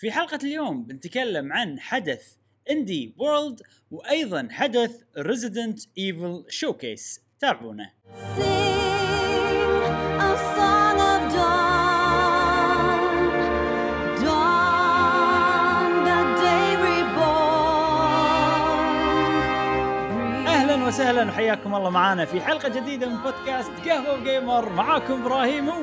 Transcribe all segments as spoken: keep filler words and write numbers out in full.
في حلقة اليوم بنتكلم عن حدث أندي وورلد وأيضا حدث Resident Evil Showcase. تابعونا. وسهلا وحياكم الله معنا في حلقة جديدة من بودكاست قهوة جيمر. معاكم إبراهيم و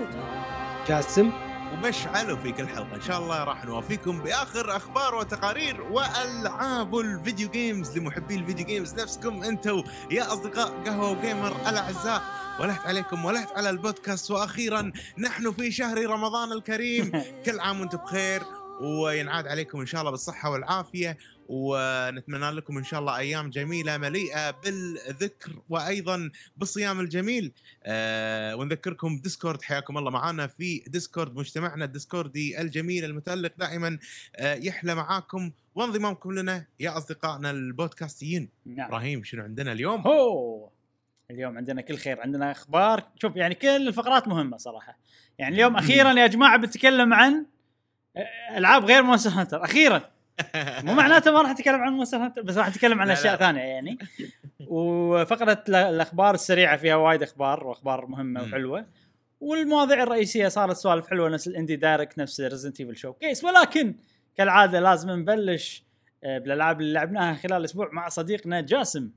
جاسم ومشعل في كل حلقة إن شاء الله راح نوافيكم بآخر أخبار وتقارير وألعاب الفيديو جيمز لمحبي الفيديو جيمز نفسكم أنتوا يا أصدقاء قهوة جيمر الأعزاء. ولحت عليكم ولحت على البودكاست. وأخيرا نحن في شهر رمضان الكريم. كل عام وأنتم بخير وينعاد عليكم إن شاء الله بالصحة والعافية، ونتمنى لكم إن شاء الله أيام جميلة مليئة بالذكر وأيضا بالصيام الجميل. أه ونذكركم ديسكورد، حياكم الله معنا في ديسكورد، مجتمعنا الديسكوردي الجميل المتألق دائما. أه يحلى معاكم وانضمامكم لنا يا أصدقائنا البودكاستيين. نعم. إبراهيم شنو عندنا اليوم؟ هو اليوم عندنا كل خير، عندنا أخبار. شوف يعني كل الفقرات مهمة صراحة. يعني اليوم أخيرا يا جماعة بنتكلم عن ألعاب غير مونستر هانتر. أخيرا، مو معناته ما راح اتكلم عن مونستر هانتر، بس راح اتكلم عن اشياء ثانيه يعني. وفقره الاخبار السريعه فيها وايد اخبار واخبار مهمه وحلوه، والمواضيع الرئيسيه صارت سوالف حلوه نفس الاندي دايركت نفس ريزدنت ايفل شوكيس. ولكن كالعاده لازم نبلش بالالعاب اللي لعبناها خلال الاسبوع مع صديقنا جاسم.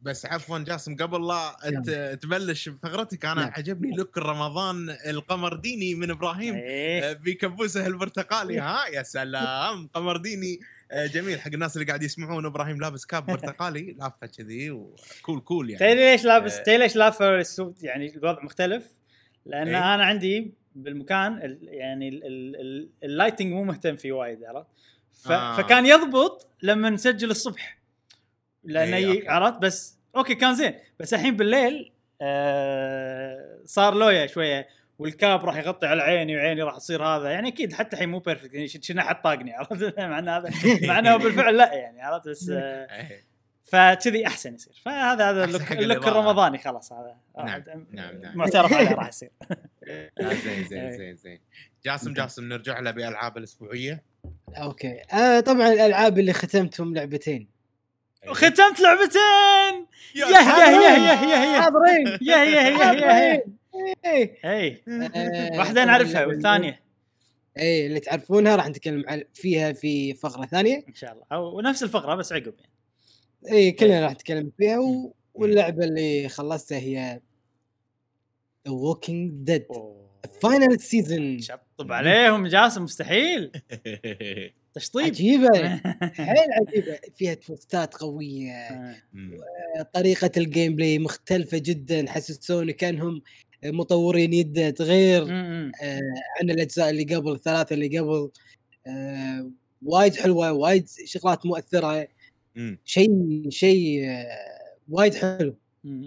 بس عفوا جاسم قبل لا يعني. تبلش بفقرتك انا يعني. عجبني لوك رمضان القمرديني من ابراهيم. ايه. بكبوسه البرتقالي. ها يا سلام قمرديني جميل حق الناس اللي قاعد يسمعون. ابراهيم لابس كاب برتقالي لافه كذي وكول كول يعني. تدري ليش لابس تدري ليش لافه السوت؟ يعني الوضع مختلف لان ايه. انا عندي بالمكان ال يعني اللايتنج مو مهتم فيه وايد عرفت. آه. فكان يضبط لما نسجل الصبح لأنه أيه عرفت. بس أوكي كان زين، بس الحين بالليل آه صار لويا شوية والكاب راح يغطي على عيني وعيني راح يصير هذا يعني أكيد حتى الحين مو بيرفكت يعني شنو حطاقني عرفت. معناه هذا معناه بالفعل لا يعني عرفت. بس آه فكذي أحسن يصير. فهذا هذا اللوك الرمضاني خلاص هذا. نعم نعم نعم معترف عليه راح يصير. زين زين زين زين جاسم جاسم نرجع له بألعاب الأسبوعية. أوكي آه طبعا الألعاب اللي ختمتهم لعبتين. ختمت لعبتين يا يا يا يا يا حاضرين يا يا يا اي واحده نعرفها والثانيه اي اللي تعرفونها راح نتكلم فيها في فقره ثانيه ان شاء الله او نفس الفقره بس عقب يعني. اي كلنا راح نتكلم فيها. واللعبه اللي خلصتها هي The Walking Dead Final Season. شطب عليهم جاسم مستحيل. تشطيب عجيبة حيل عجيبة فيها توستات قوية. طريقة الجيم بلاي مختلفة جدا، حسسوني كانهم مطورين يدة غير آه عن الأجزاء اللي قبل الثلاثة اللي قبل. آه وايد حلوة وايد شغلات مؤثرة. شيء شيء آه وايد حلو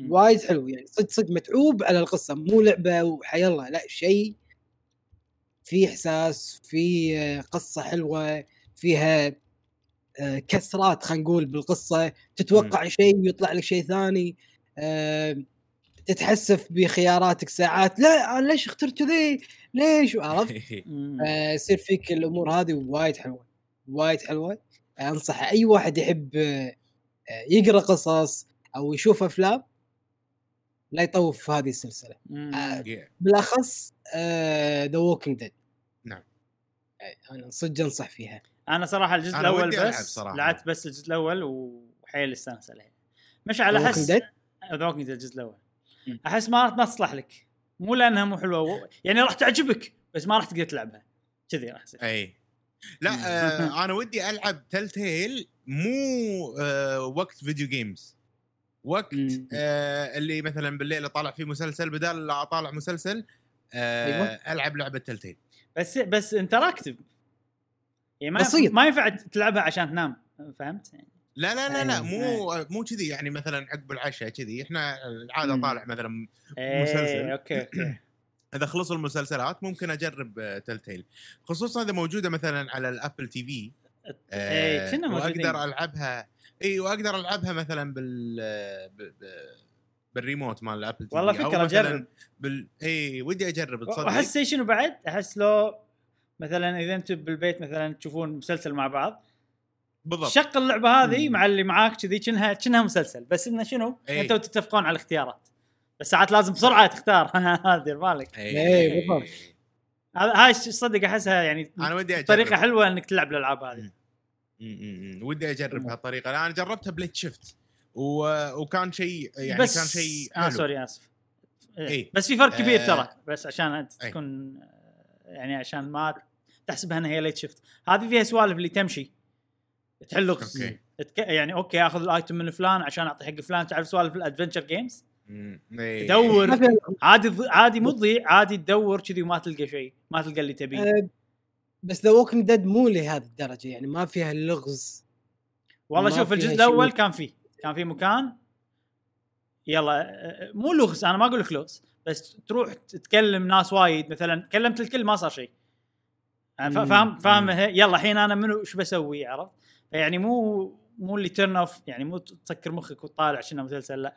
وايد حلو يعني صدق صدق متعوب على القصة. مو لعبة وحي الله لا، شيء في إحساس في قصة حلوة فيها كسرات خلينا نقول بالقصة. تتوقع شيء يطلع لك شيء ثاني، تتحسف بخياراتك ساعات لا ليش اخترت ذي ليش وعرفت. يصير فيك الأمور هذه وايد حلوة وايد حلوة. أنصح أي واحد يحب يقرأ قصص أو يشوف أفلام لا يطوف في هذه السلسلة. آه yeah. بالأخص آه The Walking Dead. نعم أنا صدق أنصح فيها. أنا صراحة الجزء الأول بس لعبت بس الجزء الأول وحيل استانس عليه. مش على حس The Walking Dead الجزء الأول م. أحس ما راح تصلح لك، مو لأنها مو حلوة يعني راح تعجبك بس ما راح تقدر تلعبها كذي راح يصير. أي لا آه أنا ودي ألعب تلتيل مو آه وقت فيديو جيمز وقت آه اللي مثلا بالليل اطالع فيه مسلسل بدال لا اطالع مسلسل آه العب لعبه تلتين بس بس انتراكتيف يعني ما بسيط. ما ينفع تلعبها عشان تنام فهمت يعني. لا لا لا لا مو مو كذي يعني مثلا عقب العشاء كذي احنا العاده طالع مثلا مسلسل اوكي اوكي اذا خلصوا المسلسلات ممكن اجرب تلتين خصوصا اذا موجوده مثلا على الابل تي في آه واقدر العبها. اي واقدر العبها مثلا بال بالريموت مال الابل تي في. والله فكره اجرب بال... اي ودي اجرب تصدق. احس شنو بعد احس لو مثلا اذا انتم بالبيت مثلا تشوفون مسلسل مع بعض بالضبط، شق اللعبه هذه مع اللي معاك كذي كنها كنها مسلسل، بس انه شنو انتم تتفقون على الاختيارات، بس ساعات لازم بسرعه تختار هذه بالك. اي بالضبط، هاي صدق احسها يعني طريقه حلوه انك تلعب الالعاب هذه. امم ودي اجرب هالطريقه، انا جربتها بلاي شيفت و... وكان شيء يعني كان شيء آه سوري اسف إيه. بس في فرق كبير آه ترى، بس عشان تكون آه يعني عشان ما تحسبها انها هي ليت شيفت، هذه فيها سوالف اللي تمشي تحل لغز تك... يعني اوكي اخذ الايتم من فلان عشان اعطي حق فلان، تعرف سوالف الادفنتشر جيمز إيه. تدور عادي عادي مضي عادي تدور كذي وما تلقى شيء، ما تلقى اللي تبيه أه. بس The Walking Dead مو لهذه الدرجه يعني، ما فيها اللغز والله. شوف الجزء الاول كان فيه كان في مكان يلا مو لغز، انا ما اقول لك لغز، بس تروح تتكلم ناس وايد، مثلا كلمت الكل ما صار شيء، فاهم فاهم يلا الحين انا منو ايش بسوي، عرفت يعني؟ مو مو اللي تيرن اوف يعني، مو تسكر مخك وتطالع شنو مسلسل، لا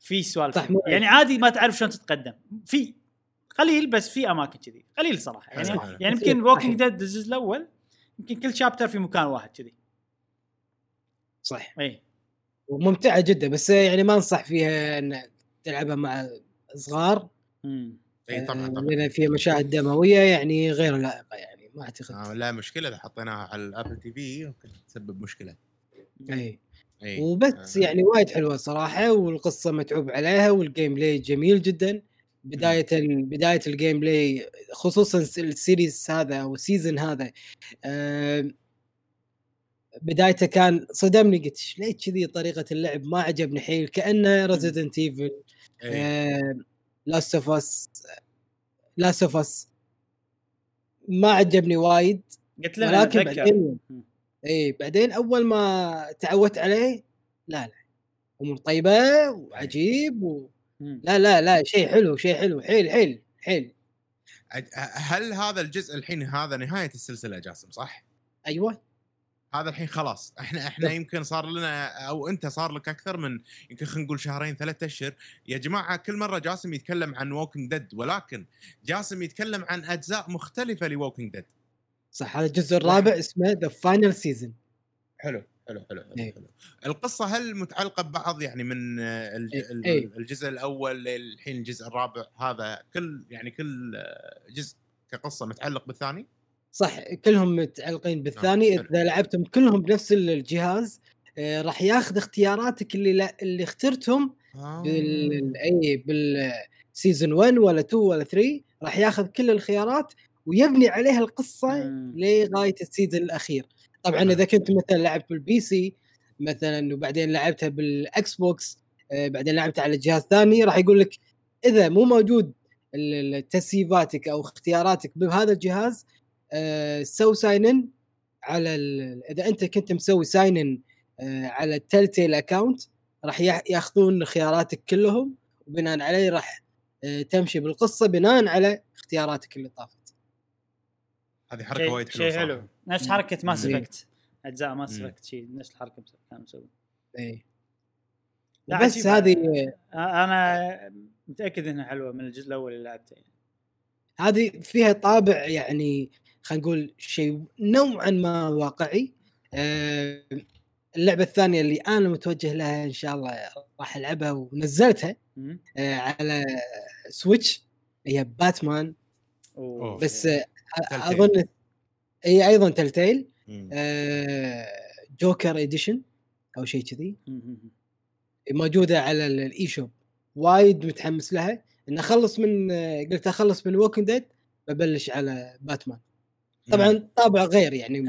في سوالف يعني عادي ما تعرف شلون تتقدم، في قليل بس في اماكن كذي قليل صراحه يعني صحيح. يعني يمكن ووكينج ديد الجزء الاول يمكن كل شابتر في مكان واحد كذي صح اي، وممتعه جدا، بس يعني ما انصح فيها ان تلعبها مع صغار امم اي طبعا طبعا فيها مشاهد دمويه يعني غير لائقه يعني ما اعتقد آه لا مشكله اذا حطيناها على الابل تي في ممكن تسبب مشكله اي اي وبس آه. يعني وايد حلوه صراحه، والقصه متعوب عليها، والجيم بلاي جميل جدا بدايه م. بدايه الجيم بلاي خصوصا السيريز هذا والسيزن هذا آه بدايته كان صدمني، قلت ليه كذي طريقة اللعب ما عجبني حيل، كأنه Resident Evil Last of Us Last of Us ما عجبني وايد، قلت له ولكن بعدين اي بعدين اول ما تعودت عليه لا لا امور طيبة وعجيب و... لا لا لا شيء حلو شيء حلو حيل حيل حيل. هل هذا الجزء الحين هذا نهاية السلسلة جاسم صح؟ ايوه هذا الحين خلاص احنا احنا يمكن صار لنا او انت صار لك اكثر من يمكن خلينا نقول شهرين ثلاثة اشهر يا جماعه، كل مره جاسم يتكلم عن ووكينج ديد، ولكن جاسم يتكلم عن اجزاء مختلفه لووكينج ديد صح. هذا الجزء الرابع اسمه ذا فاينل سيزون. حلو حلو حلو حلو. القصه هل متعلقه ببعض يعني من الجزء الاول للحين الجزء الرابع هذا، كل يعني كل جزء كقصه متعلق بالثاني صح؟ كلهم متعلقين بالثاني. آه، إذا لعبتهم كلهم بنفس الجهاز آه، راح ياخذ اختياراتك اللي لا اللي اخترتهم آه. بال اي بالسيزون واحد ولا اثنين ولا ثلاثة راح ياخذ كل الخيارات ويبني عليها القصة آه. لغاية السيزون الأخير طبعا آه. إذا كنت مثلا لعبت بالبي سي مثلا وبعدين لعبتها بالأكس بوكس آه، بعدين لعبتها على الجهاز الثاني راح يقول لك إذا مو موجود التسييفاتك أو اختياراتك بهذا الجهاز أه سو ساينن على ال... اذا انت كنت مسوي ساينن أه على التلتيل اكاونت راح ياخذون خياراتك كلهم وبناء عليه راح أه تمشي بالقصه بناء على اختياراتك اللي طافت. هذه حركه شي... وايد حلوه حلو. نفس حركه ماس افكت اجزاء ماس افكت شيء نفس الحركه كانوا مسوي اي بس هذه انا متاكد انها حلوه من الجزء الاول اللي لعبته، هذه فيها طابع يعني خلينا نقول شيء نوعا ما واقعي. أه اللعبه الثانيه اللي انا متوجه لها ان شاء الله راح العبها ونزلتها أه على سويتش هي باتمان أوه. بس أه اظن هي ايضا تلتيل أه جوكر اديشن او شيء كذي موجوده على الاي شوب، وايد متحمس لها ان اخلص من قلت اخلص من ووكينج ديد ببلش على باتمان. طبعا طابع غير يعني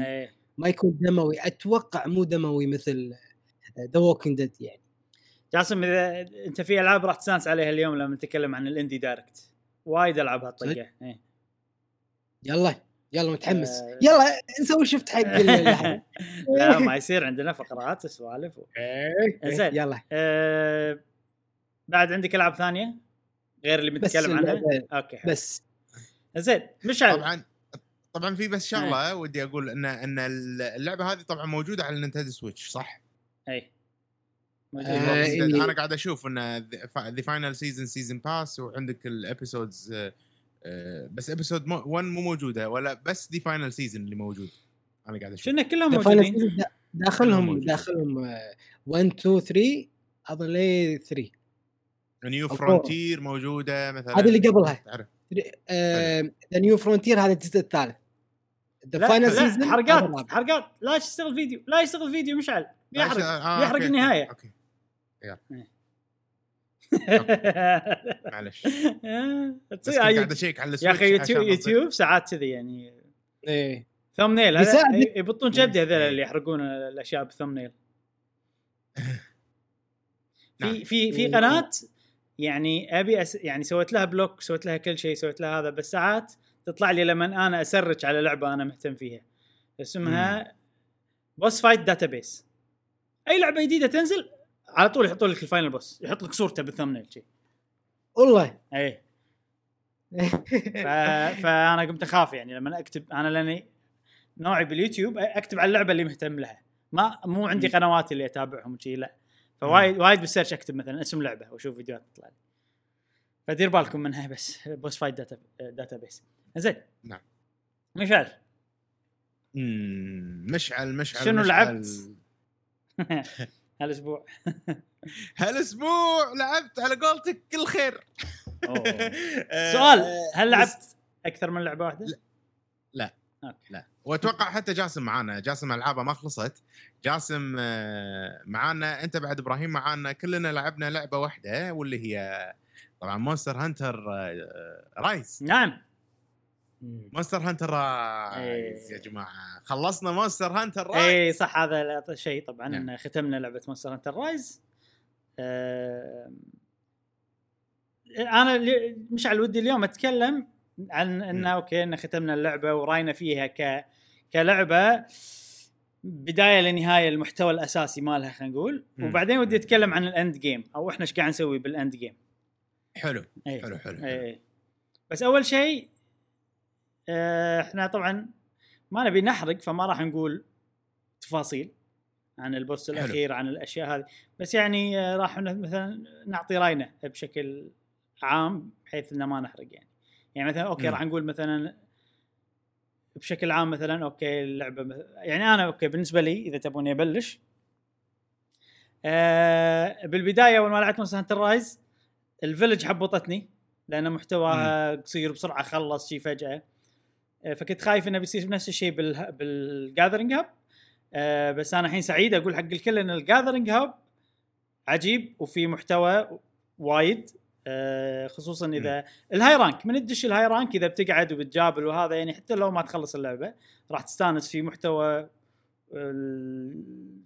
ما يكون دموي، اتوقع مو دموي مثل ذا ووكينج ديد يعني. جاسم اذا انت في العاب راح تستانس عليها اليوم لما نتكلم عن الاندي دايركت، وايد العاب هالطقه اي يلا يلا متحمس آه. يلا نسوي شفت حق لا ما يصير عندنا فقرات سوالف و... زين يلا آه... بعد عندك العاب ثانيه غير اللي بنتكلم عنها؟ اوكي بس زين مشعل طبعا طبعا في بس شغله ايه. ودي اقول ان ان اللعبه هذه طبعا موجوده على نينتندو سويتش صح اي موجوده اه انا قاعد اشوف ان ذا فاينل سيزون سيزون باس وعندك الابيسودز بس ابيسود واحد مو موجوده ولا بس دي فاينل سيزون اللي موجود. انا قاعد اشوف شنو كلهم موجودين داخلهم داخلهم واحد اثنين ثلاثة اظن لي ثلاثة نيو فرونتير موجوده مثلا هذه اللي قبلها ذا نيو فرونتير هذا الجزء الثالث ذا فاينل سيزون. حرقات حرقات لا يشتغل فيديو لا يشتغل فيديو مشعل يحرق آه يحرق النهايه. اوكي يلا معلش قاعد اشيك على السويتش يا اخي. يوتيوب يوتيوب ساعات كذا يعني ايه ثمبنيل يبطون جبده هذول اللي يحرقون الاشياء بثمبنيل. في في في قناه يعني ابي أس... يعني سويت لها بلوك سويت لها كل شيء سويت لها هذا بس ساعات تطلع لي لما انا اسرج على لعبه انا مهتم فيها اسمها بوس فايت داتابيس. اي لعبه جديده تنزل على طول يحطوا لك الفاينل بوس يحط لك صورته بالثمنيل شيء والله اي ف... فانا قمت اخاف يعني لما اكتب انا لاني نوعي باليوتيوب اكتب على اللعبه اللي مهتم لها ما مو عندي قنوات اللي اتابعهم شيء لا فوايد وايد بالسيرش اكتب مثلا اسم لعبه واشوف فيديوهات تطلع لي فدير بالكم منها بس بوس فايت داتا داتابيس زين. نعم مشعل امم مشعل مشعل شنو لعبت هالاسبوع؟ هالاسبوع لعبت على قولتك كل خير. سؤال هل لعبت اكثر من لعبه واحده؟ لا لا, لا. واتوقع حتى جاسم معانا. جاسم العابه ما خلصت. جاسم معانا انت بعد ابراهيم معانا كلنا لعبنا لعبه واحده واللي هي طبعا مونستر هانتر رايز. نعم مونستر هانتر رايز يا جماعه خلصنا مونستر هانتر رايز. اي صح هذا شيء طبعا نعم. ختمنا لعبه مونستر هانتر رايز. أه... انا مش على ودي اليوم اتكلم عن انه اوكي ان ختمنا اللعبه وراينا فيها ك كلعبه بدايه لنهايه المحتوى الاساسي مالها خلينا نقول وبعدين ودي اتكلم عن الاند جيم او احنا ايش قاعد نسوي بالاند جيم. حلو أي. حلو حلو, حلو. أي. بس اول شيء احنا طبعا ما نبي نحرق فما راح نقول تفاصيل عن البوس الاخير عن الاشياء هذه بس يعني راح مثلا نعطي راينا بشكل عام بحيث ان ما نحرق يعني يعني مثلا اوكي راح نقول مثلا بشكل عام مثلا اوكي اللعبه يعني انا اوكي بالنسبه لي اذا تبوني ابلش أه بالبدايه اول ما لعبت مونستر هانتر رايز الفيلج حبطتني لان محتواها قصير بسرعه خلص شيء فجاه فكنت خايف انه بيصير نفس الشيء بال بالجاذرينج هاب أه بس انا الحين سعيد اقول حق الكل ان الجاذرينج هاب عجيب وفي محتوى وايد أه خصوصا اذا الهاي رانك من تدش الهاي رانك اذا بتقعد وبتجابل وهذا يعني حتى لو ما تخلص اللعبه راح تستانس في محتوى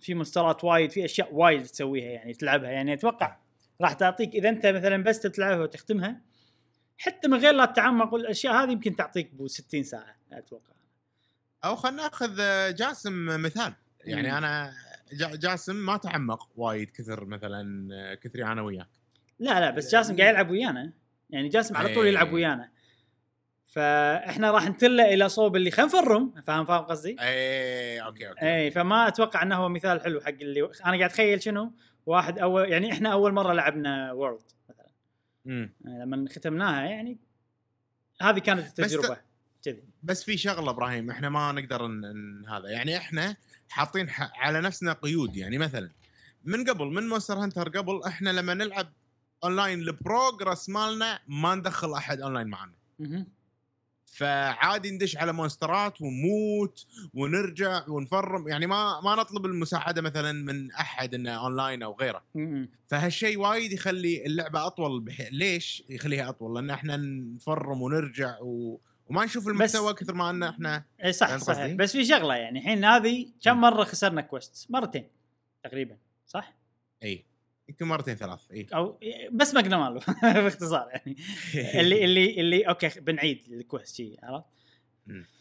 في مسترات وايد في اشياء وايد تسويها يعني تلعبها يعني اتوقع راح تعطيك اذا انت مثلا بس تلعبها وتختمها حتى من غير لا تتعمق الاشياء هذه يمكن تعطيك ب ستين ساعه اتوقع. او خلنا ناخذ جاسم مثال يعني مم. انا جاسم ما تعمق وايد كثر مثلا كثري انا وياك لا لا بس جاسم قاعد يلعب ويانا يعني جاسم على طول يلعب ويانا فاحنا راح نتله الى صوب اللي خلينا نفرم فاهم فاهم قصدي اي اوكي اوكي اي فما اتوقع انه هو مثال حلو حق اللي انا قاعد اتخيل شنو واحد اول يعني احنا اول مره لعبنا وورلد مثلا امم يعني لما ختمناها يعني هذه كانت التجربه بس, ت... بس في شغله ابراهيم احنا ما نقدر ن... هذا يعني احنا حاطين ح... على نفسنا قيود يعني مثلا من قبل من مونستر هانتر قبل احنا لما نلعب اونلاين البروجرس مالنا ما ندخل احد اونلاين معنا فعادي ندش على مونسترات ونموت ونرجع ونفرم يعني ما ما نطلب المساعده مثلا من احد انه اونلاين او غيره فهالشيء وايد يخلي اللعبه اطول بح... ليش يخليها اطول لان احنا نفرم ونرجع و... وما نشوف المستوى كثر ما ان احنا صح صح بس في شغله يعني الحين هذه كم مره خسرنا كويست مرتين تقريبا صح اي يمكن مرتين ثلاث إيه؟ او بس ما قلنا له باختصار يعني اللي اللي اللي اوكي بنعيد الكويست شيء عرفت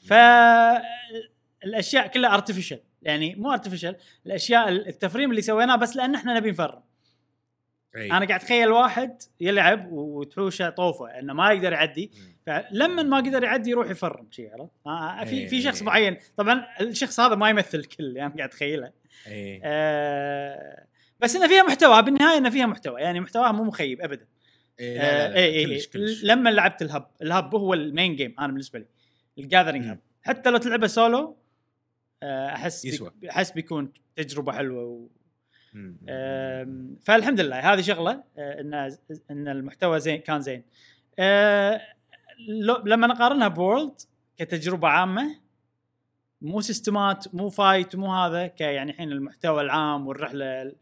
فالاشياء كلها ارتفيشال يعني مو ارتفيشال الاشياء التفريم اللي سويناه بس لان احنا نبي نفرم أي. انا قاعد اتخيل واحد يلعب وتحوشه طوفه انه ما يقدر يعدي فلما ما يقدر يعدي يروح يفرم شيء عرفت آه في في شخص معين طبعا الشخص هذا ما يمثل الكل يعني قاعد اتخيله بس إن فيها محتوى بالنهاية إن فيها محتوى يعني محتواها مو مخيب أبدا إيه لا لا لا. إيه كلش كلش. لما لعبت الهب الهب هو المين جيم أنا بالنسبة لي الجاذرينج هب، حتى لو تلعبه سولو أحس أحس بيكون تجربة حلوة و... فالحمد لله هذه شغلة إن إن المحتوى زين كان زين. لما نقارنها بورلد كتجربة عامة، مو سيستمات مو فايت مو هذا كيعني الحين المحتوى العام والرحلة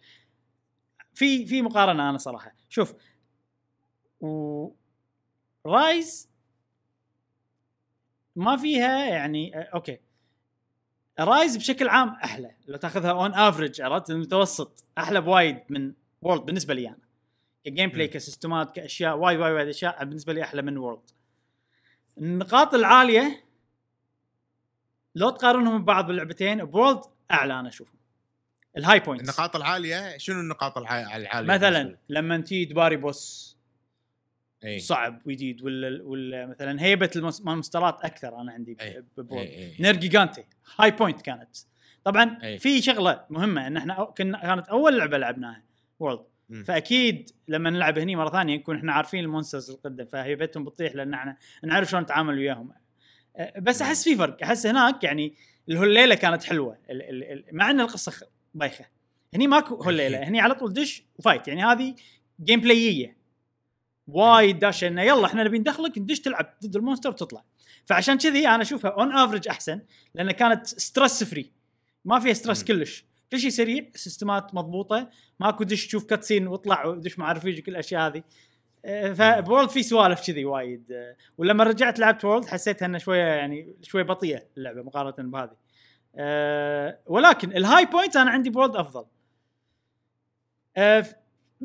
في في مقارنة. أنا صراحة شوف و رايز ما فيها يعني أوكي، رايز بشكل عام أحلى لو تأخذها on average عرفت المتوسط، أحلى بوايد من وورلد بالنسبة لي أنا كجيم بلاي كسيستمات كأشياء وايد وايد وايد أشياء بالنسبة لي أحلى من وورلد. النقاط العالية لو تقارنهم ببعض باللعبتين بورلد أعلى أنا أشوفهم الهاي بوينت. النقاط العالية شنو النقاط العالية؟ مثلا لما تيجي تباري بوس أي. صعب وجديد ولا ولا مثلا هيبة المنسترات أكثر أنا عندي ببورد. نير جيجانتي هاي بوينت كانت طبعا أي. في شغلة مهمة إن إحنا كنا كانت أول لعبة لعبناها وورلد، فأكيد لما نلعب هني مرة ثانية نكون إحنا عارفين المونسترز القدم فهيبتهم بتطيح لأن إحنا نعرف شلون نتعامل وياهم. بس أحس في فرق، أحس هناك يعني الهليلة كانت حلوة ال ال ال مع إن القصة بايخة، هني ماكو هليلة هني على طول دش وفايت يعني هذه جيم بلايية وايد داش إنه يلا إحنا نبي ندخلك ندش تلعب ضد المونستر وتطلع. فعشان كذي أنا أشوفها on average أحسن لأن كانت stress free ما فيها stress كلش، كل شيء سريع سيستمات مضبوطة ماكو دش تشوف كاتسين وطلع ودش مع رفيجي كل الأشياء هذه. فورلد في سوالف كذي وايد، ولما رجعت لعبت وورلد حسيتها إنه شوية يعني شوية بطيئة اللعبة مقارنة بهذه. أه ولكن الهاي بوينت أنا عندي وورلد أفضل. أه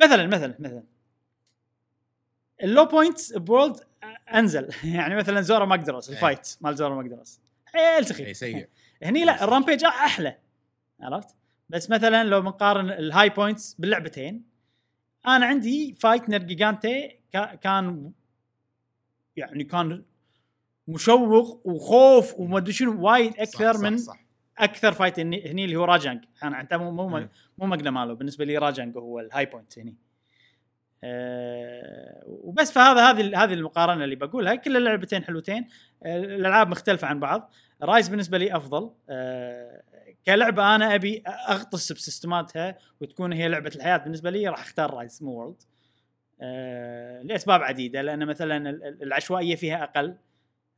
مثلا مثلا مثلا اللو بوينت بورلد أنزل يعني مثلا زورا ما أقدر أصل الفايت مال زورا ما أقدر أصل حيل سخيف هني لا الرامبيج أحلى عرفت. بس مثلا لو منقارن الهاي بوينتس باللعبتين أنا عندي فايت نير جيجانتي كان يعني كان مشوق وخوف وما أدري شنو وايد أكثر صح صح من صح. أكثر فايت هني اللي هو راجانج أنا عندي مو مو مم. مو مقنع ماله بالنسبة لي راجانج هو الهاي بوينت هني. أه وبس فهذا هذه هذه المقارنه اللي بقولها كل اللعبتين حلوتين. أه الالعاب مختلفه عن بعض، رايز بالنسبه لي افضل أه كلعبه انا ابي اغطس بسيستماتها وتكون هي لعبه الحياه بالنسبه لي راح اختار رايز مو وورلد أه لاسباب عديده، لان مثلا العشوائيه فيها اقل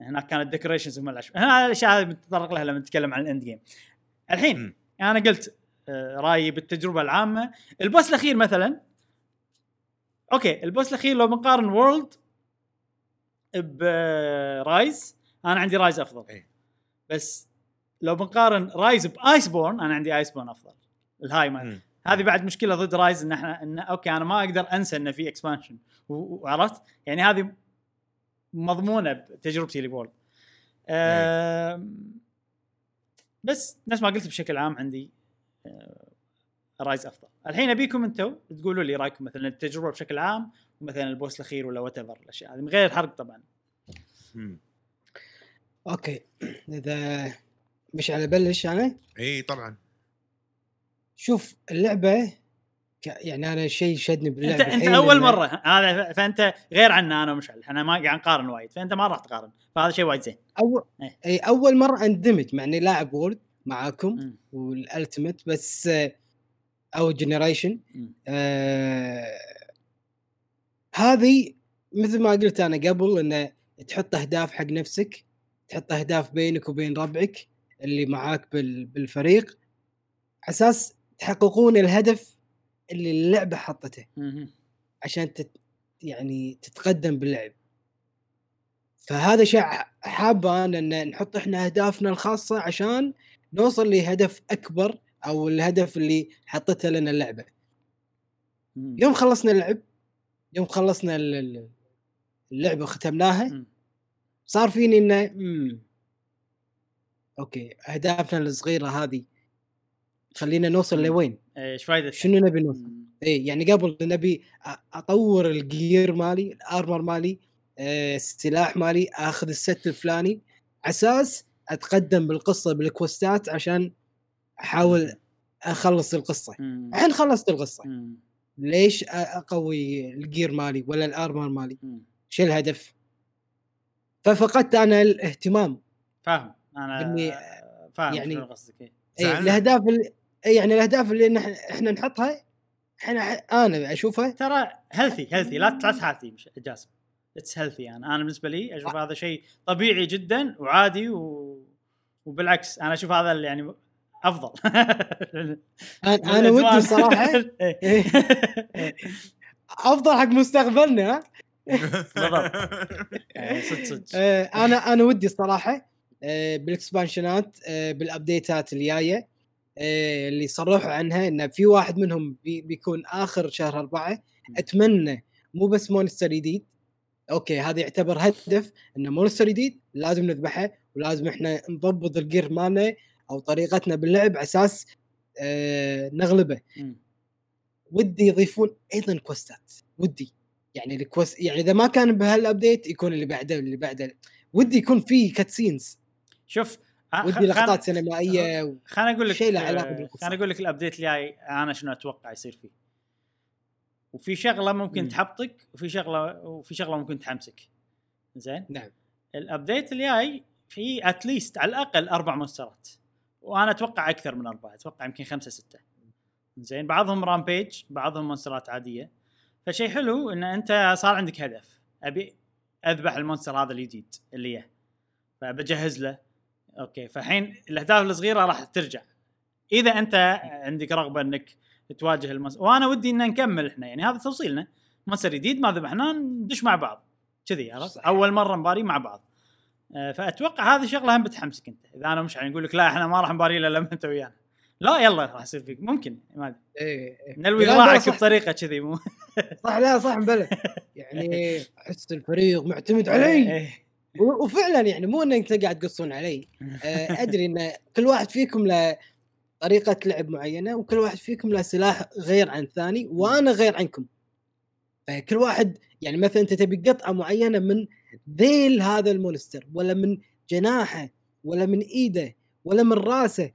هناك كانت ديكوريشنز هم العشوائيه هذه الاشياء هذه بنتطرق لها لما نتكلم عن الاند جيم. الحين انا قلت أه رايي بالتجربه العامه. البوس الاخير مثلا اوكي البوس الاخير لو بنقارن وورلد برايز انا عندي رايز افضل أي. بس لو بنقارن رايز بايس بورن انا عندي ايس بورن افضل الهاي مان. هذه بعد مشكله ضد رايز ان احنا إن اوكي انا ما اقدر انسى انه في اكسبانشن وعرفت يعني هذه مضمونه بتجربتي لبورلد. أه بس نفس ما قلت بشكل عام عندي أه رايز افضل. الحين ابيكم انتم تقولوا لي رايكم مثلا التجربه بشكل عام ومثلا البوس الاخير ولا واتفر الاشياء هذه من غير حرق طبعا. امم اوكي اذا مش على بلش يعني اي طبعا شوف اللعبه ك... يعني انا شيء شدني باللعبه انت, انت اول مره هذا فانت غير عنا انا ومشعل انا ما قاعد نقارن وايد فانت ما راح تقارن فهذا شيء وايد زين. اول اي ايه اول مره اندمج مع اني لاعب وورد معاكم والالتيميت بس او جنريشن آه هذه مثل ما قلت انا قبل انه تحط اهداف حق نفسك تحط اهداف بينك وبين ربعك اللي معاك بال بالفريق اساس تحققون الهدف اللي اللعبه حطته عشان تت يعني تتقدم باللعب. فهذا شيء حابه ان نحط احنا اهدافنا الخاصه عشان نوصل لهدف اكبر او الهدف اللي حطتها لنا اللعبه. مم. يوم خلصنا اللعب يوم خلصنا اللعبه ختمناها صار فيني انه مم. اوكي اهدافنا الصغيره هذه خلينا نوصل لوين ايش فايده شنو نبي نوصل اي يعني قبل نبي اطور الجير مالي الارمر مالي أه السلاح مالي اخذ الست الفلاني اساس اتقدم بالقصه بالكوستات عشان احاول اخلص القصه. الحين خلصت القصه ليش اقوي الجير مالي ولا الارمر مالي؟ شو الهدف؟ ففقدت انا الاهتمام. فاهم انا اني فاهم يعني شنو قصدك. اي الاهداف اللي يعني الاهداف اللي احنا نحطها احنا انا اشوفها ترى هيلثي هيلثي لا تتعسى مش جاسم اتس هيلثي. انا انا بالنسبه لي اشوف آه. هذا شيء طبيعي جدا وعادي و... وبالعكس انا اشوف هذا اللي يعني افضل. انا, أنا ودي صراحه افضل حق مستقبلنا. انا انا ودي الصراحه بالاكسبانشنات بالابديتات الجايه اللي صرحوا عنها انه في واحد منهم بيكون اخر شهر أربعة. اتمنى مو بس مونستر جديد، اوكي هذا يعتبر هدف انه مونستر جديد لازم نذبحه ولازم احنا نضبط الجير مالنا او طريقتنا باللعب على اساس آه نغلبه. م. ودي يضيفون ايضا كوستات، ودي يعني الكوست يعني اذا ما كان بهالابديت يكون اللي بعده اللي بعده. ودي يكون فيه كاتسينز. شوف ودي لقطات سينمائيه و... خليني اقول لك شيء له علاقه بالقصه. خليني اقول لك الابديت الجاي انا شنو اتوقع يصير فيه. وفي شغله ممكن م. تحبطك وفي شغله وفي شغله ممكن تحمسك. زين نعم الابديت الجاي في اتليست على الاقل اربع مونسترات، وانا اتوقع اكثر من اربعه، اتوقع يمكن خمسه سته. زين بعضهم رامبيج بعضهم مونسترات عاديه. فشيء حلو ان انت صار عندك هدف، ابي اذبح المونستر هذا الجديد اللي يه فبجهز له. اوكي فحين الاهداف الصغيره راح ترجع اذا انت عندك رغبه انك تواجه المونستر. وانا ودي ان نكمل احنا يعني هذا توصيلنا مونستر جديد ما ذبحناه ندش مع بعض كذي اول مره نباري مع بعض. فأتوقع هذه شغلة هم بتحمسك أنت. إذا أنا مش هنقول لك لا إحنا ما راح نباري إلا لما أنت ويانا، لا يلا راح يصير فيك ممكن ما أدري إيه نلوي ضاعك بطريقة كذي مو صح. لا صح بلى يعني أحس الفريق معتمد علي وفعلا يعني مو إن أنت قاعد تقصون علي. أدري إن كل واحد فيكم له طريقة لعب معينة وكل واحد فيكم له سلاح غير عن ثاني وأنا غير عنكم، فكل واحد يعني مثلا أنت تبي قطعة معينة من ذيل هذا المونستر ولا من جناحه ولا من ايده ولا من راسه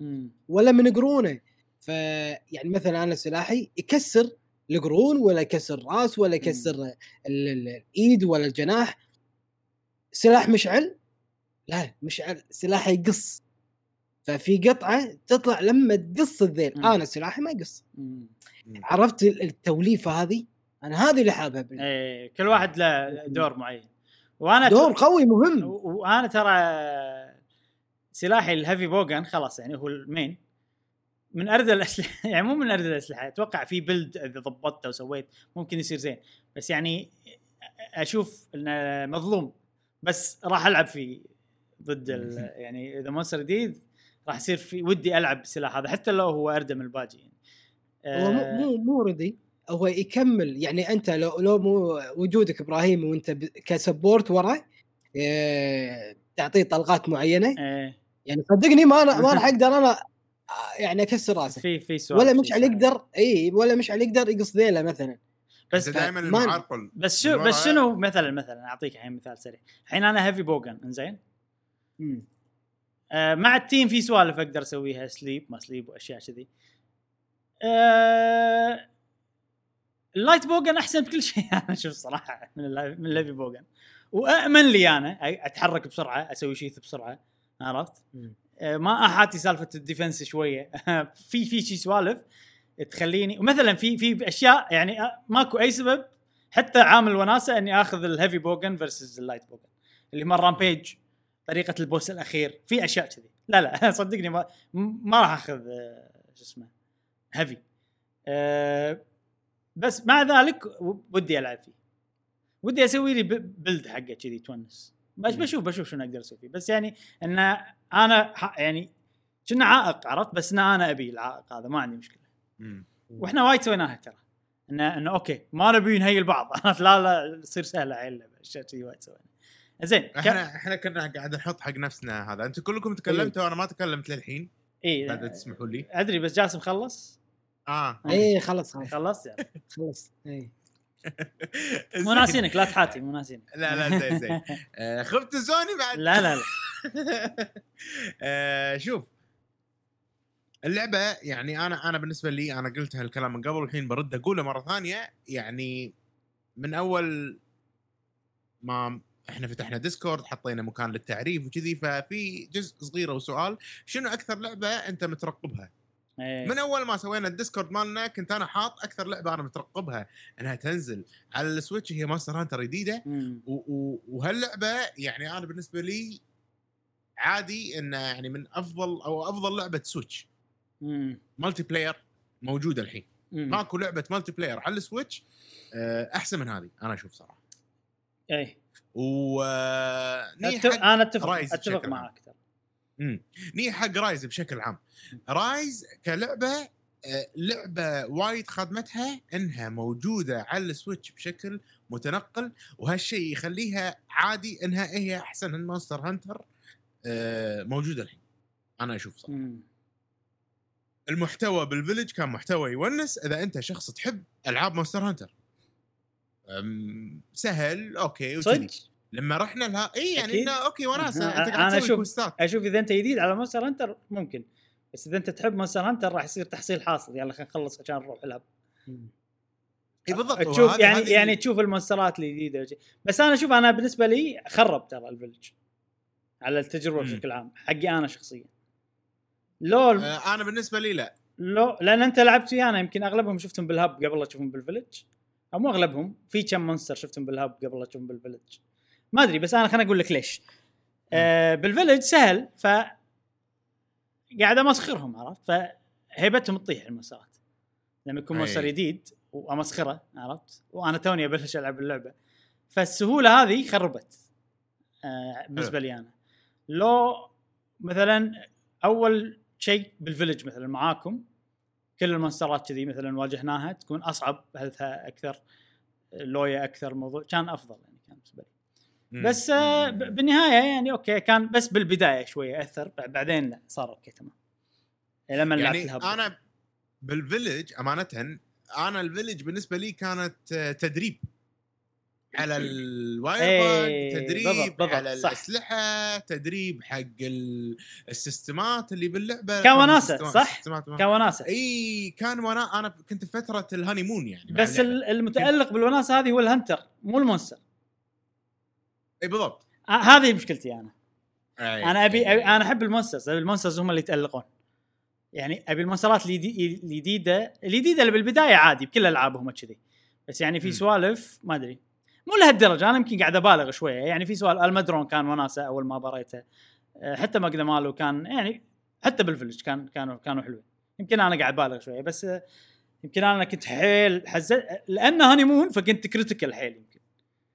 ولا من قرونه. فيعني مثلا انا سلاحي يكسر القرون ولا يكسر راس ولا يكسر الايد ولا الجناح. سلاح مشعل لا مشعل سلاحي يقص، ففي قطعه تطلع لما تقص الذيل. انا سلاحي ما يقص. عرفت التوليفه هذه؟ انا هذه اللي حابها. اي كل واحد له دور معين وانا دور قوي مهم. وانا ترى سلاحي الهيفي بوغان خلاص يعني هو المين من ارد الاسلحه يعني مو من ارد الاسلحه. اتوقع في بلد اذا ضبطته وسويت ممكن يصير زين، بس يعني اشوف انه مظلوم بس راح العب فيه ضد يعني اذا مونستر جديد راح يصير في ودي العب بالسلاح هذا حتى لو هو اردى من الباجي. يعني هو آه مو مو ردي هو يكمل يعني. انت لو لو مو وجودك ابراهيم وانت كسبورت ورا اه تعطيه طلقات معينه ايه يعني صدقني ما ما راح اقدر انا يعني اكسر راسه في في سؤال ولا مش على يقدر اي ولا مش على يقدر يقص ذيله مثلا. بس دائما المعرقل بس شو بس شنو مثلا مثلا اعطيك الحين مثال سريع. الحين انا هيفي بوغن انزين اه مع التيم في سوالف اقدر اسويها سليب ما سليب واشياء كذي. اه اللايت بوغن احسن بكل شيء انا شوف صراحه من من الليفي بوغن. وأأمن لي انا اتحرك بسرعه اسوي شيء بسرعه عرفت ما احاتي سالفه الديفنس شويه. في في شيء سوالف تخليني مثلا في في اشياء يعني ماكو اي سبب حتى عامل وناسه اني اخذ الهيفي بوغن versus اللايت بوغن اللي مره رامبيج طريقه البوس الاخير في اشياء كذي. لا لا صدقني ما ما راح اخذ شو اسمه هيفي أه بس مع ذلك ودي العب فيه ودي اسوي لي بلد حقه كذي تونس. بس بشوف بشوف شنو اقدر اسوي فيه. بس يعني ان انا يعني كنا عائق عرفت بس انا ابي العائق هذا ما عندي مشكله. امم واحنا وايد سويناها ترى ان انه اوكي ما نبي نهيل بعض. لا لا تصير سهله عيله اشياء وايد سوينا زين. احنا احنا كنا قاعد نحط حق نفسنا هذا. انتم كلكم تكلمتوا وانا ما تكلمت للحين اي بعد تسمحوا لي ادري بس جاسم خلص اه ايه خلص خلص يعني خلص ايه مناسينك لا تحاتي مناسينك لا لا زين زين آه خبت زوني بعد لا لا لا آه شوف اللعبه يعني انا انا بالنسبه لي انا قلت هالكلام من قبل والحين برد اقوله مره ثانيه. يعني من اول ما احنا فتحنا ديسكورد حطينا مكان للتعريف وكذي، ففي جزء صغيره وسؤال شنو اكثر لعبه انت مترقبها؟ أيه. من اول ما سوينا الديسكورد مالنا كنت انا حاط اكثر لعبه انا مترقبها انها تنزل على السويتش هي ماستر هانتر جديده، وهاللعبه يعني انا بالنسبه لي عادي ان يعني من افضل او افضل لعبه سويتش مالتي بلاير موجوده الحين. مم. ماكو لعبه مالتي بلاير على السويتش احسن من هذه انا اشوف صراحه. اي و أتف... انا اتفق اتفق معك اكثر. امم ني حق رايز بشكل عام، رايز كلعبه لعبه وايد خدمتها انها موجوده على السويتش بشكل متنقل، وهالشيء يخليها عادي انها هي احسن من مونستر هانتر موجوده الحين انا اشوف صراحه. مم. المحتوى بالفيلج كان محتوى يونس اذا انت شخص تحب العاب مونستر هانتر، سهل اوكي وكذي. لما رحنا لها اي يعني انه اوكي وناسه انت قاعد تسوي كوستات. اشوف اذا انت جديد على مونستر هانتر ممكن، بس اذا انت تحب مونستر هانتر راح يصير تحصيل حاصل، يلا خلينا نخلص عشان نروح نلعب. اي بالضبط تشوف يعني هذي يعني تشوف المونسترات الجديده. بس انا اشوف انا بالنسبه لي خرب ترى الفيلج على التجربه بشكل عام حقي انا شخصيا. لو انا بالنسبه لي لا لو لان انت لعبت فيها انا يمكن اغلبهم شفتهم بالهب قبل لا تشوفهم بالفيلج، او مو اغلبهم، في كم مونستر شفتهم بالهب قبل لا تشوفهم بالفيلج ما ادري. بس انا خليني اقول لك ليش. آه بالفيلج سهل ف قاعد امسخرهم، عرفت؟ فهيبتهم تطيح المسارات لما يكون مونستر جديد وامسخره، عرفت؟ وانا توني ابلش العب اللعبه فالسهوله هذه خربت. آه بالنسبه لي انا لو مثلا اول شيء بالفيلج مثلا معاكم كل المونسترات كذي مثلا واجهناها تكون اصعب، هذا اكثر لويا اكثر موضوع كان افضل يعني كان بالنسبه لي. بس بالنهايه يعني اوكي كان بس بالبدايه شويه اثر، بعدين لا صار اوكي تمام لما لعبت يعني الهب. انا بالفيلج امانه انا الفيلج بالنسبه لي كانت تدريب على الوايرباك، تدريب بضبط بضبط على صح. الاسلحه، تدريب حق السيستمات اللي باللعبه كان وناسه صح كان وناسه اي كان وانا انا كنت فتره الهانيمون يعني. بس المتالق بالوناسه هذه هو الهنتر مو المونستر. اي بالضبط هذه مشكلتي انا. أي. انا ابي انا احب المونسترز، المونسترز هم اللي يتالقون يعني. ابي المونسترات الجديده الجديده اللي بالبدايه عادي بكل العابهم كذي، بس يعني في سوالف ما ادري مو لهالدرجه. انا يمكن قاعد ابالغ شويه يعني. في سؤال المدرون كان وناسه اول ما بريته، حتى مقدمه ماله كان يعني حتى بالفلج كان كانوا كانوا حلوين. يمكن انا قاعد بالغ شويه بس يمكن انا كنت حيل حزن لانه هانيمون فكنت كريتيكال حيل يمكن.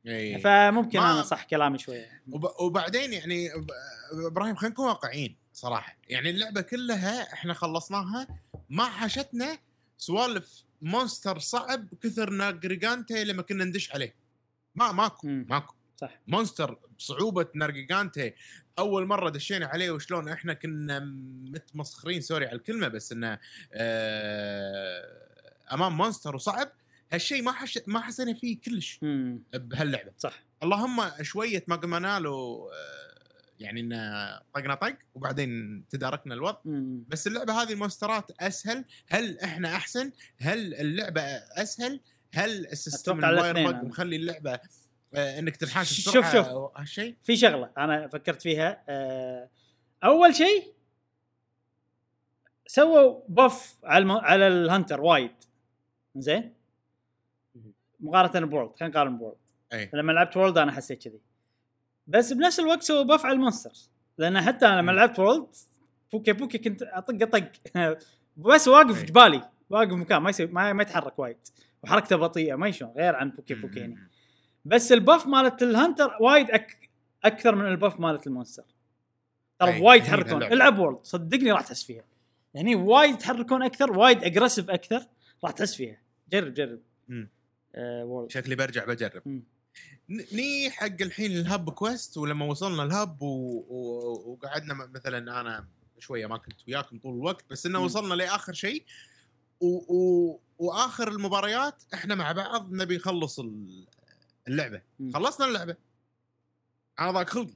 أيه. فممكن انا صح كلامي شويه. وبعدين يعني ابراهيم خلينا نكون واقعيين صراحه يعني اللعبه كلها احنا خلصناها ما حشتنا سوالف مونستر صعب كثر ناغريغانتي لما كنا ندش عليه. ما ماكو مم. ماكو صح مونستر بصعوبه نارجيغانتي اول مره دشينا عليه وشلون احنا كنا متمسخرين سوري على الكلمه بس انه امام مونستر وصعب. هالشيء ما حش... ما حسنا فيه كلش بهاللعبه صح. اللهم شويه ما قمنا له يعني ان طقنا طق وبعدين تداركنا الوضع. مم. بس اللعبه هذه المونسترات اسهل. هل احنا احسن؟ هل اللعبه اسهل؟ هل السيستم الوايرباك مخلي اللعبه آه انك تنحاش بسرعه؟ شوف شوف هالشيء في شغله انا فكرت فيها. آه اول شيء سووا بوف على الم... على الهنتر وايد زين مقارنه بورد. خلينا نقارن بورد. أي. لما لعبت وورلد انا حسيت كذي، بس بنفس الوقت سووا بوف على المونستر لان حتى انا لما لعبت وورلد بوكي بوكي كنت اطق طق بس واقف جبالي واقف مكان ما يسوي ما, ما يتحرك وايد وحركته بطيئه ما يشون غير عن بوكي بوكي يعني. بس الباف مالت الهنتر وايد أك... اكثر من الباف مالت المونستر ترى وايد يتحركون. العب وورلد صدقني راح تحس فيها يعني وايد يتحركون اكثر وايد اجريسيف اكثر راح تحس فيها. جرب جرب آه وورلد شكلي برجع بجرب. مم. ني حق الحين الهب كويست ولما وصلنا الهب و... و... وقعدنا مثلا انا شويه ما كنت وياكم طول الوقت بس انه وصلنا لاخر شيء و... و... واخر المباريات احنا مع بعض نبي نخلص اللعبه. م. خلصنا اللعبه انا ضاق خلقي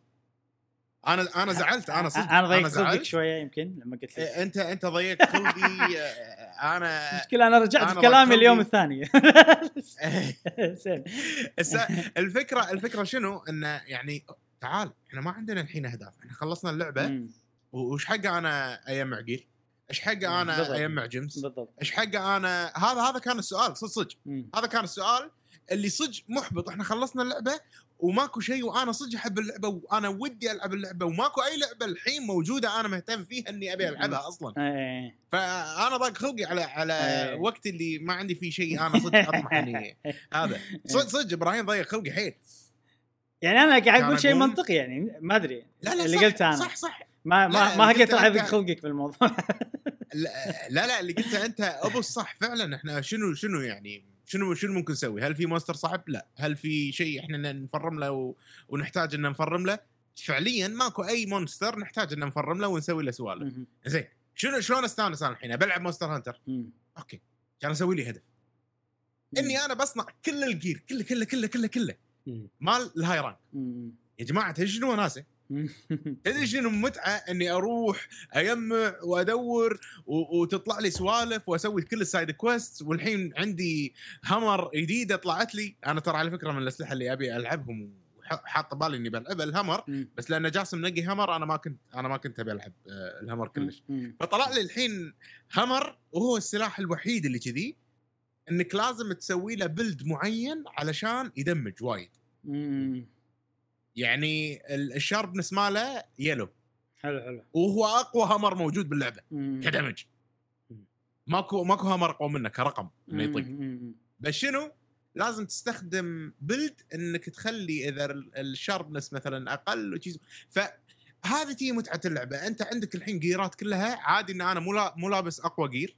انا انا زعلت انا صدق انا ضيعت صدق شويه يمكن لما قلت لك انت انت ضيعت قلبي. انا مشكلة انا رجعت في كلامي اليوم الثاني. الفكره الفكره شنو انه يعني تعال احنا ما عندنا الحين اهداف، احنا خلصنا اللعبه وش حقه انا ايام عقيل، ايش حقه انا ايام جيمس، ايش حقه انا هذا هذا كان السؤال صدق صدق هذا كان السؤال اللي صدق محبط. احنا خلصنا اللعبه وماكو شيء، وانا صدق احب اللعبه وانا ودي العب اللعبه وماكو اي لعبه الحين موجوده انا مهتم فيها اني ابي العبها اصلا. فانا ضاق خلقي على على وقت اللي ما عندي فيه شيء انا صدق اطمح اني هذا صدق صدق ابراهيم ضايق خلقي حيل. يعني انا قاعد اقول شيء منطقي يعني ما ادري اللي قلته انا صح صح ما ما ما حكيت راح يضيق خلقك بالموضوع. لا لا اللي قلته انت ابو الصح فعلا. احنا شنو شنو يعني شنو شنو ممكن نسوي؟ هل في مونستر صعب؟ لا. هل في شيء احنا نفرم له و... ونحتاج ان نفرم له؟ فعليا ماكو اي مونستر نحتاج ان نفرم له ونسوي له سوالف. زين شنو شلون استانس انا الحين بلعب مونستر هانتر؟ مم. اوكي كان اسوي لي هدف مم. اني انا بصنع كل الجير كله كله كله كله كله مال الهايران. يا جماعه شنو ناسه تدري شنو متعه اني اروح اجمع وادور و... وتطلع لي سوالف واسوي كل السايد كويست. والحين عندي همر جديده طلعت لي انا ترى على فكره من الاسلحه اللي ابي العبهم وحاطه بالي اني بلعب الهمر بس لان جاسم نقي همر انا ما كنت انا ما كنت بلعب الهمر كلش. فطلع لي الحين همر وهو السلاح الوحيد اللي كذي انك لازم تسوي له بلد معين علشان يدمج وايد. يعني الشاربنس ماله يلو حلو حلو وهو اقوى همر موجود باللعبه كدمج. ماكو ماكو همر اقوى منه كرقم انه يطق. بس شنو لازم تستخدم بلد انك تخلي اذا الشاربنس مثلا اقل وشيء. فهذه تي متعه اللعبه. انت عندك الحين جيرات كلها عادي ان انا مو مو لابس اقوى جير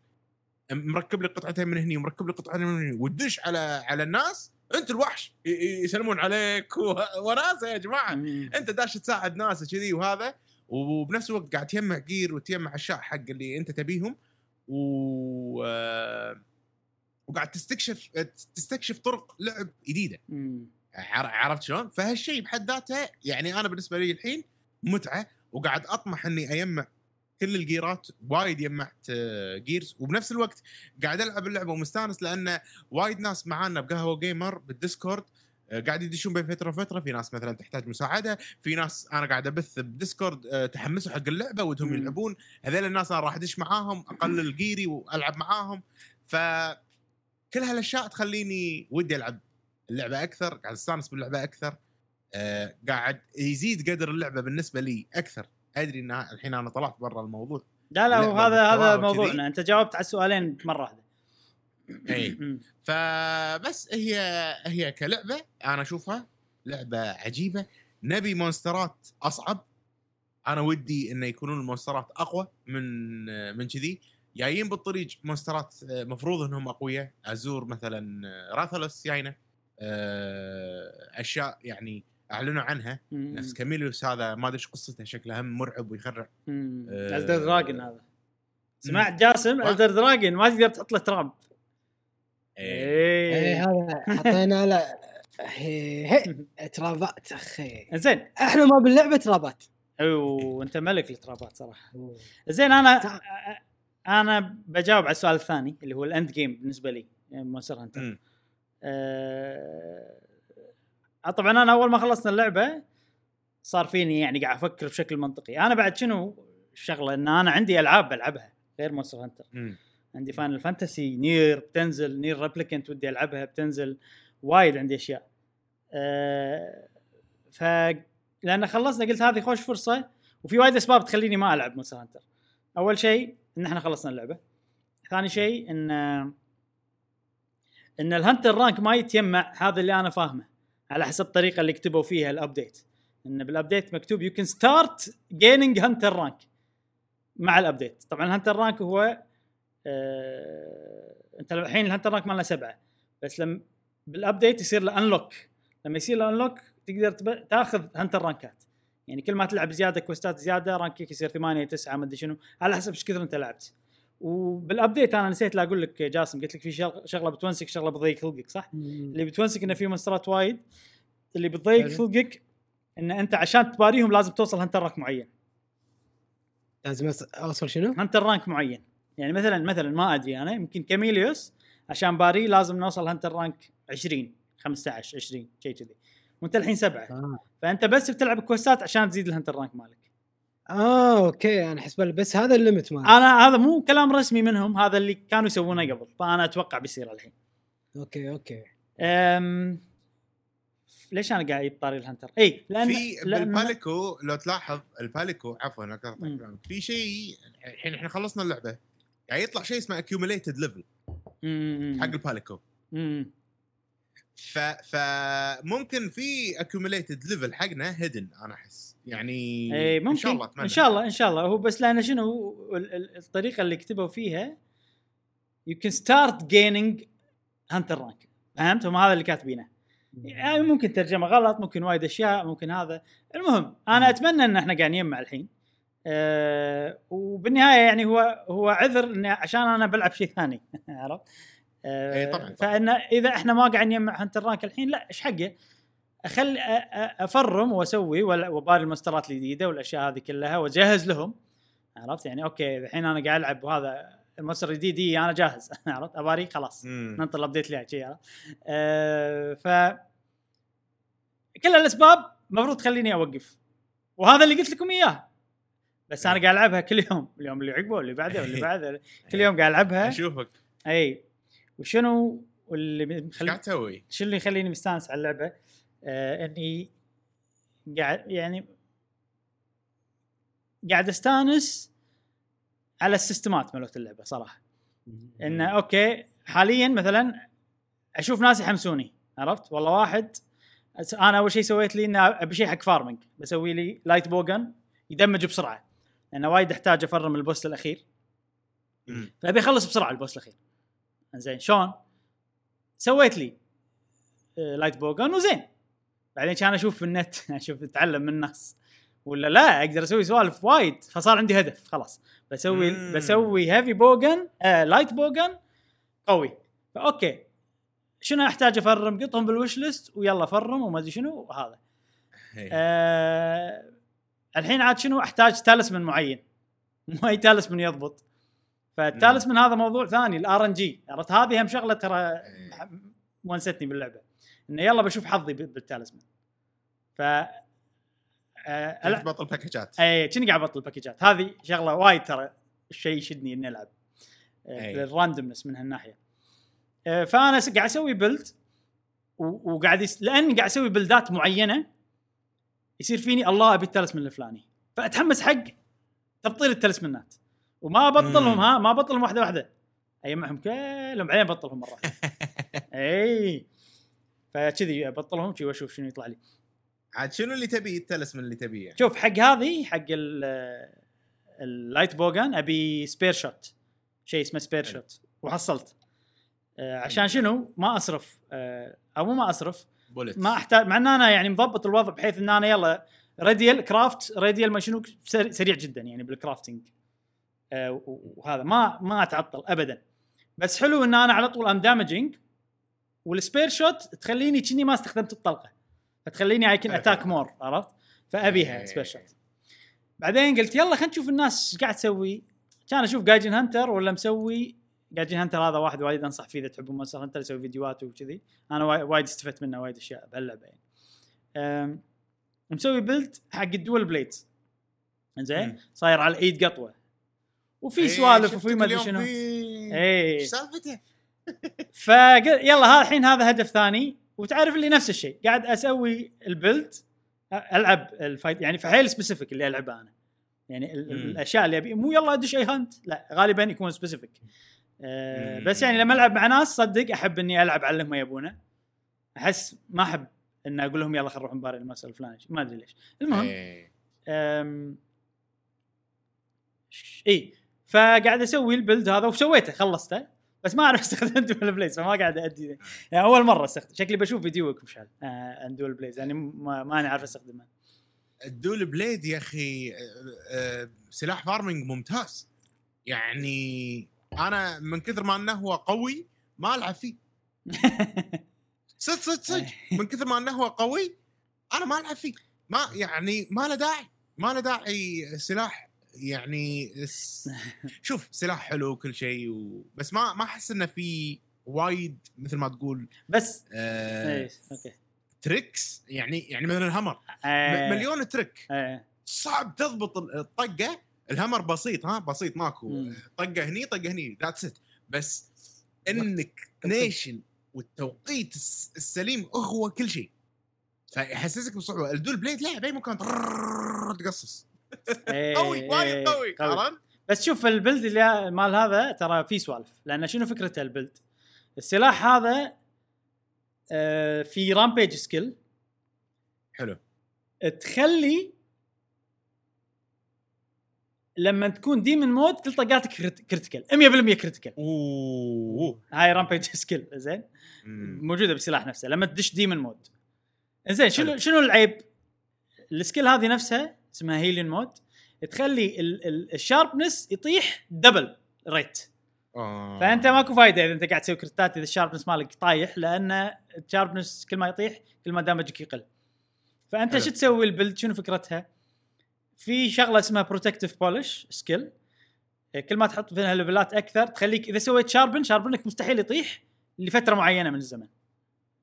مركب لي قطعتين من هني ومركب لي قطعتين من هني ودش على على الناس انت الوحش يسلمون عليك وناسه. يا جماعه انت داش تساعد ناس كذي وهذا وبنفس الوقت قاعد تجمع جير وتجمع اشياء حق اللي انت تبيهم و... وقاعد تستكشف تستكشف طرق لعب جديده. عرفت شلون؟ فهالشيء بحد ذاته يعني انا بالنسبه لي الحين متعه وقاعد اطمح اني اجمع كل الجيرات. وايد يجمعت جيرز وبنفس الوقت قاعد ألعب اللعبة ومستانس لأن وايد ناس معانا بقهوة جيمر بالديسكورد قاعد يدشون بين فترة وفترة. في ناس مثلا تحتاج مساعدة، في ناس أنا قاعد أبث بالديسكورد تحمسوا حق اللعبة ودهم يلعبون. هذول الناس أنا راح أدش معاهم أقلل جيري وألعب معاهم. فكل هالأشياء تخليني ودي ألعب اللعبة أكثر، قاعد أستانس باللعبة أكثر، قاعد يزيد قدر اللعبة بالنسبة لي أكثر. ادري ان الحين انا طلعت برا الموضوع. لا لا وهذا هذا موضوعنا. انت جاوبت على السؤالين مره واحده. اي فبس هي هي كلعبه انا اشوفها لعبه عجيبه. نبي مونسترات اصعب، انا ودي انه يكونون المونسترات اقوى من من كذي. جايين بالطريق مونسترات مفروض انهم اقوياء، ازور مثلا راثلوس جاينا اشياء يعني اعلنوا عنها مم. نفس كاميليوس هذا ما ادري ايش قصته، شكله هم مرعب ويخرع. أه ألدر دراجن هذا سمعت جاسم و... ألدر دراجن ما تقدر تحط له تراب. اي هذا حطينا له ترابات اخي. زين احنا ما باللعبه ترابات. ايوه انت ملك الترابات صراحه. زين انا انا بجاوب على السؤال الثاني اللي هو الاند جيم بالنسبه لي مونستر هانتر. طبعا انا اول ما خلصنا اللعبه صار فيني يعني قاعد افكر بشكل منطقي. انا بعد شنو الشغله ان انا عندي العاب بلعبها غير مونستر هانتر. عندي فاينل فانتسي، نير بتنزل، نير ريبليكانت ودي العبها بتنزل، وايد عندي اشياء. أه ف لان خلصنا قلت هذه خوش فرصه. وفي وايد اسباب تخليني ما العب مونستر هانتر. اول شيء ان احنا خلصنا اللعبه، ثاني شيء ان ان الهانتر رانك ما يتجمع. هذا اللي انا فاهمه على حسب الطريقه اللي كتبوا فيها الابديت، ان بالابديت مكتوب يو كان ستارت جينينج هانتر رانك مع الابديت. طبعا هانتر رانك هو آه... انت الحين الهانتر رانك مالنا سبعة بس لما بالابديت يصير له انلوك. لما يصير له انلوك تقدر تب... تاخذ هانتر رانكات. يعني كل ما تلعب زياده كوستات زياده رانكك يصير ثمانية تسعة ما ادري شنو على حسب ايش كثر انت لعبت. وبالابديت انا نسيت لا اقول لك جاسم، قلت لك في شغله بتونسك شغله بتضيق خلقك صح. اللي بتونسك انه في مونسترات وايد، اللي بتضيق خلقك ان انت عشان تباريهم لازم توصل هنتر رانك معين. لازم اوصل شنو؟ هنتر رانك معين. يعني مثلا مثلا ما ادري انا يمكن كاميليوس عشان باري لازم نوصل هنتر رانك عشرين خمسة عشر عشرين شيء كذي، وانت الحين سبعة. آه. فانت بس بتلعب كويستات عشان تزيد الهنتر رانك مالك. اه اوكي، انا حسب بس هذا الليمت مالك. انا هذا مو كلام رسمي منهم، هذا اللي كانوا يسوونه قبل، فانا اتوقع بيصير الحين. اوكي اوكي. امم ليش انا قاعد طاري الهنتر؟ اي لان في الباليكو لو تلاحظ الباليكو، عفوا انا قاطعك، في شيء الحين احنا خلصنا اللعبه قاعد يعني يطلع شيء اسمه accumulated level حق الباليكو. امم ف فممكن في accumulated level حقنا hidden انا احس يعني. اي ممكن، ان شاء الله ان شاء الله ان شاء الله. هو بس لان شنو الطريقه اللي كتبوا فيها you can start gaining hunter rank، فهمتهم؟ هذا اللي كاتبينه. يعني ممكن ترجمه غلط، ممكن وايد اشياء، ممكن هذا. المهم انا اتمنى ان احنا قاعدين نجمع الحين. أه وبالنهايه يعني هو هو عذر إن عشان انا بلعب شيء ثاني عرفت. اي طبعا. فان اذا احنا ما قاعدين نجمع هنتر رانك الحين، لا ايش حقه اخلي افرم واسوي وباري المسترات الجديده والاشياء هذه كلها واجهز لهم، عرفت يعني. اوكي الحين انا قاعد العب وهذا المصر الجديد دي انا جاهز عرفت، اباري خلاص ننطر الابديت اللي جاي. أه ف كل الاسباب مفروض تخليني اوقف، وهذا اللي قلت لكم اياه. بس انا قاعد العبها كل يوم، اليوم اللي عقبه واللي بعده واللي بعده كل يوم قاعد العبها. اشوفك. اي وشنو اللي مخلي قاعد تسوي؟ شو اللي يخليني مستانس على اللعبه؟ آه اني قاعد يعني قاعد استانس على السيستمات مالت اللعبه صراحه. ان اوكي حاليا مثلا اشوف ناس يحمسوني، عرفت والله. واحد انا اول شيء سويت لي ان ابي شيء حق فارمنج، بسوي لي لايت بوغن يدمج بسرعه لانه وايد احتاج افرم البوس الاخير. فابي اخلص بسرعه البوس الاخير. زين شلون سويت لي لايت بوغن؟ وزين بعدين كان اشوف في النت اشوف اتعلم من الناس ولا لا اقدر اسوي سوالف وايد. فصار عندي هدف خلاص، بسوي مم. بسوي هيفي بوغن آه، لايت بوغن قوي. فاوكي شنو احتاج افرم؟ قطهم بالوش ليست ويلا فرم وما ادري شنو هذا. آه، الحين عاد شنو احتاج؟ تالسمن معين، مو اي تالسمن يضبط. فالتالسمن هذا موضوع ثاني، الار ان جي عرفت. هذه هم شغله ترى ونستني باللعبه، انه يلا بشوف حظي بالتالسمن. ف أه بطل باكيجات. اي كني قاعد بطل باكيجات، هذه شغله وايد ترى الشيء يشدني اني العب الراندمنس من هالناحيه. أه فانا قاعد اسوي بيلد وقاعد يس... لان قاعد اسوي بلدات معينه يصير فيني الله ابي التلسمن الفلاني، فاتحمس حق تبطيل التلسمنات وما ابطلهم. ها ما ابطلهم واحده واحده، اجمعهم كلهم بعدين ابطلهم مره. اي فكذي ابطلهم كذي واشوف شنو يطلع لي. عاد شنو اللي تبي التلسمن اللي تبيه؟ شوف حق هذه حق اللايت بوغان ابي سبير شوت، شيء اسمه سبير شوت، وحصلت. آه عشان شنو ما اصرف آه او ما اصرف بولت. ما احتاج، مع ان انا يعني مضبط الوضع بحيث ان انا يلا راديال كرافت راديال ما شنو سريع جدا يعني بالكرافتنج. آه وهذا ما ما اتعطل ابدا. بس حلو ان انا على طول ام دامجينج، والسبير شوت تخليني كني ما استخدمت الطلقه، فتخليني ايكن اتاك مور، عرفت. فابيها سبيشال. بعدين قلت يلا خلينا نشوف الناس ايش قاعد تسوي. كان اشوف جاجن هانتر ولا مسوي جاجن هانتر، هذا واحد وايد انصح فيه اذا تحبون مونستر هانتر، يسوي فيديوهات وكذي. انا وايد استفدت منه وايد اشياء بهاللعبه يعني. أم. مسوي بيلد حق الدول بليت، زين صاير على ايد قطوه وفي سوالف وفي ما ادري شنو. اي سالفته. فقل يلا ها الحين هذا هدف ثاني. وتعرف اللي نفس الشيء قاعد اسوي البيلد، العب الفايت يعني في حيل سبيسيفيك اللي العبها انا يعني. ال- الاشياء اللي ابي مو يلا ادش اي هانت، لا غالبا يكون سبيسيفيك. أه بس يعني لما العب مع ناس صدق احب اني العب على اللي ما يبونه، احس ما احب ان اقول لهم يلا خلينا نروح نباري المساله الفلانيه، ما ادري ليش. المهم امم اي فقاعد اسوي البيلد هذا وسويته خلصته، بس ما اعرف استخدم دول بليز، فما قاعد ادي يعني. اول مره استخدم، شكلي بشوف فيديوك مشعل عن دول بليز يعني ما, ما انا عارف استخدمها. الدول بليد يا اخي سلاح فارمنج ممتاز يعني. انا من كثر ما انه هو قوي ما العب فيه صدق صدق صدق من كثر ما انه هو قوي انا ما العب فيه. ما يعني ما له داعي ما له داعي سلاح يعني س... شوف سلاح حلو وكل شيء و... بس ما ما احس انه في وايد مثل ما تقول بس آه... اوكي تريكس يعني يعني مثلا الهمر آه. مليون تريك آه. صعب تضبط الطقه الهمر بسيط ها بسيط ماكو مم. طقه هني طقه هني ذاتس ات بس انك نيشن والتوقيت السليم هو كل شيء فيحسسك بصعوبه الدول بليد لا باي مكان تقصص قوي وايد قوي ترى بس شوف البلد اللي مال هذا ترى فيه سوالف لان شنو فكرته البلد السلاح هذا آه في رامبيج سكيل حلو تخلي لما تكون ديمن مود كل طاقاتك كريتيكال مية بالمية كريتيكال اوه هاي رامبيج سكيل زين موجوده بالسلاح نفسه لما تدش ديمن مود زين شنو شنو العيب السكيل هذه نفسها اسمها هيلين مود تخلي الشاربنس يطيح دبل ريت آه. فانت ماكو فايده اذا انت قاعد تسوي كريتات اذا الشاربنس مالك طايح لان الشاربنس كل ما يطيح كل ما دامجك يقل فانت حلو. شو تسوي البلد شنو فكرتها في شغله اسمها بروتكتيف بولش سكيل كل ما تحط فيها ليفلات اكثر تخليك اذا سويت شاربن شاربنك مستحيل يطيح لفتره معينه من الزمن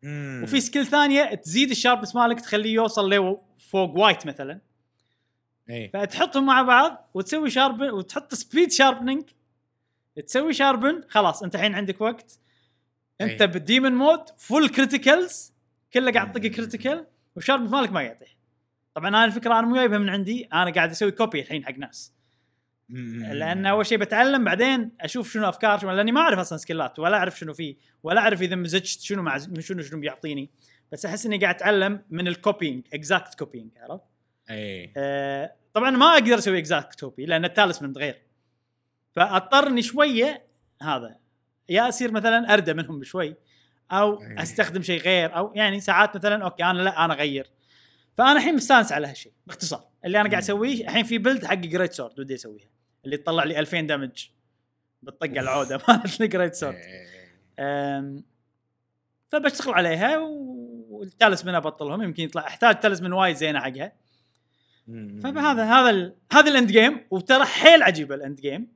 مم. وفي سكيل ثانيه تزيد الشاربنس مالك تخليه يوصل لي فوق وايت مثلا اي فتحطهم مع بعض وتسوي شاربن وتحط سبيد شاربنينج تسوي شاربن خلاص انت الحين عندك وقت انت أيه. بالديمن مود فول كريتيكالز كله قاعد تطق كريتيكال والشاربن مالك ما يطيح طبعا انا الفكره انا مو جايبها من عندي انا قاعد اسوي كوبي الحين حق ناس لان اول شيء بتعلم بعدين اشوف شنو افكار شنو لاني ما اعرف اصلا سكيلات ولا اعرف شنو فيه ولا اعرف اذا مزجت شنو مع شنو شنو بيعطيني بس احس اني قاعد اتعلم من الكوبينج اكزاكت كوبينج عرفت اي آه طبعا ما اقدر اسوي اكزاكت كوبي لان التالسمن متغير فاضطرني شويه هذا يا اصير مثلا اردى منهم بشوي او استخدم شيء غير او يعني ساعات مثلا اوكي انا لا انا اغير فانا الحين مستانس على هالشيء باختصار اللي انا قاعد اسويه الحين في بلد حق جريت سورد ودي اسويها اللي تطلع لي ألفين دمج بالطقه العوده مالت الجريت سورد امم فبشتغل عليها والتالس منها بطلهم يمكن يطلع احتاج تالس من وايد زينه حقها فبهذا هذا ال... هذا الاند جيم وترى حيل عجيبه الاند جيم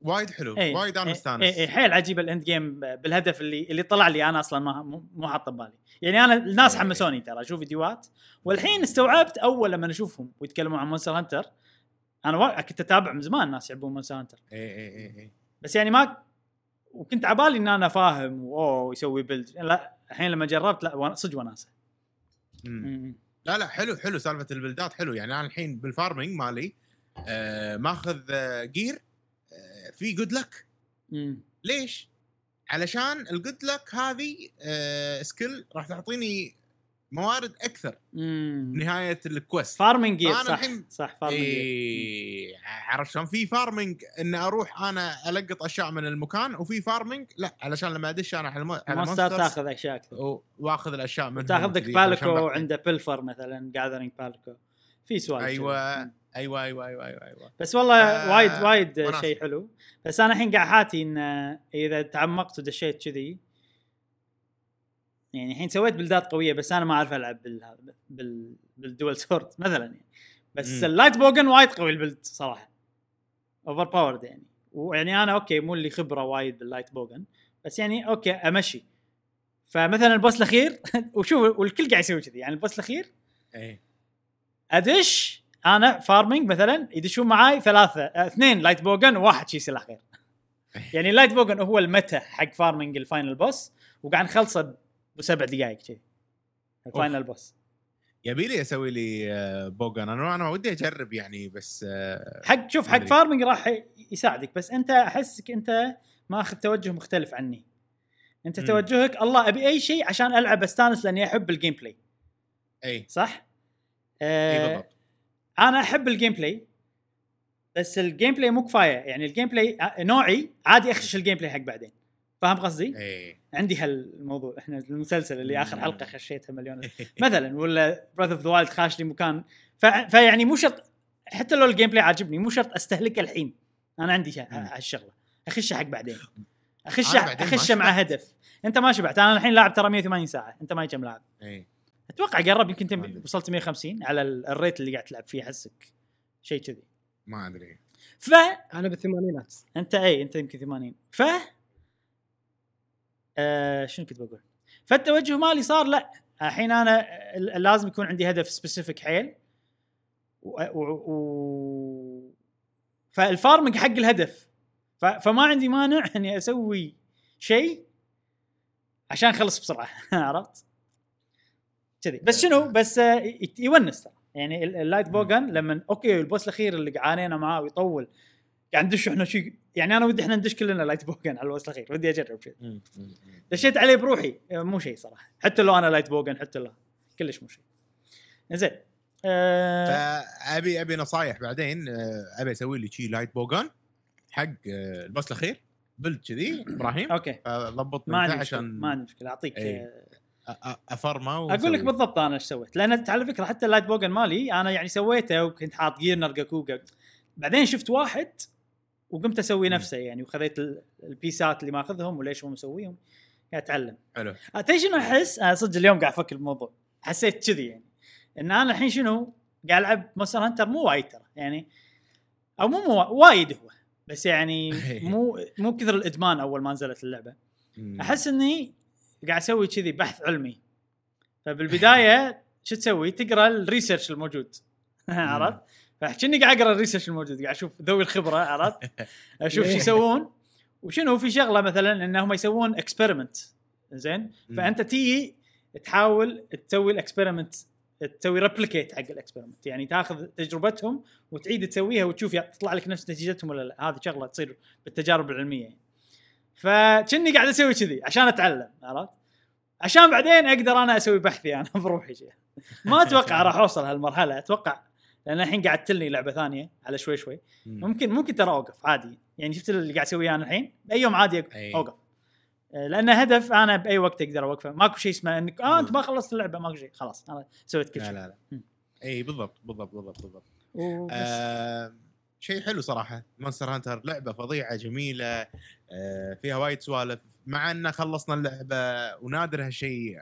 وايد حلو وايد انا مستانس اي اي حيل عجيبه الاند جيم بالهدف اللي اللي طلع لي انا اصلا ما مو حاطه ببالي يعني انا الناس حمسوني ترى اشوف فيديوهات والحين استوعبت اول لما اشوفهم ويتكلمون عن مونستر هانتر انا كنت اتابع من زمان ناس يلعبون مونستر هانتر اي اي اي بس يعني ما وكنت عبالي ان انا فاهم واو يسوي بيلد لا الحين لما جربت لا صدق وناسه لا لا حلو حلو سالفه البلدات حلو يعني انا الحين بالفارمينج مالي آه ماخذ آه جير في جود لك ليش علشان الجود لك هذه آه سكيل راح تعطيني موارد اكثر نهايه الكويست فارمنج صح صح فارمنج إيه عرفت شلون في فارمنج ان اروح انا القط اشياء من المكان وفي فارمنج لا علشان لما ادش انا على المونستر تاخذ اشياء اكثر واخذ الاشياء من تاخذك بالكو وعنده بلفر مثلا جاذرينج بالكو في سؤال ايوه ايوه ايوه ايوه ايوه بس والله آه وايد وايد شيء حلو بس انا الحين قاعد حاتي ان اذا تعمقت ودشيت كذي يعني الحين سويت بلدات قويه بس انا ما اعرف العب بال بال بالدول سورد مثلا يعني بس اللايت بوغن وايد قوي البلد صراحه اوفر باورد يعني ويعني انا اوكي مو اللي خبره وايد باللايت بوغن بس يعني اوكي امشي فمثلا البوس الاخير وشوف والكل قاعد يسوي كذي يعني البوس الاخير اي ادش انا فارمينج مثلا يدشون معاي ثلاثه اثنين لايت بوغن وواحد شي سلاح غير يعني اللايت بوغن هو المتى حق فارمينج الفاينل بوس وقاعد نخلصه بسبع دقائق كذي الفاينل بوس يبي لي اسوي لي بوغن انا انا ودي اجرب يعني بس حق شوف حق فارمينج راح يساعدك بس انت احسك انت ماخذ توجه مختلف عني انت م. توجهك الله ابي اي شيء عشان العب استانس لاني احب الجيم بلاي اي صح آه اي انا احب الجيم بلاي بس الجيم بلاي مو كفايه يعني الجيم بلاي نوعي عادي اخش الجيم بلاي حق بعدين فاهم قصدي أيه. عندي هالموضوع احنا المسلسل اللي اخر حلقه خشيتها مليون مثلا ولا براذ اوف ذا وايلد خاش لي مكان فيعني مو شرط حتى لو الجيم بلاي عاجبني مو شرط استهلكه الحين انا عندي هالشغله اخش حق بعدين اخش اخش مع هدف انت ما شبعت انا الحين لاعب ترى مية وثمانين ساعه انت ما كم لاعب أيه. اتوقع قرب يمكن وصلت مية وخمسين على الريت اللي قاعد تلعب فيه حسك شيء كذي ما ادري. ف انا بالثمانينات انت اي انت يمكن ثمانين. ف آه شنو كنت بقول؟ فالتوجه مالي صار لا الحين انا لازم يكون عندي هدف سبيسيفيك حيل و, و... و... فالفارمنج حق الهدف ف... فما عندي مانع اني اسوي شيء عشان اخلص بسرعه. عرفت كذي بس شنو بس يونس يعني اللايت بوغان لما اوكي البوس الاخير اللي قعانينا معاه ويطول يعني ندش احنا شيء يعني انا ودي احنا ندش كلنا لايت بوغان على الوصل الاخير ودي اجرب شيء. دشيت عليه بروحي مو شيء صراحه حتى لو انا لايت بوغان حتى لا كلش مو شيء زين. أه ابي ابي نصايح بعدين. ابي اسوي لي شيء لايت بوغان حق البوس الاخير بلد كذي ابراهيم اوكي ضبط منته عشان ما عندي مشكله اعطيك ايه. افرمه اقول لك بالضبط انا ايش سويت لان على فكره حتى اللايت بوغان مالي انا يعني سويته وكنت حاط جيرنر جاكوجا بعدين شفت واحد وقمت اسوي نفسه يعني وخذيت البيسات اللي ماخذهم وليش هو مسويهم قاعد اتعلم حلو اتي شنو احس صدق اليوم قاعد افكر بالموضوع حسيت كذي يعني ان انا الحين شنو قاعد العب مونستر هانتر مو وايد ترى يعني او مو, مو وايد هو بس يعني مو مو كثر الادمان اول ما نزلت اللعبه احس اني قاعد اسوي كذي بحث علمي فبالبدايه شو تسوي تقرا الريسيرش الموجود عرفت فحكيني قاعد اقرا الريسيرش الموجود قاعد اشوف ذوي الخبره عرفت اشوف شو يسوون وشنو في شغله مثلا انهم يسوون اكسبيرمنت زين فانت تي تحاول تسوي الاكسبيرمنت تسوي ريبليكيت حق الاكسبيرمنت يعني تاخذ تجربتهم وتعيد تسويها وتشوف تطلع لك نفس نتيجتهم ولا لا. هذه شغله تصير بالتجارب العلميه فكني قاعد اسوي كذي عشان اتعلم عرفت عشان بعدين اقدر انا اسوي بحثي انا بروحي شيء ما اتوقع راح اوصل هالمرحله اتوقع لان الحين قاعد تلني لعبه ثانيه على شوي شوي ممكن ممكن ترى اوقف عادي يعني شفت اللي قاعد اسويه انا الحين باي يوم عادي اوقف لان هدف انا باي وقت اقدر اوقفه ماكو شيء اسمه انك اه انت ما خلصت اللعبه ماكو شيء خلاص انا سويت كل شيء لا لا لا اي بالضبط بالضبط بالضبط بالضبط آه شيء حلو صراحه مونستر هانتر لعبه فظيعه جميله آه فيها وايد سوالف مع ان خلصنا اللعبه ونادر هالشيء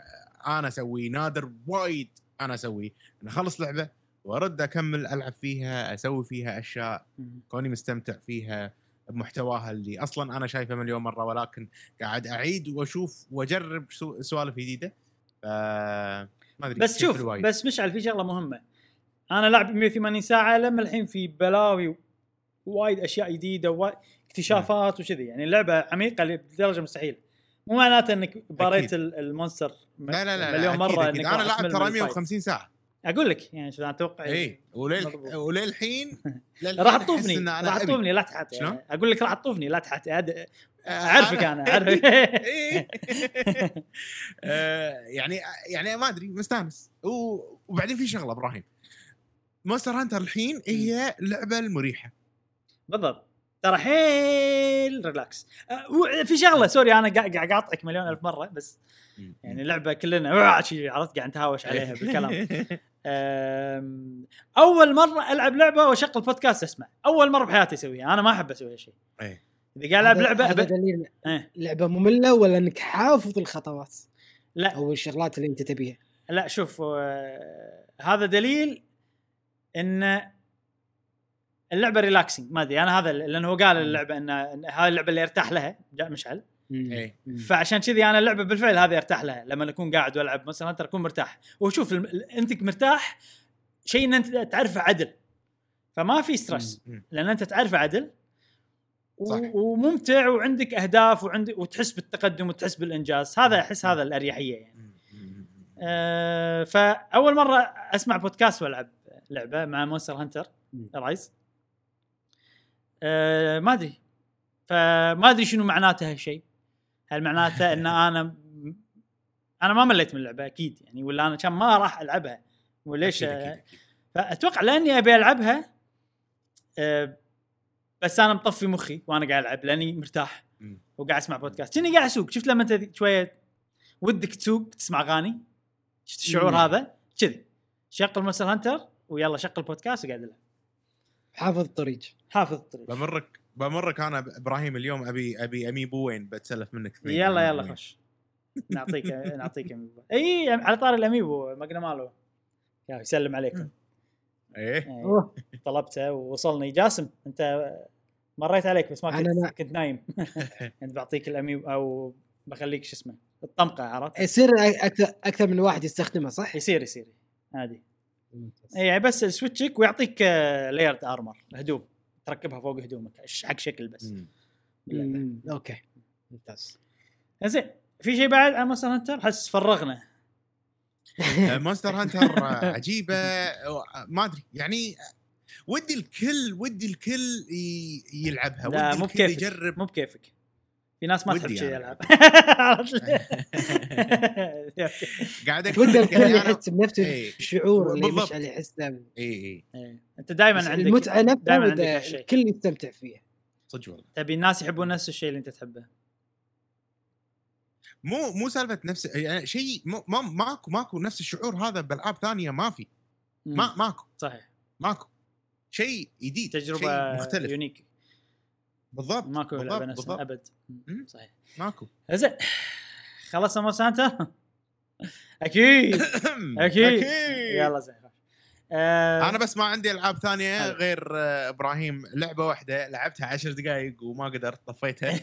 انا اسويه نادر وايد انا اسويه نخلص لعبه وارد اكمل العب فيها اسوي فيها اشياء كوني مستمتع فيها بمحتواها اللي اصلا انا شايفه مليون مره ولكن قاعد اعيد واشوف واجرب سوالف جديده ما ادري بس شوف الوايد. بس مشعل في شغله مهمه انا لعب مية وثمانين ساعه لما الحين في بلاوي وايد اشياء جديده واكتشافات وكذي يعني اللعبه عميقه لدرجه مستحيل مو معناته انك باريت المونستر لا لا لا مليون مره أكيد أكيد. انا لعب ترى مية وخمسين ساعه اقول لك يعني شو اتوقع اي وليل وللحين راح تطوفني راح تطوفني لا تحات يعني. اقول لك راح تطوفني لا تحات اعرفك انا اعرف يعني يعني ما ادري مستانس وبعدين في شغله ابراهيم مونستر هانتر الحين هي اللعبه المريحه بالضبط ترى حيل ريلاكس في شغله سوري انا قاعد اقاطعك مليون الف مره بس يعني اللعبه كلنا شيء عرفت قاعد نتهاوش عليها بالكلام اول مره العب لعبه واشغل بودكاست اسمع اول مره بحياتي اسويها انا ما احب اسوي شيء اي اذا قاعد العب لعبه أب... أه؟ لعبه ممله ولا انك حافظ الخطوات لا او الشغلات اللي انت تبيها لا شوف آه... هذا دليل ان اللعبه ريلاكسينج ما ادري انا هذا لانه هو قال اللعبه ان هاي اللعبه اللي ارتاح لها لا مشعل فعشان كذي انا اللعبه بالفعل هذه ارتاح لها لما اكون قاعد والعب مثلا انت تكون مرتاح وشوف انت مرتاح شيء ان انت تعرفه عدل فما في ستريس لان انت تعرفه عدل وممتع وعندك اهداف وعندك وتحس بالتقدم وتحس بالانجاز هذا احس هذا الاريحيه يعني أه فاول مره اسمع بودكاست والعب لعبه مع مونستر هانتر رايز أه ما ادري فما ادري شنو معناته هالشيء هل معناته ان انا انا ما مليت من اللعبه اكيد يعني ولا انا كان ما راح العبها وليش أكيد أكيد أكيد. فاتوقع لاني ابي العبها أه بس انا مطفي مخي وانا قاعد العب لاني مرتاح وقاعد اسمع بودكاست كني قاعد اسوق شفت لما انت شويه ودك تسوق تسمع اغاني شفت الشعور مم. هذا كذي شغل مونستر هانتر ويلا شغل بودكاست وقاعد العب حافظ الطريق حافظ الطريق بمرك بمرك انا ابراهيم اليوم ابي ابي اميبوين بتسلف منك يلا يلا خش نعطيك نعطيك اي على طار الاميبو ماجنامالو يا يسلم عليكم. ايه طلبته ووصلني. جاسم انت مريت عليك بس ما كنت أنا كنت نايم. انت بعطيك الاميبو او بخليك شو اسمه الطمقه عرفت. يصير اكثر اكثر من واحد يستخدمه صح. يصير يصير عادي اي بس سويتشك ويعطيك ليرد ارمر هدوم تركبها فوق هدومك حق شكل بس. مم. اوكي ممتاز. زين في شيء بعد عن مونستر هانتر؟ حس فرغنا. مونستر هانتر عجيبه ما ادري يعني ودي الكل ودي الكل يلعبها ودي الكل يجرب. مو بكيفك في ناس ما تحب شيء يلعب. قاعد اقول لك انا احس بنفس الشعور اللي مش اللي احسه. اي اي انت دائما عندك المتعه دائما الكل يستمتع فيها صدق والله. تبي الناس يحبون نفس الشيء اللي انت تحبه مو مو سالفه نفس يعني شيء ما ماكو ماكو نفس الشعور هذا بالعاب ثانيه ما في ما ماكو صحيح ماكو شيء جديد تجربه مختلف يونيك بالضبط ماكو لعبه نفس ابد صحيح ماكو. زين خلصنا مو سانتا اكيد اكيد يلا زين. أه انا بس ما عندي العاب ثانيه حلو. غير ابراهيم لعبه واحده لعبتها عشر دقائق وما قدرت طفيتها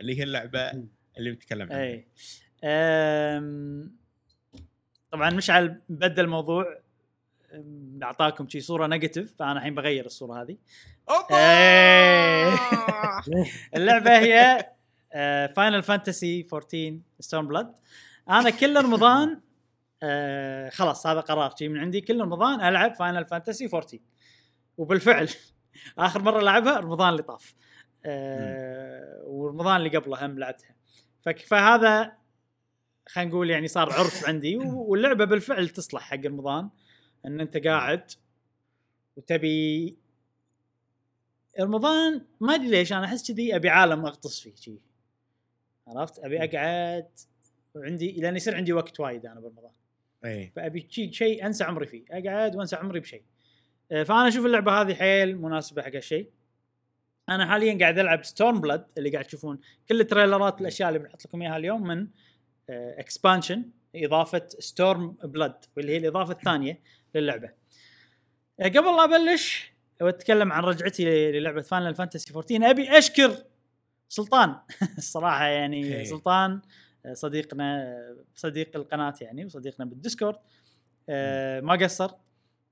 اللي هي اللعبه اللي بتكلم عنها. اي طبعا مشعل بدل الموضوع اعطاكم شي صوره نيجاتيف فانا الحين بغير الصوره هذه. اللعبه هي فاينل فانتسي أربعة عشر ستورمبلود. انا كل رمضان آه خلاص هذا قرار شيء من عندي كل رمضان ألعب فاينل فانتسي أربعة عشر وبالفعل آخر مرة لعبها رمضان اللي طاف آه ورمضان اللي قبله هم لعبتها فهذا خلينا نقول يعني صار عرف عندي. واللعبة بالفعل تصلح حق رمضان أن أنت قاعد وتبي رمضان ما أدري ليش أنا أحس كذي أبي عالم أغطس فيه شيء عرفت أبي أقعد وعندي لأن يصير عندي وقت وايد أنا برمضان اي فابي شيء انسى عمري فيه اقعد وانسى عمري بشيء فانا اشوف اللعبه هذه حيل مناسبه حق هالشيء. انا حاليا قاعد العب ستورم بلاد اللي قاعد تشوفون كل التريلرات الاشياء اللي بنحط لكم اياها اليوم من اكسبانشن اضافه ستورم بلاد واللي هي الاضافه الثانيه للعبه. قبل لا ابلش واتكلم عن رجعتي للعبه فاينل فانتسي أربعة عشر ابي اشكر سلطان الصراحه يعني هي. سلطان صديقنا صديق القناة يعني وصديقنا بالديسكورد آه ما قصر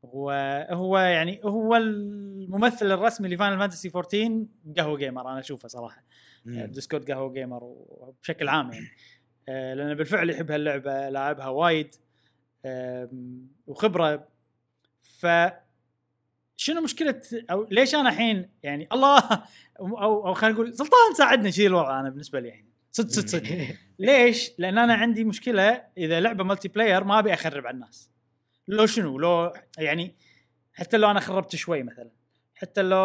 وهو يعني هو الممثل الرسمي لفاينل فانتسي أربعة عشر قهوة جيمر أنا أشوفه صراحة آه ديسكورد قهوة جيمر وبشكل عام يعني آه لأنه بالفعل يحب هاللعبة لعبها وايد آه وخبرة. فشنو مشكلة أو ليش أنا الحين يعني الله أو أو خلينا نقول سلطان ساعدني شيل الوضع. أنا بالنسبة لي يعني صد صد صد ليش؟ لأن أنا عندي مشكلة إذا لعبة ملتي بلاير ما أبي أخرب على الناس لو شنو لو يعني حتى لو أنا خربت شوي مثلا حتى لو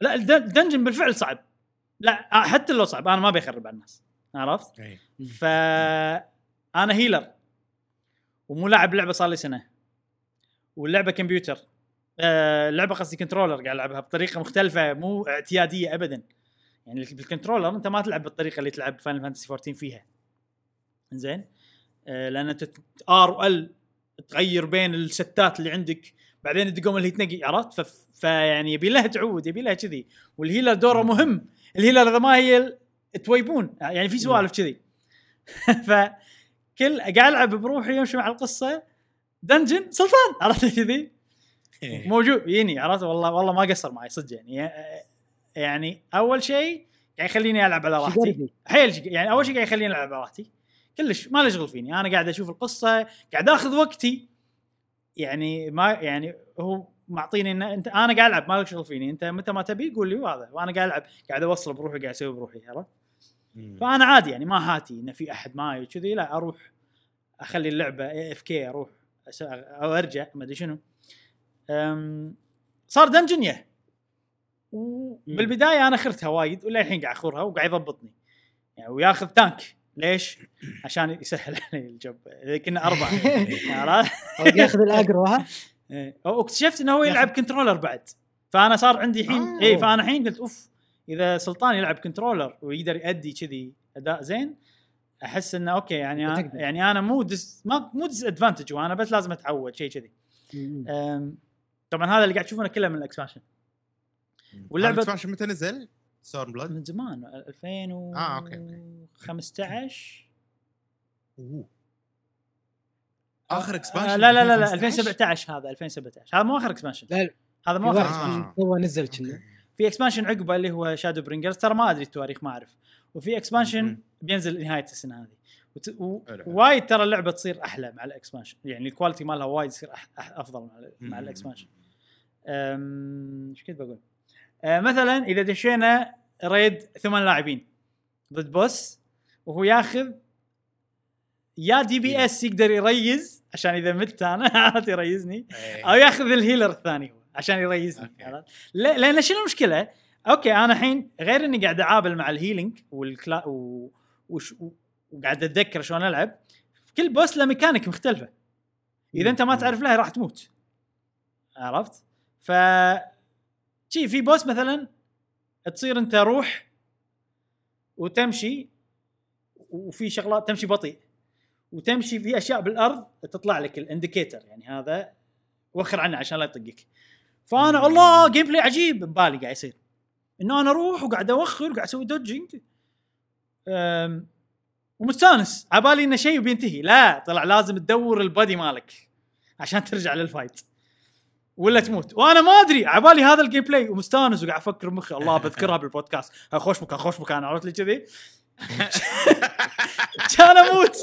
لا الدنجن بالفعل صعب لا حتى لو صعب أنا ما أبي أخرب على الناس عرفت؟ فأنا هيلر ومو لاعب لعبة صار لي سنة واللعبة كمبيوتر آه لعبة قصدي كنترولر قاعد ألعبها بطريقة مختلفة مو اعتيادية أبداً يعني بالكنترولر انت ما تلعب بالطريقه اللي تلعب فاينل فانتسي أربعة عشر فيها زين آه لان انت ار و ال تغير بين الستات اللي عندك بعدين الدقم اللي تنقي عرفت فيعني يبي لها تعود يبي لها كذي والهيلر دوره مهم الهيلر اذا ما هي تويبون يعني في سوالف كذي. فكل قاعد العب بروحي يمشي مع القصه دنجن سلطان عرفت كذي موجود يعني عرفت والله والله ما قصر معي صدق يعني يعني اول شيء يعني خليني العب على راحتي حيل يعني اول شيء قاعد يخليني العب على راحتي كلش ما له شغل فيني انا قاعد اشوف القصه قاعد اخذ وقتي يعني ما يعني هو معطيني ان انت انا قاعد العب ما له شغل فيني انت متى ما تبي قول لي وهذا وانا قاعد العب قاعد اوصل بروحي قاعد اسوي بروحي عرفت. فانا عادي يعني ما هاتي ان في احد معي كذي لا اروح اخلي اللعبه اف كي اروح او ارجع ما ادري شنو صار دنجنيه بالبداية أنا خرتها وايد ولا الحين قاعد أخورها وقاعد يضبطني يعني وياخذ تانك ليش عشان يسهل علي الجب كنا أربعة عرفت ياخذ الأقرها واكتشفت إنه هو يلعب كنترولر بعد فأنا صار عندي الحين إيه فأنا الحين قلت أوف إذا سلطان يلعب كنترولر ويقدر يؤدي كذي أداء زين احس انه اوكي يعني أنا يعني انا مو دس ما مو ديس ادفانتج وانا بس لازم اتعود شيء كذي. طبعا هذا اللي قاعد تشوفونه كله من الاكسبانشن. واللعبه الاكسبانشن متى نزل؟ ستورمبلود من زمان ألفين وخمسة عشر. اوه اخر اكسبانشن آه لا لا لا, لا ألفين وسبعة عشر. هذا ألفين وسبعة عشر هذا مو اخر اكسبانشن. هذا مو اخر اكسبانشن هو نزل كنا في اكسبانشن عقبه اللي هو شادو برينجرز. ترى ما ادري التواريخ ما اعرف. وفي اكسبانشن بينزل نهايه السنه هذه. وايد و... ترى اللعبه تصير احلى مع الاكسبانشن يعني الكواليتي مالها وايد تصير أح... افضل مع, مع الاكسبانشن. امم ايش كنت بقول؟ أه مثلا اذا دشينا ريد ثمان لاعبين ضد بوس وهو ياخذ يا دي بي اس يقدر يريز عشان اذا مت انا عاد يريزني او ياخذ الهيلر الثاني هو عشان يريزني. لان شنو المشكله؟ اوكي انا الحين غير اني قاعد اعابل مع الهيلينج والكلا و... وش... وقاعد اتذكر شلون العب. كل بوس له ميكانيك مختلفه اذا انت ما تعرف لها راح تموت عرفت. ف شي في بوس مثلا تصير انت روح وتمشي وفي شغلات تمشي بطيء وتمشي في اشياء بالارض تطلع لك الانديكيتر يعني هذا وخر عنه عشان لا يطقك. فانا الله جيم بلاي عجيب ببالي قاعد يصير انه انا اروح وقاعد اوخر وقاعد اسوي دوجينج امم ومستانس عبالي انه شيء وبينتهي. لا طلع لازم تدور البادي مالك عشان ترجع للفايت ولا تموت. وانا ما ادري عبالي هذا الجيم بلاي ومستانس وقاعد افكر بمخي الله بذكرها بالبودكاست اخوش بك اخوش بك انا عرفت لي كذي كان اموت.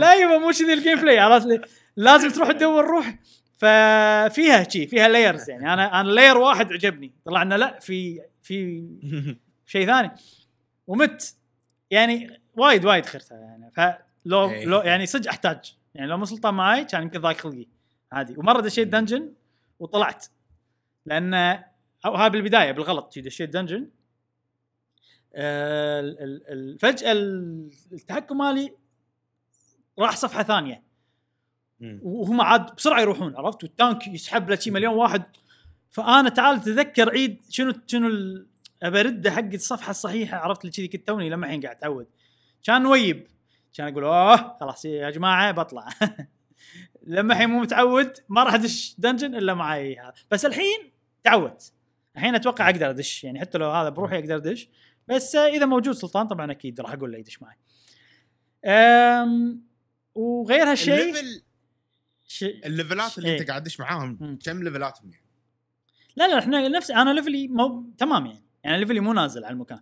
لا يبا مو كذي الجيم بلاي عرفت لي لازم تروح تدور روح. ففيها شيء فيها لايرز يعني انا انا لاير واحد عجبني طلعنا لا في في شيء ثاني ومت يعني وايد وايد خرتها يعني. فلو لو يعني صدق احتاج يعني لو مو سلطان معي كان يمكن ضايق خلقي عادي. ومره دشيت دنجن وطلعت لان او هاي بالبدايه بالغلط شي دشيت دنجن أه فجأة التحكم مالي راح صفحه ثانيه وهم عاد بسرعه يروحون عرفت والتانك يسحب له شي مليون واحد. فانا تعال تذكر عيد شنو شنو ابرد حق الصفحه الصحيحه عرفت اللي كذي. كنت توني لما الحين قاعد اتعود كان نويب كان اقول اه خلاص يا جماعه بطلع لما الحين مو متعود ما راح ادش دنجن الا معي. بس الحين تعودت الحين اتوقع اقدر ادش يعني حتى لو هذا بروحي اقدر ادش. بس اذا موجود سلطان طبعا اكيد راح اقول له يدش معي. امم وغير هالشيء الليفلات اللي انت قاعد تدش معاهم كم ليفلاتهم يعني؟ لا لا احنا نفس انا ليفلي مو تمام يعني يعني ليفلي مو نازل على المكان.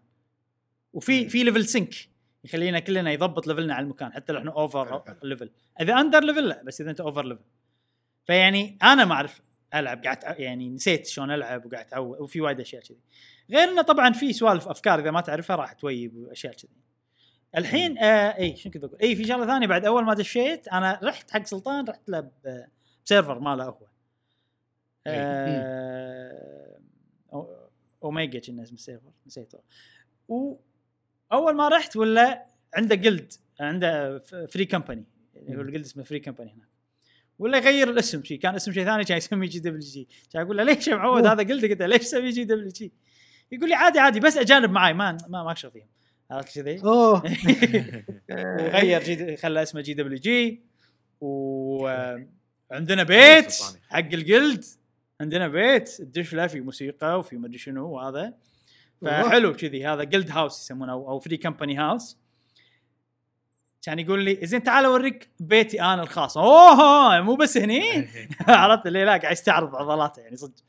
وفي في ليفل سينك يخلينا كلنا يضبط ليفلنا على المكان حتى لو احنا اوفر ليفل. اذا اندر ليفل لا بس اذا انت اوفر ليفل. فيعني انا ما اعرف العب قاعد يعني نسيت شلون العب وقاعد اتعود. وفي وايد اشياء كذي غير انه طبعا في سوالف افكار اذا ما تعرفها راح تويب واشياء كذي الحين. آه اي شنو كنت اقول؟ اي في شغله ثانيه بعد اول ما دشيت انا رحت حق سلطان رحت له بسيرفر ماله هو آه اوميجا كنا اسم السيرفر نسيته. واول ما رحت ولا عنده جلد عنده فري كمباني الجلد اسمه فري كمباني هناك ولا يغير الاسم شيء كان اسم شيء ثاني كان يسميه جي دبليو جي. كان اقول له ليش يا معود هذا جلدك انت ليش سوي جي دبليو جي؟ يقول لي عادي عادي بس اجانب معي ما ما ماكش فيهم عرفت كذي. اوه غير جي خلى اسمه جي دبليو جي. وعندنا بيت حق الجلد عندنا بيت الدش له في موسيقى وفي مدري شنو وهذا فحلو كذي. هذا جلد هاوس يسمونه او او فري كمباني هاوس. كان يقول لي زين تعال اوريك بيتي انا الخاص. اوه مو بس هني عرفت اللي لا قاعد يستعرض عضلاته يعني صدق.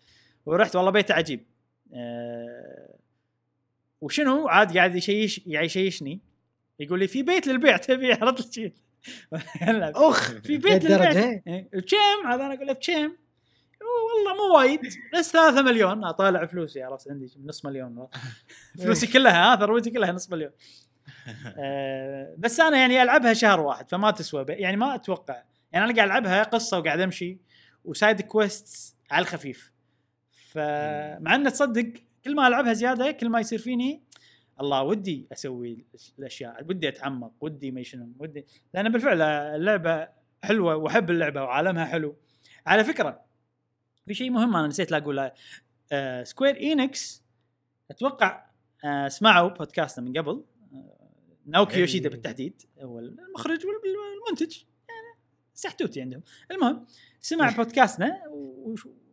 ورحت والله بيته عجيب أه وشنو عاد قاعد يشيش يعيشيشني يقول لي في بيت للبيع تبي عرضت شيء اخ في بيت للبيع كم هذا؟ انا اقول له كم والله مو وايد بس ثلاثة مليون. اطالع فلوسي عرفت عندي نص مليون فلوسي كلها ثروتي كلها نص مليون. أه بس انا يعني العبها شهر واحد فما تسوى يعني ما اتوقع يعني انا قاعد العبها قصه وقاعد امشي وسايد كويست على الخفيف. فمع ان تصدق كل ما العبها زياده كل ما يصير فيني الله ودي اسوي الاشياء ودي اتعمق ودي ما شنو ودي. لان بالفعل اللعبه حلوه واحب اللعبه وعالمها حلو. على فكره في شيء مهم انا نسيت لا اقوله. أه سكوير إينكس اتوقع أه سمعوا بودكاستنا من قبل ناوكي يوشيدا بالتحديد هو المخرج والمنتج، يعني سحتوتي عندهم. المهم سمع بودكاستنا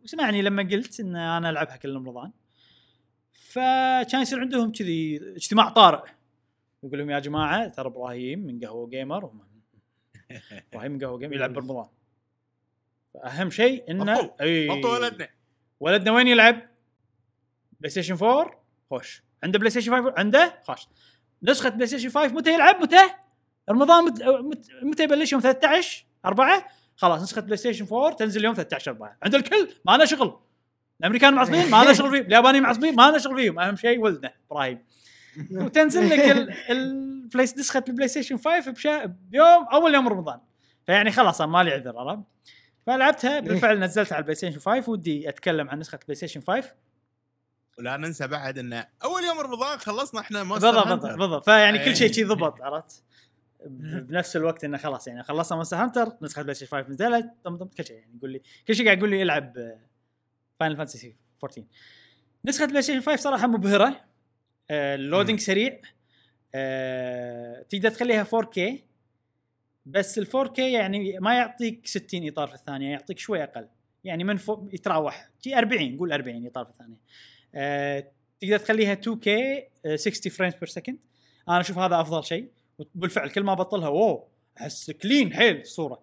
وسمعني لما قلت ان انا العبها كل رمضان، فكان يصير عندهم كذي اجتماع طارئ يقول لهم يا جماعه ترى ابراهيم من جهو جيمر ومن ابراهيم من جهو جيمر يلعب برمضان، فاهم شيء انه اي ولدنا ولدنا وين يلعب؟ بلاي ستيشن فور خوش، عنده بلاي ستيشن فايف عنده خوش، نسخه بلاي ستيشن فايف متى يلعب؟ متى رمضان مت... مت... متى يبلش؟ يوم ثلاثة عشر أربعة خلاص نسخه بلاي ستيشن فور تنزل يوم ثلاثة عشر أربعة. عند الكل ما انا شغل، الامريكان معصبين ما انا شغل فيهم، اليابانيين معصبين ما انا شغل فيهم، اهم شيء ولدنا ابراهيم. وتنزل لك البلاي نسخه البلاي ستيشن فايف بشا... بيوم اول يوم رمضان، فيعني خلاص ما لي عذر. عرفت؟ فلعبتها بالفعل، نزلتها على البلاي ستيشن فايف، ودي اتكلم عن نسخه بلاي ستيشن فايف. ولا ننسى بعد إنه أول يوم رمضان خلصنا إحنا مونستر هانتر بالضبط، فيعني كل شيء شيء ضبط. عرفت؟ بنفس الوقت إنه خلاص يعني خلصنا مونستر هانتر، نسخة بلاي ستيشن فايف نزلت، ضبط كل شيء. يعني يقول لي كل شيء قاعد يقول لي العب فاينل فانتسي فورتين. نسخة بلاي ستيشن فايف صراحة مبهرة، اللودينج سريع، تقدر تخليها فور كي، بس ال فور كي يعني ما يعطيك ستين إطار في الثانية، يعطيك شوي أقل، يعني من فوق يتراوح شيء أربعين، قول أربعين إطار في الثانية. أه، تقدر تخليها تو كي أه، ستين فريمز بير سكند. انا اشوف هذا افضل شيء، وبالفعل كل ما ابطلها اوه احس كلين حيل الصوره،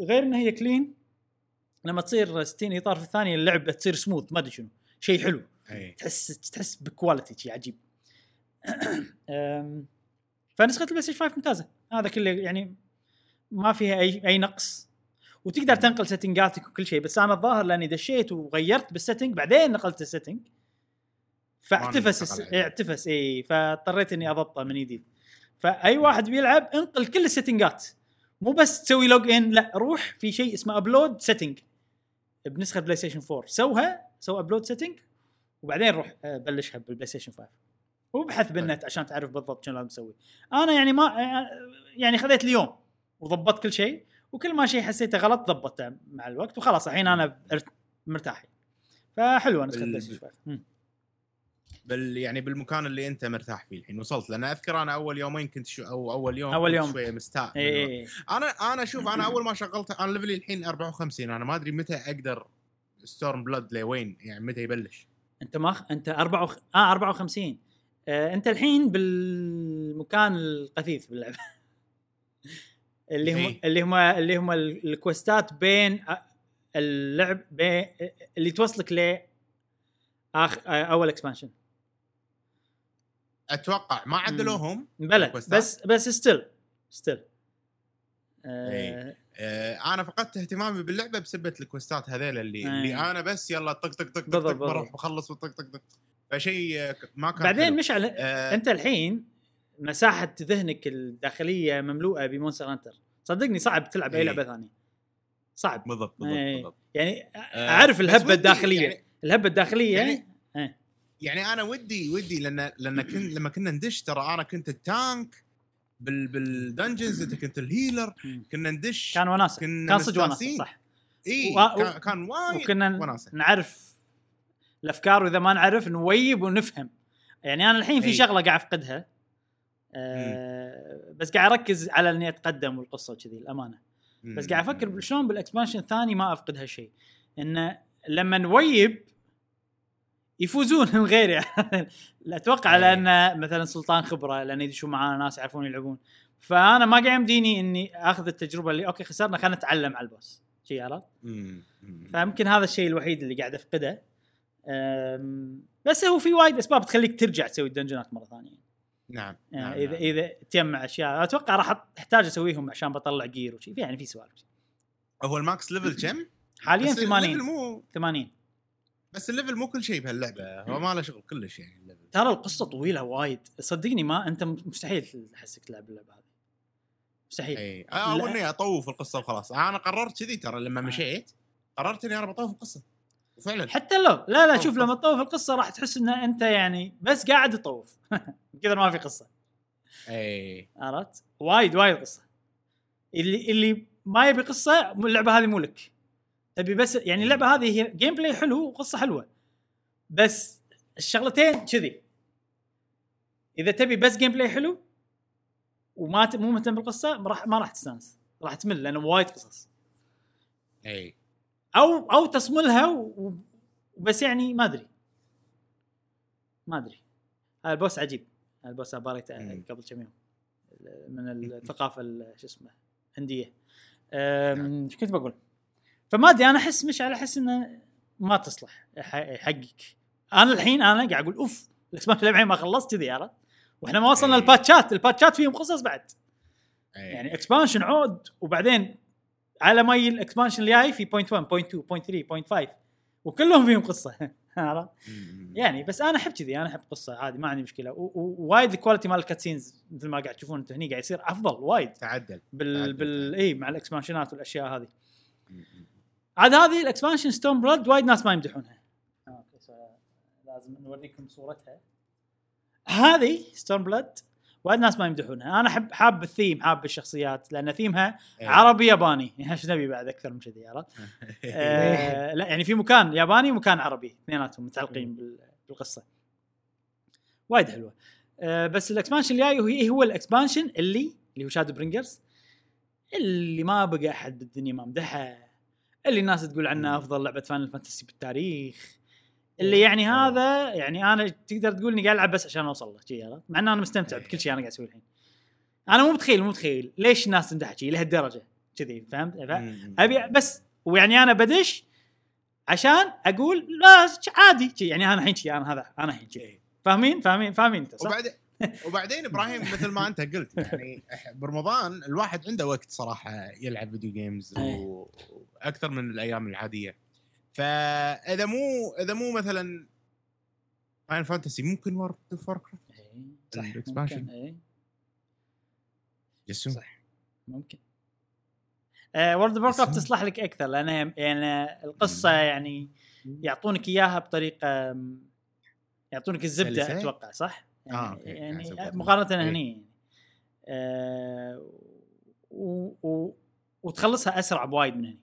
غير ان هي كلين لما تصير ستين اطار في الثانيه اللعبه تصير سموث، ما ادري شنو شيء حلو أي. تحس تحس بكواليتي شيء عجيب. فنسخه البلاي ستيشن فايف ممتازه، هذا كله يعني ما فيها اي اي نقص، وتقدر تنقل سيتنجاتك وكل شيء. بس انا الظاهر لاني دشيت وغيرت بالسيتنج بعدين نقلت السيتنج فاعتفس اعتفس اي، فاضطريت اني اضبطه من جديد. فاي واحد بيلعب انقل كل السيتنجات، مو بس تسوي لوج ان، لا روح في شيء اسمه ابلود سيتنج بنسخه بلاي ستيشن فور، سوها سو ابلود سيتنج وبعدين روح بلشها بالبلاي ستيشن فايف، وابحث بالنت عشان تعرف بالضبط شنو لازم تسوي. انا يعني ما يعني خذيت اليوم وضبطت كل شيء، وكل ما شيء حسيته غلط ضبطته مع الوقت، وخلاص الحين انا مرتاح. فحلوه نسخه بلايستيشن فايف بال يعني بالمكان اللي انت مرتاح فيه الحين وصلت. لان اذكر انا اول يومين كنت شو او اول يوم, أول يوم. شويه مستاء إيه. انا انا شوف انا اول ما شغلتها انا ليفلي الحين أربعة وخمسين، انا ما ادري متى اقدر ستورم بلود لوين يعني متى يبلش. انت ما انت أربعة وخمسين اه أربعة وخمسين آه، انت الحين بالمكان القفيف باللعبه. اللي هم اللي هم اللي هم الكوستات بين اللعب بين اللي توصلك ل اخ اول اكسبانشن اتوقع ما عدلوهم بلد بس بس ستيل ستيل آه آه انا فقدت اهتمامي باللعبه بسبب الكوستات هذيل اللي آه. اللي انا بس يلا طق طق طق طق بروح بخلص وطق طق طق فشيء ما كان بعدين مش على آه. انت الحين مساحة ذهنك الداخلية مملوءة بمونستر هانتر، صدقني صعب تلعب أي لعبة ثانية، صعب بالضبط بالضبط. يعني أعرف الهبة الداخلية يعني الهبة الداخلية يعني, يعني, يعني أنا ودي ودي لأن لأن كن لما كنا ندش ترى أنا كنت التانك بال بالدنجنز، أنت كنت الهيلر، كنا ندش كان وناسة كان صج وناسة صح إيه و... كان وايد وكنا وناسة. نعرف الأفكار، وإذا ما نعرف نويب ونفهم. يعني أنا الحين في أي. شغلة قاعد أفقدها أه بس قاعد اركز على اني اتقدم والقصه وكذي الامانه، بس قاعد افكر بشلون بالاكسبانشن الثاني ما افقد هالشيء، انه لما نويب يفوزون من غيري. اتوقع لان مثلا سلطان خبره، لان يدشوا معانا ناس يعرفون يلعبون، فانا ما قاعد يمديني اني اخذ التجربه اللي اوكي خسرنا خلينا نتعلم على البوس شيء، عرفت؟ فممكن هذا الشيء الوحيد اللي قاعد افقده، بس هو في وايد اسباب تخليك ترجع تسوي الدنجنات مره ثانيه. نعم. نعم اذا نعم. اذا تجمع اشياء اتوقع راح احتاج اسويهم عشان بطلع جير وشي، يعني في سوالف. هو الماكس ليفل كم حاليا؟ ثمانين مو... ثمانين بس الليفل مو كل شيء بهاللعبه، هو ما له شغل كلش يعني الليفل. ترى القصه طويله وايد صدقني، ما انت مستحيل تحسك تلعب اللعبه هذه مستحيل. اي اول اني اطوف القصه وخلاص، انا قررت كذي ترى لما آه. مشيت قررت اني انا بطوف القصه وفعلا حتى لو لا لا شوف لما تطوف القصه راح تحس ان انت يعني بس قاعد تطوف كذا ما في قصه. اي عرفت؟ وايد وايد قصه. اللي اللي ما يبي قصه اللعبه هذه مو لك، تبي بس يعني اللعبه هذه هي جيم بلاي حلو وقصه حلوه، بس الشغلتين كذي اذا تبي بس جيم بلاي حلو وما مو مهتم بالقصه ما راح ما راح تستانس، راح تمل لانه وايد قصص. اي او او تصملها و... وبس يعني ما ادري ما ادري. البوس عجيب، البوس باريته قبل كم يوم من الثقافه شو اسمه هنديه. ايش كنت بقول؟ فما ادري انا احس مش على احس انه ما تصلح حقك. انا الحين انا قاعد اقول اوف الاكسبانشن اللي معي ما خلصت كذي عرفت، واحنا ما وصلنا الباتشات، الباتشات فيهم قصص بعد يعني اكسبانشن عود، وبعدين على ماي الاكسبانشن اللي جاي في بوينت واحد بوينت اثنين بوينت ثلاثة بوينت خمسة وكلهم فيهم قصه عرفت يعني. بس انا احب كذي، انا احب قصه عادي ما عندي مشكله. ووايد الكواليتي مال الكاتسينز مثل ما قاعد تشوفون انتم هني قاعد يصير افضل وايد، تعدل بال بال اي مع الاكسبانشنات والاشياء هذه. عاد هذه الاكسبانشن ستون بلاد وايد ناس ما يمدحونها، لازم نوريكم صورتها. هذه ستورمبلاد وايد ناس ما يمدحونها، انا احب حاب الثيم حاب الشخصيات لان ثيمها أيه. عربي ياباني ايش نبي بعد اكثر من كذي عرفت. آه لا يعني في مكان ياباني ومكان عربي اثنيناتهم متعلقين بالقصه وايد حلوه. آه بس الاكسبانشن اللي جاي وهي هو الاكسبانشن اللي اللي هو شادو برينجرز اللي ما بقى احد بالدنيا ما مدحه، اللي الناس تقول عنه افضل لعبه فاينل فانتسي بالتاريخ، اللي يعني هذا يعني انا تقدر تقولني قاعد العب بس عشان اوصل له شيء عرفت، مع ان انا مستمتع بكل شيء انا قاعد اسويه الحين. انا مو متخيل مو متخيل ليش الناس تمدح شيء لهالدرجه كذي فهمت. ابي بس ويعني انا بدش عشان اقول لا عادي شي يعني انا الحين شيء انا هذا انا الحين شيء فاهمين فاهمين فاهمين انت صح. وبعدين وبعدين ابراهيم مثل ما انت قلت يعني برمضان الواحد عنده وقت صراحه يلعب فيديو جيمز واكثر من الايام العاديه، فاذا مو اذا مو مثلا فاين فانتسي ممكن ورد فوركرا صح اكسبانشن اي يسوم صح ممكن آه ورد فوركرا تصلح لك اكثر لان يعني القصه يعني يعطونك اياها بطريقه يعطونك الزبده اتوقع صح يعني, آه يعني, يعني مقارنه هني آه و, و وتخلصها اسرع بوايد من هني.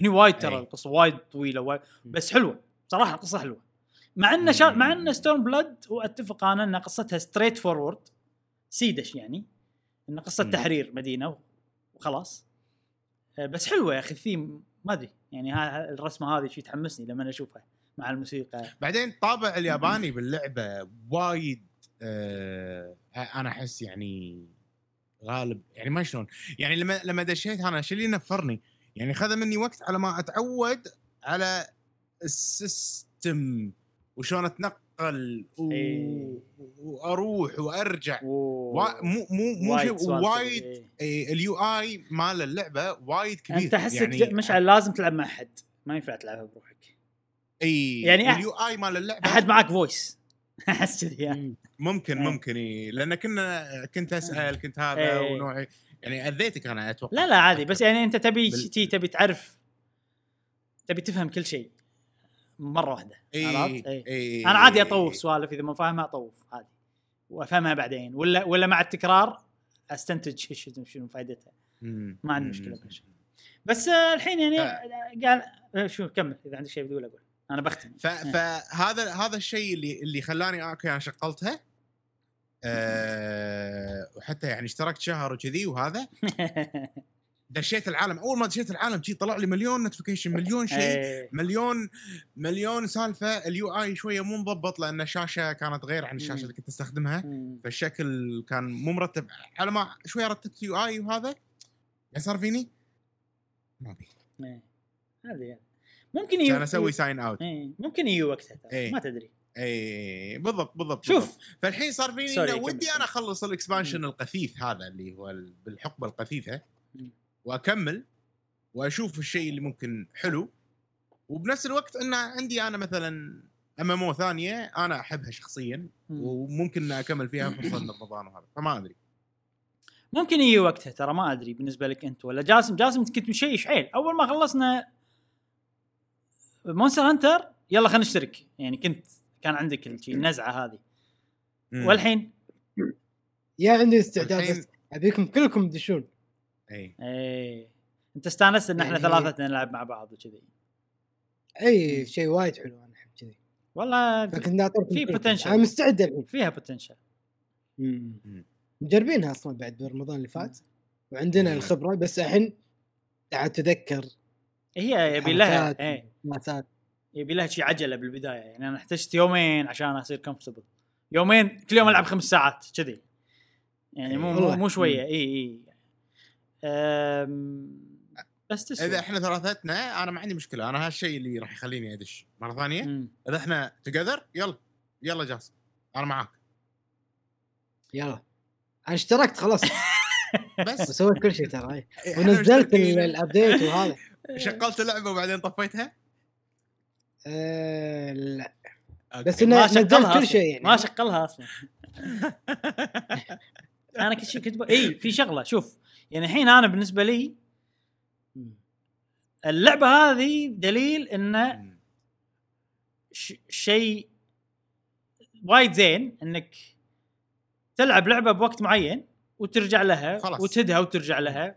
هني وايد ترى القصة وايد طويلة وايد بس حلوة صراحة القصة حلوة، مع إن شا... مع إن ستورم بلاد وأتفق أنا إن قصتها ستريت فورورد سيدش يعني إن قصة تحرير مدينة وخلاص بس حلوة يا أخي الثيم ما أدري يعني ها الرسمة هذه شيء تحمسني لما أشوفها مع الموسيقى. بعدين طابع الياباني باللعبة وايد آه... أنا أحس يعني غالب يعني ما شلون يعني لما لما دشيت أنا شلي نفرني يعني خذ مني وقت على ما أتعود على السيستم وشون أتنقل و... ايه. وأروح وأرجع و... مو مو مو وايد ايه. ايه. اليو آي مال اللعبة وايد كبير. أنت حسك يعني مش على لازم تلعب مع أحد ما ينفع تلعبها بروحك. أي يعني اليو آي مال اللعبة أحد معك فويس أحس يعني ممكن ايه. ممكن إيه لأن كنا كنت أسأل كنت هذا ايه. ونوعي يعني أذيتك أنا أتوقع لا لا عادي بس يعني أنت تبي بال... تبي تعرف تبي تفهم كل شيء مرة واحدة إيه إيه إيه أنا عادي أطوف سوالف إذا ما فاهمها أطوف عادي وأفهمها بعدين ولا ولا مع التكرار أستنتج شنو شنو فائدتها ما عندي مشكلة بشيء. بس الحين يعني قال آه. شو كمل إذا عندك شيء بتقول أقول أنا بختم. فهذا آه. هذا الشيء اللي اللي خلاني أوكي أنا شقلتها أه وحتى يعني اشتركت شهر وكذي وهذا دشيت العالم. أول ما دشيت العالم جي طلع لي مليون نوتيفيكيشن مليون شيء مليون مليون سالفة. اليو آي شوية مو مضبط لأن الشاشة كانت غير عن الشاشة اللي كنت استخدمها فالشكل كان مو مرتب على ما شوية رتبت اليو آي وهذا صار فيني ما بي هذا ممكن يو أنا أسوي ساين أوت ممكن يو وقتها ما تدري اي بالضبط بالضبط. شوف فالحين صار فيني ودي انا اخلص الاكسبانشن القثيث هذا اللي هو بالحقبه القثيثه واكمل واشوف الشيء اللي ممكن حلو وبنفس الوقت ان عندي انا مثلا اما مو ثانيه انا احبها شخصيا وممكن اكمل فيها خصوصا رمضان وهذا فما ادري ممكن يجي وقتها ترى ما ادري بالنسبه لك انت ولا جاسم. جاسم كنت مشي شحيل اول ما خلصنا مونستر هانتر يلا خلينا نشترك يعني كنت كان عندك النزعه هذه مم. والحين يا عندي استعداد ابيكم كلكم تدشون اي اي انت استانست ان احنا ثلاثه نلعب مع بعض وكذي اي شيء وايد حلو انا احب كذي والله في بوتنشل انا مستعد فيها بوتنشل امم مجربينها اصلا بعد برمضان اللي فات وعندنا الخبره، بس الحين قاعد تذكر هي يبي لها ايه مسات، يبي لها شيء عجله بالبدايه، يعني انا احتجت يومين عشان اصير كومفورتبل، يومين كل يوم العب خمس ساعات كذي يعني مو مو, مو شويه. اي اي امم بس تسوي. اذا احنا ثلاثتنا انا ما عندي مشكله، انا هالشيء اللي راح يخليني ادش مره ثانيه. مم. اذا احنا تقدر يلا يلا جاسم انا معاك يلا، انا اشتركت خلاص بس وسويت كل شيء ترى، ونزلت الابديت وهذا شغلت اللعبه وبعدين طفيتها. أه لا أوكي. بس انه نزلت كل شيء يعني ما شغلها اصلا انا كنت كنت اي في شغله شوف، يعني الحين انا بالنسبه لي اللعبه هذه دليل انه ش- شيء وايد زين انك تلعب لعبه بوقت معين وترجع لها خلص. وتدها وترجع لها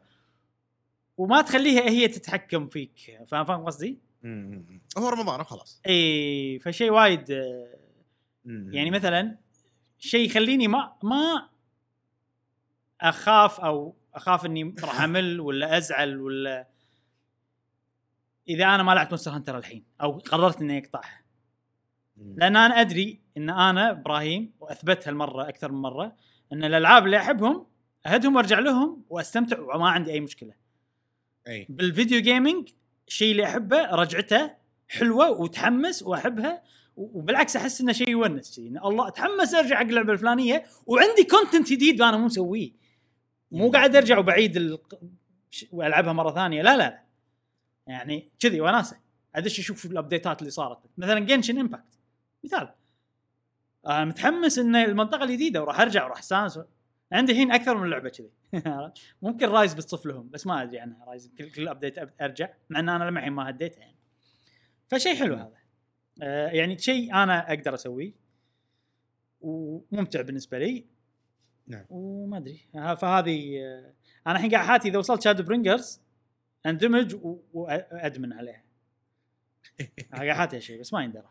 وما تخليها هي تتحكم فيك، فاهم فاهم قصدي؟ امم هو رمضان خلاص اي فشيء وايد يعني مثلا شيء يخليني ما ما اخاف او اخاف اني راح امل ولا ازعل، ولا اذا انا ما لعبت مونستر هانتر الحين او قررت اني اقطعها، لان انا ادري ان انا ابراهيم واثبتها المره اكثر من مره ان الالعاب اللي احبهم اهدهم وارجع لهم واستمتع وما عندي اي مشكله. اي بالفيديو جيمينج شيء اللي احبه رجعته حلوه وتحمس واحبها، وبالعكس احس انه شيء يونس شيء ان الله اتحمس ارجع اقلع بالفلانيه وعندي كونتنت جديد وانا مو مسويه، مو قاعد ارجع وبعيد ال... والعبها مره ثانيه لا لا يعني كذي وناسه ادش اشوف الابديتات اللي صارت مثلا جنشن امباكت مثال، انا آه متحمس ان المنطقه الجديده وراح ارجع وراح استانس، عندي الحين اكثر من لعبه كذي ممكن رايز بتصف لهم بس ما ادري عنها، رايز كل كل ابديت ارجع مع ان انا لما الحين ما هديتها يعني، فشيء حلو هذا آه يعني شيء انا اقدر اسويه وممتع بالنسبه لي. نعم وما ادري فهذه آه انا الحين قاعد حاتي اذا وصلت شادو برينجرز اندمج وادمن عليها حاجه شيء بس ما يندرى.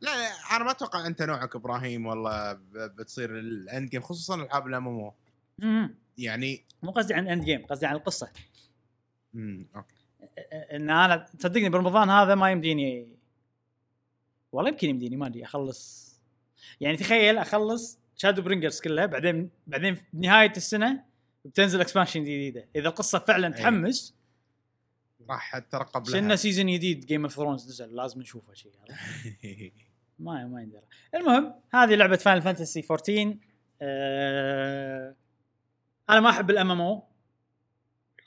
لا انا ما اتوقع انت نوعك ابراهيم والله بتصير الاند جيم خصوصا العاب الامامو، يعني مو قصدي عن اند جيم قصدي عن القصه. امم اوكي ان انا صدقني برمضان هذا ما يمديني والله، يمكن يمديني ما ادري اخلص، يعني تخيل اخلص شادو برينجرز كلها بعدين بعدين بنهايه السنه بتنزل اكسبانشن جديده، اذا القصه فعلا تحمس راح اترقب لها. شنو سيزون جديد جيم اوف ثرونز نزل لازم نشوفه شيء ما ما يندرى. المهم هذه لعبه فاينل فانتسي فورتين. أه... انا ما احب الام ام او،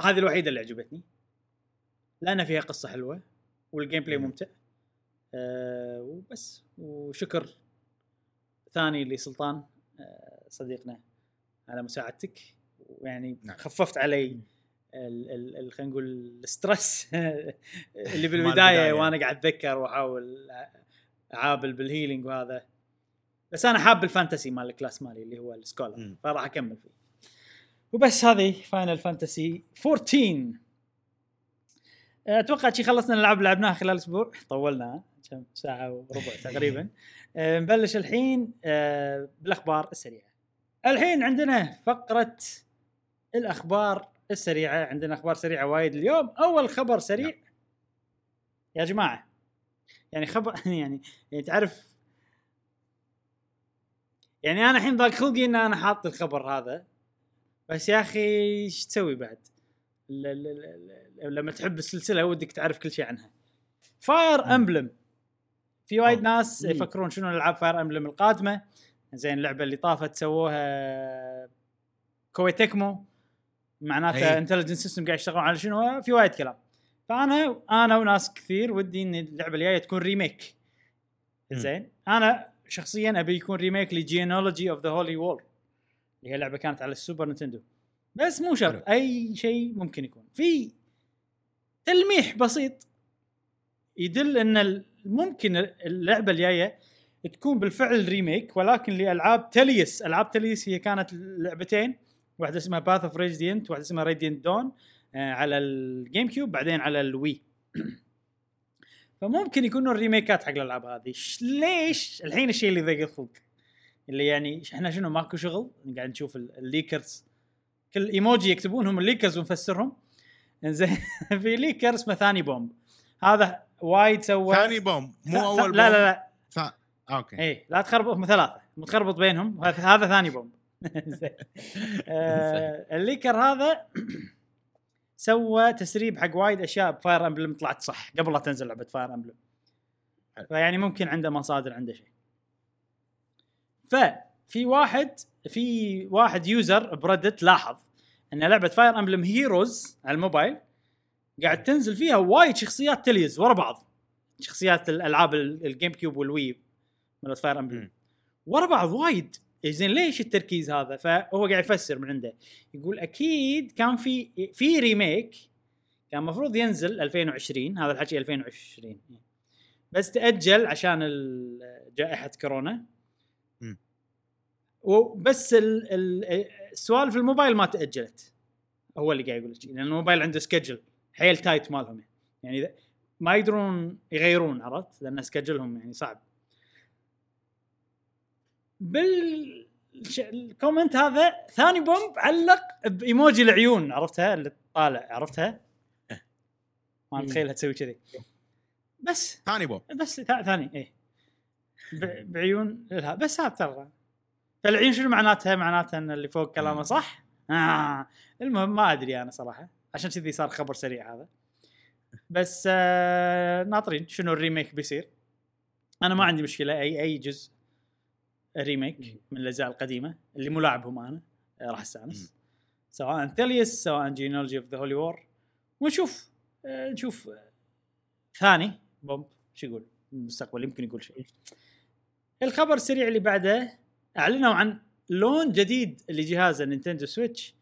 هذه الوحيده اللي عجبتني لان فيها قصه حلوه والجيم بلاي ممتع. أه... وبس وشكر ثاني لسلطان أه... صديقنا على مساعدتك، ويعني نعم. خففت علي ال ال خلينا نقول الستريس اللي بالبدايه وانا قاعد اتذكر واحاول اعابل بالهيلينج وهذا، بس انا حاب الفانتسي مال الكلاس مالي اللي هو السكولر فراح اكمل فيه وبس. هذه فاينل فانتسي فورتين. اتوقع شي خلصنا الالعاب لعبناها خلال اسبوع، طولنا كم ساعه وربع تقريبا. نبلش الحين بالاخبار السريعه. الحين عندنا فقره الاخبار السريعة، عندنا أخبار سريعة وايد اليوم. أول خبر سريع يا جماعة، يعني خبر يعني يعني تعرف يعني أنا الحين ضاق خلقي إن أنا حاط الخبر هذا، بس يا أخي إيش تسوي بعد ل- ل- ل- لما تحب السلسلة ودك تعرف كل شيء عنها. فاير أمبلم، في وايد ناس يفكرون شنو الألعاب فاير أمبلم القادمة، زين اللعبة اللي طافت سووها كويتكمو معناته انتليجنس سيستم قاعد يشتغلون على شنو، في وايد كلام. فانا انا وناس كثير ودي ان اللعبه الجايه تكون ريميك. زين انا شخصيا ابي يكون ريميك لجينولوجي اوف ذا هولي وول اللي هي لعبه كانت على السوبر نينتندو، بس مو شرط اي شيء ممكن يكون. في تلميح بسيط يدل ان ممكن اللعبه الجايه تكون بالفعل ريميك، ولكن لالعاب تليس. العاب تليس هي كانت لعبتين، واحدة اسمها باث اوف ريديانت واحدة اسمها ريديانت دون على الجيم كيوب بعدين على الوي فممكن يكونوا الريميكات حق الألعاب هذه. ليش الحين الشيء اللي ذاق الخلق اللي يعني احنا شنو ماكو شغل قاعد نشوف الليكرز كل ايموجي يكتبونهم الليكرز ونفسرهم انزين. في ليكرز مثاني بومب هذا وايد سوى ثاني بومب مو اول بومب. لا لا لا ثاني اوكي اي لا تخربهم ثلاثه متخربط بينهم هذا ثاني بومب. آه الليكر هذا سوى تسريب حق وايد اشياء بفاير امبلم طلعت صح قبل لا تنزل لعبه فاير امبلم، فيعني ممكن عنده مصادر عنده شيء. ففي واحد في واحد يوزر بريدت لاحظ ان لعبه فاير امبلم هيروز على الموبايل قاعد تنزل فيها وايد شخصيات تليز ورا بعض، شخصيات الالعاب الجيم كيوب والويب من فاير امبلم ورا بعض وايد. زين ليش التركيز هذا؟ فهو قاعد يفسر من عنده، يقول اكيد كان في في ريميك كان مفروض ينزل ألفين وعشرين، هذا الحكي ألفين وعشرين بس تاجل عشان جائحه كورونا. امم وبس السؤال في الموبايل ما تاجلت، هو اللي قاعد يقول لك لان الموبايل عنده سكجل حيل تايت مالهم، يعني ما يقدرون يغيرون، عرفت؟ لان سكجلهم يعني صعب. بالكومنت هذا ثاني بومب علق بايموجي العيون، عرفتها اللي طالع، عرفتها ما متخيلها تسوي كذي بس ثاني بومب بس ثاني ايه بعيون لها بس. ها ترى فالعيون شنو معناتها؟ معناتها ان اللي فوق كلامه صح. آه. المهم ما ادري انا صراحه، عشان كذي صار خبر سريع هذا بس. آه ناطرين شنو الريميك بيصير. انا ما عندي مشكله اي اي جزء ريميك من الاجزاء القديمه اللي ملاعبهم انا راح استانس، سواء تيليس سواء جينولوجي اوف ذا هولي وور. ونشوف أه نشوف ثاني بومب شو يقول المستقبل، يمكن يقول شيء. الخبر السريع اللي بعده، اعلنوا عن لون جديد لجهاز النينتندو سويتش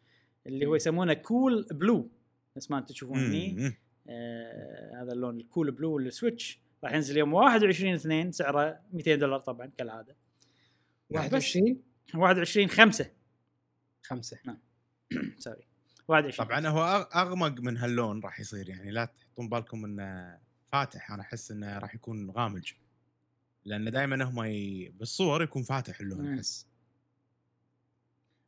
اللي هو يسمونه كول بلو، بس ما انتم تشوفون هني. آه هذا اللون الكول بلو للسويتش راح ينزل يوم واحد وعشرين اثنين، سعره مئتين دولار طبعا كالعاده. واحد وعشرين واحد وعشرين خمسة خمسة نعم سوري واحد وعشرين. طبعا هو اغمق من هاللون راح يصير، يعني لا تحطون بالكم انه فاتح، انا احس انه راح يكون غامج لان دائما هم ي... بالصور يكون فاتح اللون. احس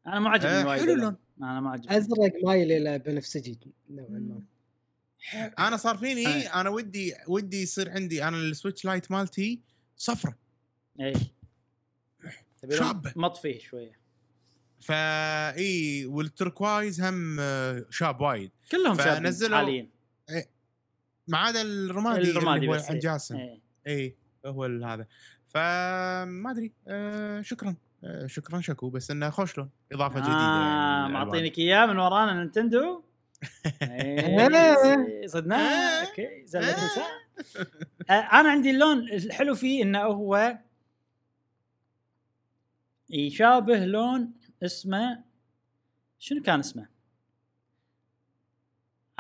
انا ما عجبني وايد حلو اللون، انا ما عجبني ازرق مايل الى بنفسجي نوعا ما. انا صار فيني آه. انا ودي ودي يصير عندي انا السويتش لايت مالتي صفرة اي شابه مطفي شويه، فا اي والتركوايز هم شاب وايد كلهم شاب عاليين إيه. ما عدا الرمادي اللي هو عند جاسم اي إيه. هو هذا فما ادري. آه شكرا آه شكرا شكو بس انه خوش لون اضافه آه جديده معطينك اياه من ورانا نينتندو. ايه صدقنا اوكي زلت نساء. انا عندي اللون الحلو فيه انه هو يشابه لون اسمه شنو كان اسمه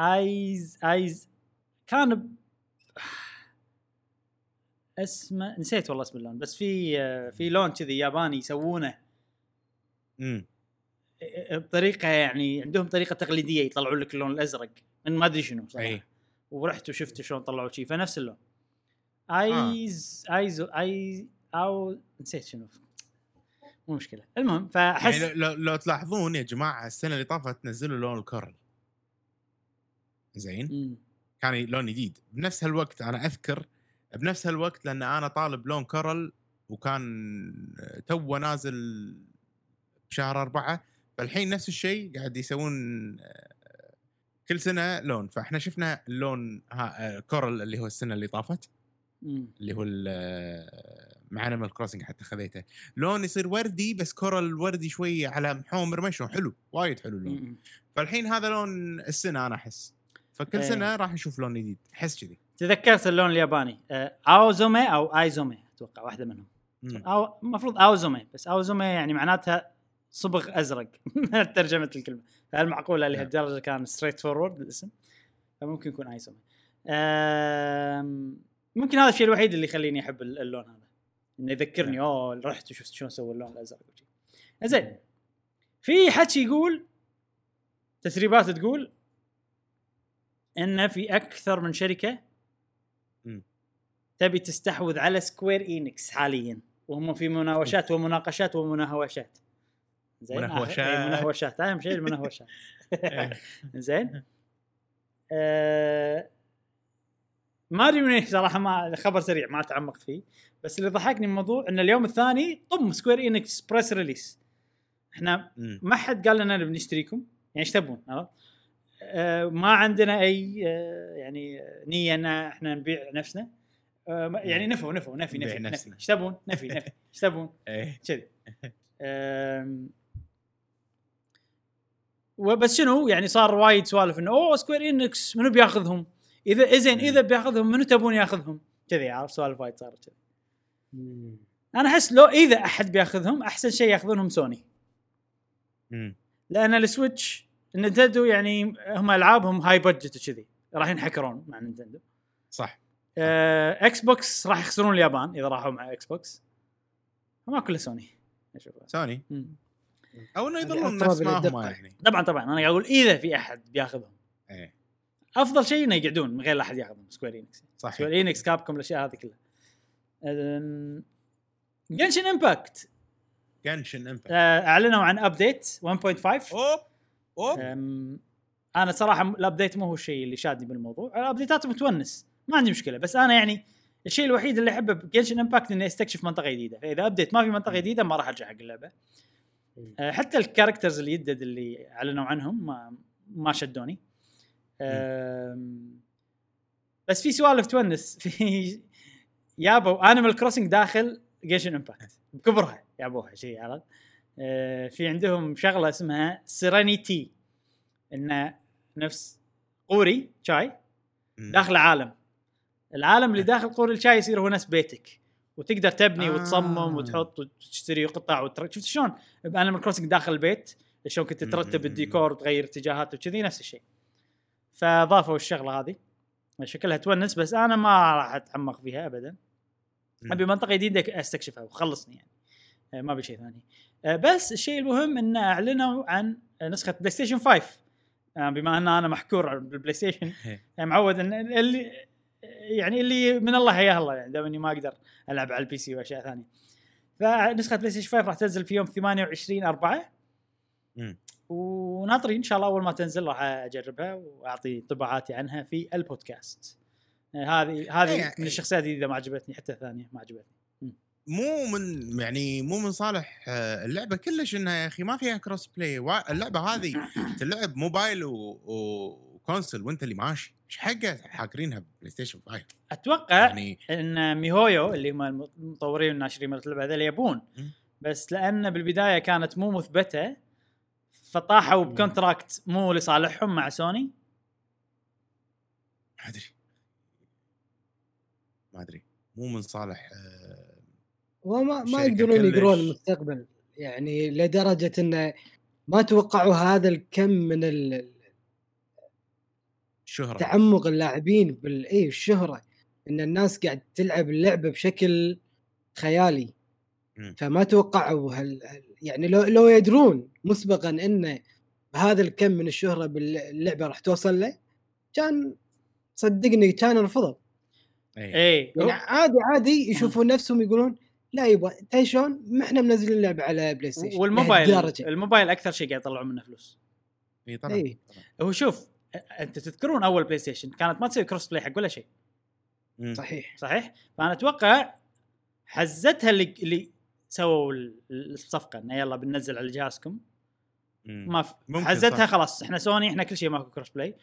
ايز ايز كان ب... اسمه نسيت والله اسم اللون، بس في في لون كذي ياباني يسوونه امم بطريقه يعني عندهم طريقه تقليديه يطلعوا لك اللون الازرق من ما ادري شنو صراحه، ورحت وشفت شلون طلعوا شيء فنفس اللون ايز آه. ايز اي او نسيت شنو مو مشكلة. المهم فأحس يعني لو, لو تلاحظون يا جماعة السنة اللي طافت نزلوا لون الكورل زين مم. كان لون جديد بنفس هالوقت، أنا أذكر بنفس هالوقت لأن أنا طالب لون كورل وكان توه نازل بشهر أربعة، فالحين نفس الشيء قاعد يسوون كل سنة لون، فإحنا شفنا اللون كورل اللي هو السنة اللي طافت مم. اللي هو مع Animal Crossing حتى خذيته لون يصير وردي بس كورال وردي شوية على محمر مشو حلو وايد حلو اللون م-م. فالحين هذا لون السنة أنا أحس، فكل ايه. سنة راح نشوف لون جديد أحس كذي. تذكرت اللون الياباني أوزومي أو آيزومي أتوقع واحدة منهم م-م. أو مفروض أوزومي بس أوزومي يعني معناتها صبغ أزرق ترجمة الكلمة، فالمعقولة لهالدرجة كان straight forward الاسم، فممكن يكون آيزومي. ممكن هذا الشيء الوحيد اللي يخليني أحب اللون هذا انه يذكرني اوه رحت وشفت شلون سووا اللون الازرق وشي. زين في حكي يقول تسريبات تقول ان في اكثر من شركه تبي تستحوذ على سكوير اينكس حاليا وهم في مناوشات ومناقشات ومناهوشات. زين مناهوشات مناهوشات اهم شيء المناهوشات. زين آه... ما ادري منين صراحه، ما خبر سريع ما تعمقت فيه، بس اللي ضحكني الموضوع ان اليوم الثاني طم سكوير إنكس بريس ريليس، احنا ما حد قال لنا بنشتريكم يعني ايش تبون. آه ما عندنا اي آه يعني نيه ان احنا نبيع نفسنا، آه يعني نفوا نفوا نفي نفي نفسنا ايش تبون نفي نفي ايش تبون كذي. وبس شنو يعني صار وايد سوالف انه اوه سكوير إنكس منو بياخذهم، اذا اذن اذا بياخذهم منو تبون ياخذهم كذي، عارف سوالف وايد صارت كذي. انا احس لو اذا احد بياخذهم احسن شيء ياخذونهم سوني، امم لان السويتش نينتندو يعني هم العابهم هاي بادجت وكذي راح ينحكرون مع نينتندو صح. آه اكس بوكس راح يخسرون اليابان اذا راحوا مع اكس بوكس، هم كله سوني اشوف سوني مم. او انه يضلون نفس ما هم يعني. طبعا طبعا انا قاعد اقول اذا في احد بياخذهم ايه افضل شيء انه يقعدون من غير لا احد ياخذهم سكوير إنكس. سكوير إنكس كابكم الاشياء هذه كلها. جنشن امباكت جنشن امباكت اعلنوا عن ابديت واحد نقطة خمسة. اوب اوب انا صراحه الابديت مو هو الشيء اللي شادني بالموضوع، الابديتات متونس ما عندي مشكله، بس انا يعني الشيء الوحيد اللي احبه بجنشن امباكت اني استكشف منطقه جديده، فاذا ابديت ما في منطقه جديده ما راح ارجع حق اللعبه. حتى الكاركترز اللي يدد اللي اعلنوا عنهم ما, ما شدوني، بس في سوالف تونس في يابو Animal Crossing داخل Genshin Impact بكبرها يابوها شيء عرض. أه في عندهم شغلة اسمها سيرينيتي، إنه نفس قوري شاي داخل عالم، العالم اللي داخل قوري الشاي يصير هو ناس بيتك، وتقدر تبني وتصمم وتحط وتشتري قطع وترك. شفت شلون Animal Crossing داخل البيت شلون كنت ترتب الديكور وتغير اتجاهاته وكذي، نفس الشيء. فأضافوا الشغلة هذه شكلها تونس، بس أنا ما راح أتعمق فيها أبداً، أبي منطقة جديدة أستكشفها وخلصني يعني، أه ما بشيء ثاني. أه بس الشيء المهم إن أعلنوا عن نسخة بلايستيشن خمسة. أه بما أن أنا محكور على البلايستيشن يعني معود إن اللي يعني اللي من الله يا الله يعني، دامني ما أقدر ألعب على البي سي وأشياء ثانية. فنسخة بلايستيشن خمسة راح تنزل في يوم ثمانية وعشرين أربعة، وناطرين إن شاء الله أول ما تنزل راح أجربها وأعطي طبعاتي عنها في البودكاست. هذه هذه من الشخصيات الجديدة ما عجبتني، حتى الثانية ما عجبتني. مو من يعني مو من صالح اللعبة كلش إنها يا أخي ما فيها كروس بلاي، واللعبة هذه تلعب موبايل وكونسول وأنت اللي ماشي إيش حاجة حاكرينها بلايستيشن خمسة. أتوقع يعني إن ميهويو اللي هم المطورين والناشرين من اللعبة هذول يبون، بس لأن بالبداية كانت مو مثبتة فطاحوا بكونتراكت مو لصالحهم مع سوني. ما ادري ما ادري مو من صالح آه وما ما يقدرون يقرون المستقبل يعني، لدرجه انه ما توقعوا هذا الكم من الشهره، تعمق اللاعبين بالاي الشهره، ان الناس قاعد تلعب اللعبه بشكل خيالي. فما توقعوا هال يعني لو لو يدرون مسبقا ان هذا الكم من الشهره باللعبه راح توصل له كان صدقني كان رفضوا. اي يعني عادي عادي يشوفون نفسهم يقولون لا يبا تايشون ما احنا منزلين اللعبه على بلاي ستيشن والموبايل. الموبايل اكثر شيء قاعد يطلعون منه فلوس. اي طبعا هو شوف انت تذكرون اول بلاي ستيشن كانت ما تسوي كروس بلاي حق ولا شيء صحيح صحيح. فانا اتوقع حزتها اللي, اللي سووا الصفقه انه يلا بننزل على جهازكم ما ف... حزتها صح. خلاص احنا سوني احنا كل شيء ماكو كروس بلاي،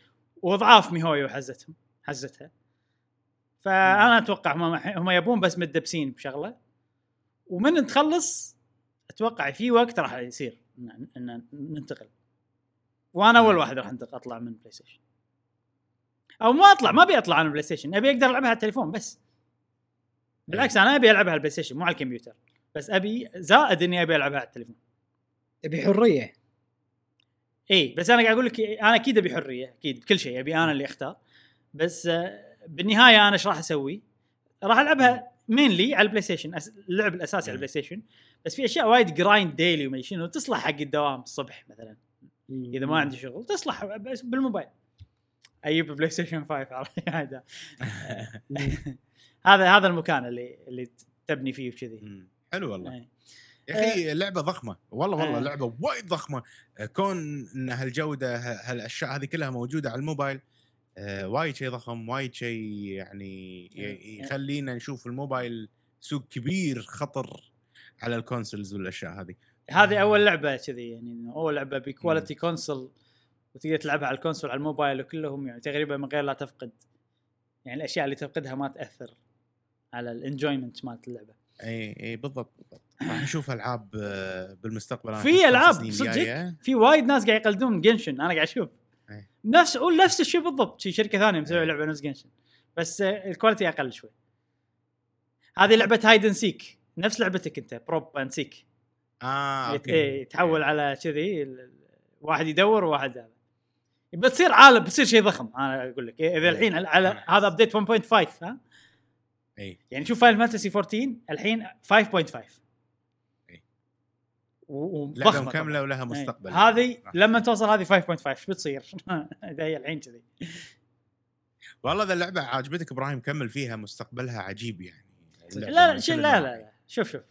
واضعاف ميهويو حزتهم حزتها. فانا مم. اتوقع هم هم يبون بس متدبسين بشغله، ومن تخلص اتوقع في وقت راح يصير ان, إن ننتقل، وانا اول واحد راح انتقل اطلع من بلاي ستيشن، او ما اطلع ما ابي اطلع من بلاي ستيشن، ابي اقدر العبها على التليفون بس. بالعكس انا ابي العبها على البلاي ستيشن مو على الكمبيوتر، بس ابي زائد اني ابي العبها على التليفون. ابي حريه. اي بس انا قاعد اقول لك انا اكيد ابي حريه اكيد بكل شيء، ابي انا اللي اختار، بس بالنهايه انا ايش راح اسوي؟ راح العبها مينلي على البلاي ستيشن، اللعب الاساسي على البلاي ستيشن، بس في اشياء وايد جرايند ديلي وما شنو تصلح حق الدوام الصبح مثلا اذا ما عندي شغل، تصلح بالموبايل ايوب بلاي ستيشن خمسة على هذا هذا هذا المكان اللي اللي تبني فيه وكذي. حلو والله أي. يا أخي لعبة ضخمة والله والله آه. لعبة وايد ضخمة. كون إن هالجودة هالأشياء هذه كلها موجودة على الموبايل آه وايد شيء ضخم، وايد شيء يعني يخلينا نشوف الموبايل سوق كبير خطر على الكونسولز والأشياء هذه. هذه أول لعبة كذي يعني، أول لعبة بكواليتي كونسول وتقدر تلعبها على الكونسول على الموبايل، وكلهم يعني تقريبا من غير لا تفقد يعني الأشياء اللي تفقدها ما تأثر على الانجويمنت مالت اللعبة. اي اي بالضبط بالضبط. راح نشوف العاب بالمستقبل. في العاب صدق في وايد ناس قاعد يقلدون جنشن، انا قاعد اشوف أي. نفس اقول نفس الشيء بالضبط، شي شركه ثانيه مسوي لعبه نفس جنشن بس الكواليتي اقل شوي. هذه لعبه هايد اند سيك نفس لعبتك انت بروب اند سيك. اه اوكي يتحول على كذي واحد يدور وواحد هذا بتصير عالم، بتصير شيء ضخم. انا اقول لك اذا الحين على هذا ابديت واحد فاصلة خمسة ها أي. يعني شوف فاينل فانتسي فورتين الحين خمسة فاصلة خمسة اي وضخمه كامله ولها مستقبل. هذه لما توصل هذه خمسة فاصلة خمسة ايش بتصير؟ هي الحين كذي والله. اذا اللعبه عجبتك ابراهيم كمل فيها، مستقبلها عجيب يعني. لا لا لا, لا لا شوف شوف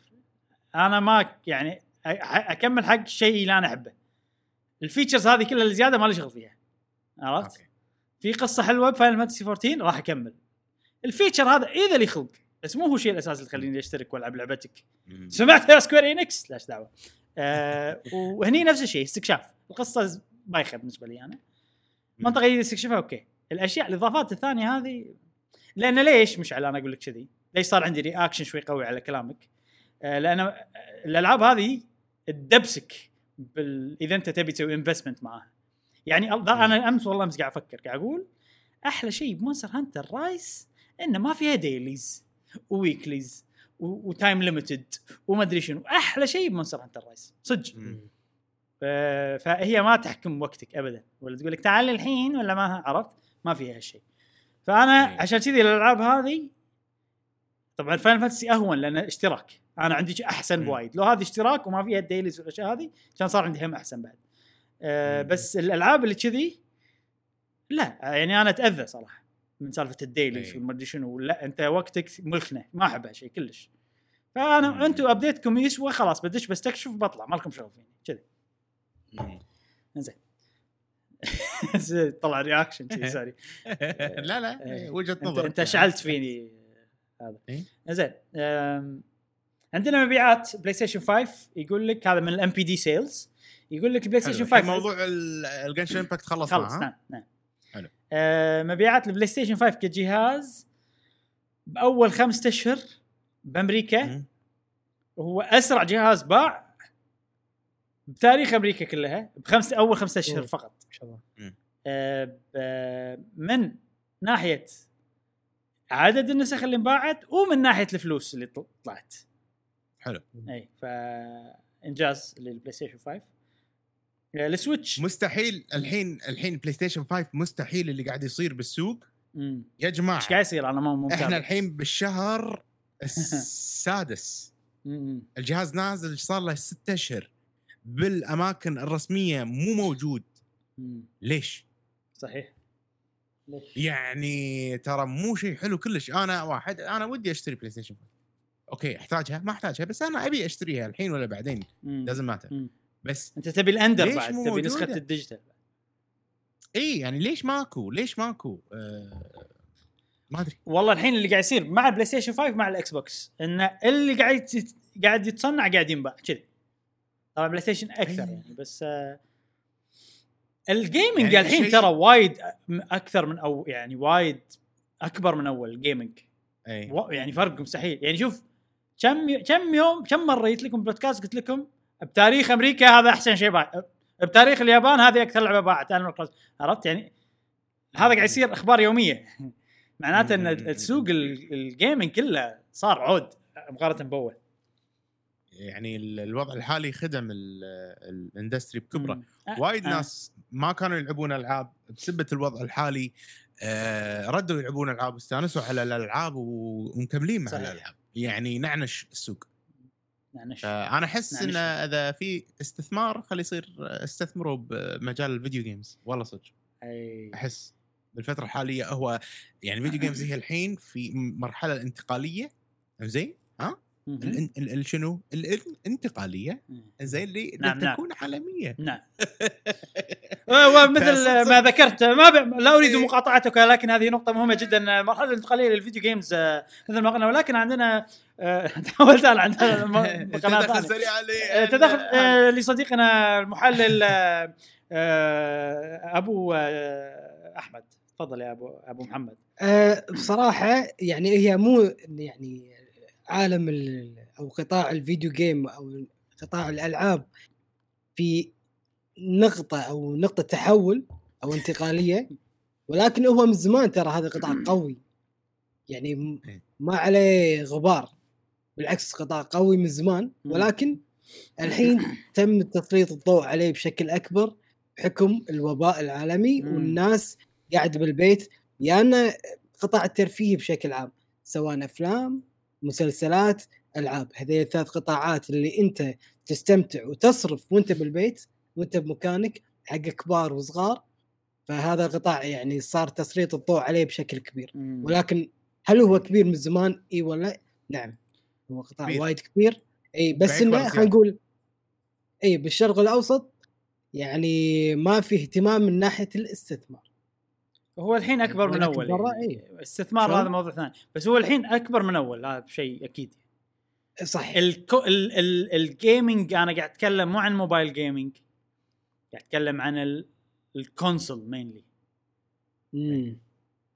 انا ما يعني اكمل حق الشيء اللي انا احبه. الفيتشرز هذه كلها الزياده ما لي شغل فيها، عرفت؟ في قصه حلوه بفاينل فانتسي فورتين راح اكمل الفيتشر هذا إذا اللي يخلق، بس مو هو شيء الأساس اللي خليني أشترك وألعب لعبتك. سمعت يا سكوير إنكس لاش دعوة أه. وهني نفس الشيء استكشاف، القصة بايخة بالنسبة لي أنا، منطقة اللي استكشفها أوكي. الأشياء الإضافات الثانية هذه لأن ليش مش على أنا أقول لك كذي، ليش صار عندي رياكشن شوي قوي على كلامك أه، لأن الألعاب هذه تدبسك بال... إذا أنت تبي تسوي إنفستمنت معها. يعني أنا أمس والله أمس قاعد أفكر قاعد أقول أحلى شيء بمونستر هانتر رايس إنه ما فيها ديليز وويكليز وتايم ليميتد وما أدري شنو. أحلى شيء بمونستر هانتر رايس صدق فهي ما تحكم وقتك أبدا ولا تقول لك تعال الحين ولا ما عرفت، ما فيها هالشيء. فأنا مم. عشان كذي الألعاب هذه طبعا فاينل فانتسي أهون لأن اشتراك. أنا عندي أحسن وايد، لو هذه اشتراك وما فيها ديليز والأشياء هذه كان صار عندي هم أحسن بعد أه. بس الألعاب اللي كذي لا يعني أنا أتأذى صراحة من سالفة الديلي شو المدري شنو. لا أنت وقتك ملكنا، ما أحبها شيء كلش. فأنا أنتوا أبديتكم يسوى خلاص بدش بستكشف بطلع ما لكم شغل فيني كذي. إنزين طلع رياكشن كذي ساري. لا لا وجهة نظر. أنت شعلت فيني هذا. إنزين عندنا مبيعات بلاي ستيشن خمسة يقول لك هذا من الام بي دي سيلز، يقول لك بلاي ستيشن خمسة موضوع الجنشن امباكت خلص معها. نعم حلو. آه مبيعات البلاي ستيشن خمسة كجهاز بأول خمسة أشهر بأمريكا وهو أسرع جهاز باع بتاريخ أمريكا كلها بخمس أول خمسة أشهر فقط إن شاء الله. آه من ناحية عدد النسخ اللي انباعت ومن ناحية الفلوس اللي طلعت. حلو. أي فإنجاز للبلاي ستيشن خمسة. السويتش مستحيل الحين الحين بلاي ستيشن خمسة مستحيل اللي قاعد يصير بالسوق مم. يا جماعه ايش قاعد يصير؟ انا ما ممكن. احنا الحين بالشهر السادس الجهاز نازل صار له ستة اشهر بالاماكن الرسميه مو موجود مم. ليش؟ صحيح ليش؟ يعني ترى مو شيء حلو كلش. انا واحد انا ودي اشتري بلاي ستيشن خمسة اوكي احتاجها ما احتاجها بس انا ابي اشتريها الحين ولا بعدين لازم ماته مم. بس انت تبي الاندر بعد تبي نسخه الديجيتال اي يعني ليش ماكو ليش ماكو أه ما ادري والله. الحين اللي قاعد يصير مع البلاي ستيشن خمسة مع الاكس بوكس ان اللي قاعد قاعد يتصنع قاعدين بقى كذي. طبعا بلاي ستيشن اكثر يعني بس آه الجيمنج يعني الحين ترى وايد اكثر من او يعني وايد اكبر من اول الجيمنج يعني فرق مستحيل. يعني شوف كم كم يوم كم مره جيت لكم بودكاست قلت لكم بتاريخ أمريكا هذا أحسن شيء باع، بتاريخ اليابان هذه أكثر لعبة باعت. أنا عرفت يعني هذا قاعد يصير أخبار يومية معناته أن السوق الجيمين كله صار عود مقارنة بأول. يعني الوضع الحالي خدم الاندستري بكبرة أه وايد أه ناس ما كانوا يلعبون ألعاب بسبة الوضع الحالي آه ردوا يلعبون ألعاب واستانسوا على الألعاب ومكملين مع الألعاب يعني نعنش السوق. أنا أحس إن إذا في استثمار خلي يصير استثمروا بمجال الفيديو جيمز والله صدق. أحس بالفترة الحالية هو يعني فيديو جيمز هي الحين في مرحلة انتقالية زين ها شنو الانتقاليه زين لي نعم تكون نعم. عالميه نعم مثل ما ذكرت ما ب... لا اريد مقاطعتك لكن هذه نقطه مهمه جدا مرحله الانتقاليه للفيديو جيمز مثل ما قلنا ولكن عندنا تحولت على عندنا قناه تدخل لصديقنا المحلل ابو احمد تفضل يا ابو ابو محمد. بصراحه يعني هي مو يعني عالم أو قطاع الفيديو جيم أو قطاع الألعاب في نقطة أو نقطة تحول أو انتقالية ولكن هو من زمان ترى هذا قطاع قوي يعني ما عليه غبار بالعكس قطاع قوي من زمان ولكن الحين تم تسليط الضوء عليه بشكل أكبر بحكم الوباء العالمي والناس قاعد بالبيت يعني قطاع الترفيه بشكل عام سواء أفلام مسلسلات ألعاب هذه الثلاث قطاعات اللي أنت تستمتع وتصرف وأنت بالبيت وأنت بمكانك حق كبار وصغار فهذا القطاع يعني صار تسليط الضوء عليه بشكل كبير ولكن هل هو كبير من زمان إيه ولا نعم هو قطاع كبير. وايد كبير إيه بس إنه خلينا نقول إيه بالشرق الأوسط يعني ما في اهتمام من ناحية الاستثمار هو الحين أكبر من أول يعني. استثمار هذا موضوع ثاني بس هو الحين أكبر من أول هذا شيء أكيد صحيح الكو... ال... ال... الجيمينج أنا قاعد أتكلم مو عن موبايل جيمينج قاعد أتكلم عن ال... الكونسول مينلي يعني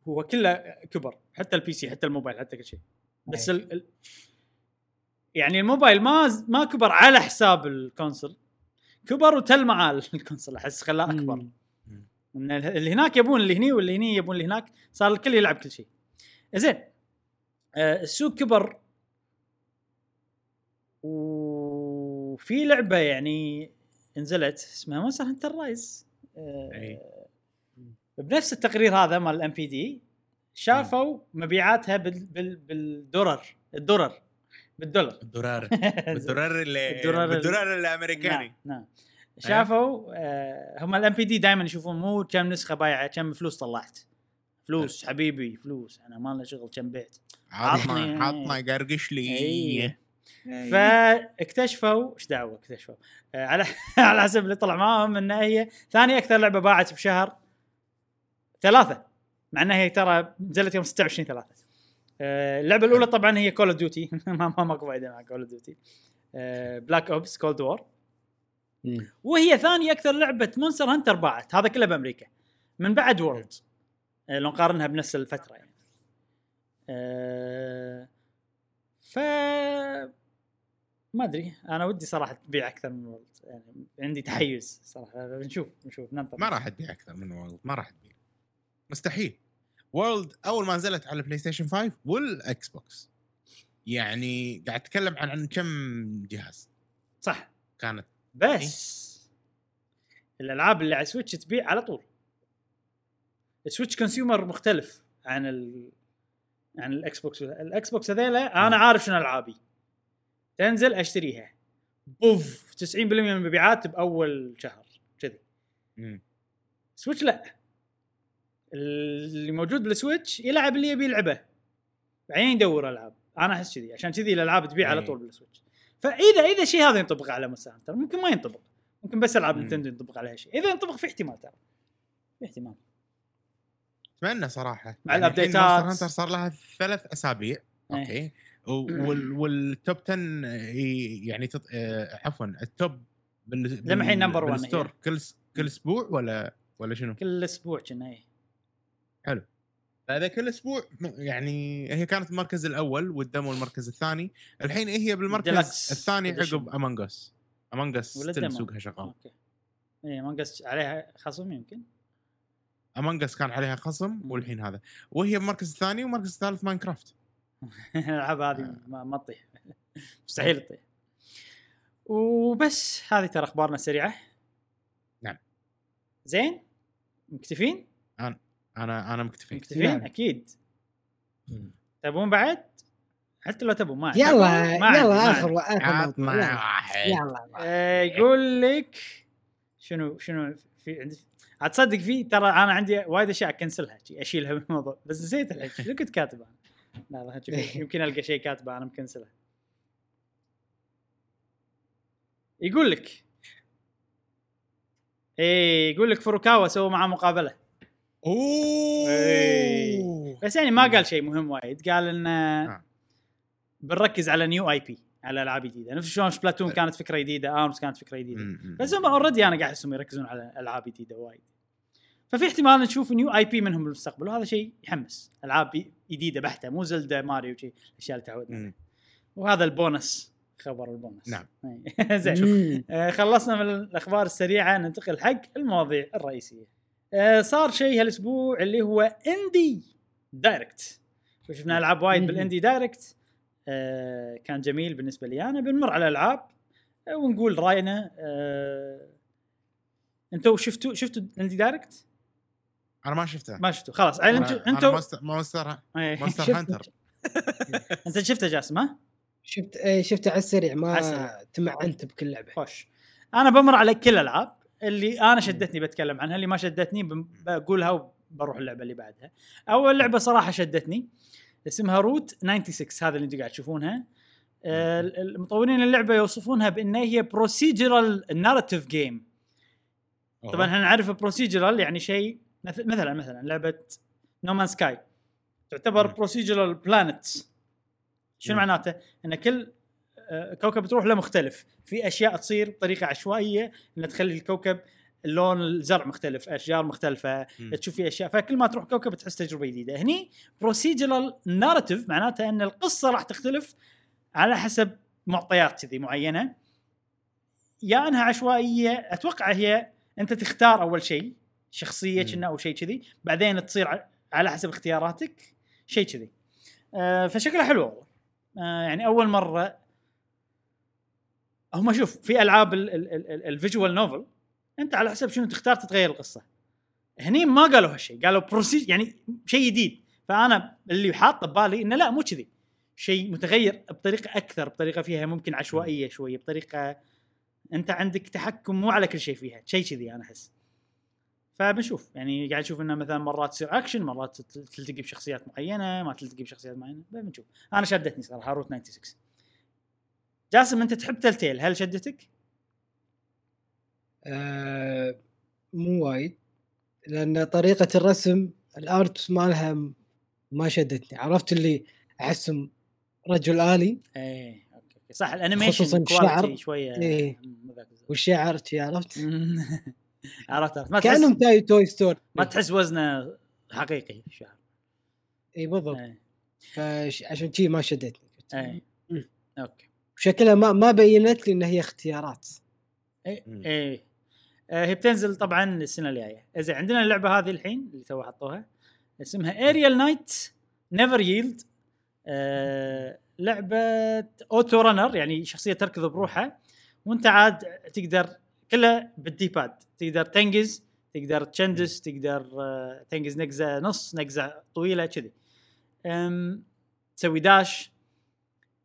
هو كله كبر حتى البي سي حتى الموبايل حتى كل شيء بس ال... ال... يعني الموبايل ما ما كبر على حساب الكونسول كبر وتل مع الكونسول أحس خلاه أكبر مم. اللي هناك يبون اللي هني واللي هني يبون اللي هناك صار الكل يلعب كل شيء زين آه السوق كبر وفي لعبة يعني انزلت اسمها مونستر هانتر رايز آه بنفس التقرير هذا مال الام بي دي شافوا مبيعاتها بال بال بالدولار الدولار بالدولار الدولار بالدولار بالدولار الامريكاني نعم شافوا آه هم الام بي دي دائما يشوفون مو كم نسخه بايعه كم فلوس طلعت فلوس أه. حبيبي فلوس انا ما لنا شغل كم بعت عطنا عطنا قرقش لي فاكتشفوا ايش دعوه اكتشفوا آه على على حسب اللي طلع معاهم ان هي ثاني اكثر لعبه باعت بشهر ثلاثة مع انها هي ترى نزلت يوم ستة وعشرين ثلاثة آه اللعبه الاولى طبعا هي كول اوف ديوتي ما ما ماكو فايده مع كول اوف ديوتي بلاك اوبس كولد وور وهي ثاني أكثر لعبة مونستر هانتر باعت هذا كله بأمريكا من بعد وورلد لو نقارنها بنفس الفترة يعني أه ف ما أدري أنا ودي صراحة تبيع أكثر من وورلد يعني عندي تحيز صراحة نشوف نشوف ننتظر ما راح تبيع أكثر من وورلد ما راح تبيع مستحيل وورلد أول ما نزلت على بلاي ستيشن خمسة والأكس بوكس يعني قاعد أتكلم عن عن كم جهاز صح كانت بس الألعاب اللي على سويتش تبيع على طول السويتش كونسيومر مختلف عن ال... عن الأكس بوكس الأكس بوكس هذيلا أنا عارف شنو ألعابي تنزل أشتريها بوف تسعين بالمئة من المبيعات بأول شهر كذي سويتش لا اللي موجود بالسويتش يلعب اللي يبي يلعبه بعدين يدور ألعاب أنا أحس كذي عشان كذي الألعاب تبيع على طول بالسويتش فإذا إذا شيء هذا ينطبق على مونستر هانتر ممكن ما ينطبق ممكن بس ألعاب نينتندو ينطبق عليها شيء إذا ينطبق في احتمال ترى في احتمال أتمنى صراحة مع يعني الأبديتات مونستر هانتر صار لها ثلاث أسابيع ايه. أوكي وال والتوب عشرة يعني تط... آه عفوا التوب بال لما حين نمبر واحد بالستور كل كل أسبوع ولا ولا شنو كل أسبوع كنا إيه حلو هذا كل أسبوع يعني هي كانت المركز الأول والدمو المركز الثاني الحين هي بالمركز دلوقتي. الثاني عقب أمانغاس أمانغاس تل سوقها شغال إيه أمانغاس عليها خصم يمكن أمانغاس كان عليها خصم والحين هذا وهي بالمركز الثاني ومركز الثالث ماينكرافت الألعاب هذه ما تطيح مستحيل تطيح وبس هذه ترى أخبارنا السريعة نعم زين مكتفين أنا انا انا مكتفي مكتفين اكيد تبون بعد حتى لو تبون ما يلا يلا اخر واخر واحد يلا يقول لك شنو شنو في عندي اتصدق فيه ترى انا عندي وايد اشياء اكنسلها اشيلها من الموضوع بس نسيت الحين شنو كنت كاتبه لا يمكن القى شيء كاتبه انا مكنسلها يقول لك ايه يقول لك فروكاوا سووا معه مقابله. اوه بس يعني ما قال شيء مهم وايد، قال ان بنركز على نيو اي بي، على العاب جديده، نفس شلون سبلاتون كانت فكره جديده، ارمز كانت فكره جديده، بس هم اوريدي انا قاعد اسمهم يركزون على العاب جديده وايد، ففي احتمال نشوف نيو اي بي منهم بالمستقبل، وهذا شيء يحمس. العاب جديده بحته، مو زلدا ماريو شيء الاشياء اللي تعودنا. وهذا البونس، خبر البونس. نعم زين شوف آه خلصنا من الاخبار السريعه، ننتقل حق المواضيع الرئيسيه. آه صار شيء هالاسبوع اللي هو اندي دايركت، وشفنا العاب وايد بالاندي دايركت، آه كان جميل بالنسبه لي انا. بنمر على الالعاب آه ونقول راينا. آه انتوا شفتوا شفتوا الاندي دايركت؟ انا ما شفته ما شفته خلاص. انتوا مونستر مونستر هانتر انت شفته جاسم؟ ها شفت اي شفته على السريع، ما تمعنت بكل لعبه. خوش انا بمر على كل العاب اللي انا شدتني بتكلم عنها، اللي ما شدتني بقولها وبروح اللعبه اللي بعدها. اول لعبه صراحه شدتني اسمها روت تسعة وتسعين، هذا اللي انتوا قاعد تشوفونها. المطورين اللعبه يوصفونها بانها هي بروسيجرال ناراتيف جيم. طبعا احنا نعرف بروسيجرال يعني شيء مثلا مثلا لعبه نومان سكاي تعتبر بروسيجرال بلانت. شنو معناته؟ ان كل كوكب تروح له مختلف، في اشياء تصير بطريقه عشوائيه ان تخلي الكوكب اللون، الزرع مختلف، اشجار مختلفه، تشوف في اشياء، فكل ما تروح كوكب تحس تجربه جديده. هني بروسيجرال ناراتيف معناته ان القصه راح تختلف على حسب معطيات كذي معينه، يا انها عشوائيه. اتوقع هي انت تختار اول شيء شخصيه كنا او شيء كذي، بعدين تصير على حسب اختياراتك شيء كذي. أه فشكلها حلو والله. أه يعني اول مره هم شوف في العاب الفيجوال نوفل انت على حسب شنو تختار تتغير القصه. هني ما قالوا هالشيء، قالوا بروسيس يعني شيء جديد، فانا اللي حاطه ببالي انه لا مو كذي، شيء متغير بطريقه اكثر، بطريقه فيها ممكن عشوائيه شويه، بطريقه انت عندك تحكم مو على كل شيء فيها، شيء كذي انا احس. فبنشوف يعني قاعد نشوف انه مثلا مرات تصير اكشن، مرات تلتقي بشخصيات معينه، ما تلتقي بشخصيات معينه، بنشوف. انا شدتني صراحه روت تسعة وتسعين. جاسم انت تحب تلتيل، هل شدتك؟ آه مو وايد، لان طريقه الرسم الارت مالها ما شدتني. عرفت اللي احسهم رجل آلي. اي اوكي صح، الانيميشن كواليتي شويه إيه. والشعر عرفت عرفت ما كانوا تاي توي ستور، ما تحس وزنه حقيقي الشعر. اي بالضبط ايه. فعشان كذي ما شدتني. اي اوكي شكلها ما ما بينت لي ان هي اختيارات. اي اي اه هي بتنزل طبعا السنه الجايه. اذا عندنا اللعبه هذه الحين اللي تو حطوها اسمها اريال نايت نيفر ييلد، لعبه اوتو رانر، يعني شخصيه تركض بروحها وانت عاد تقدر كلها بالديباد، تقدر تنجز، تقدر تشندس، تقدر تنجز نقزة نص، نقزة طويلة كذي، تسوي داش.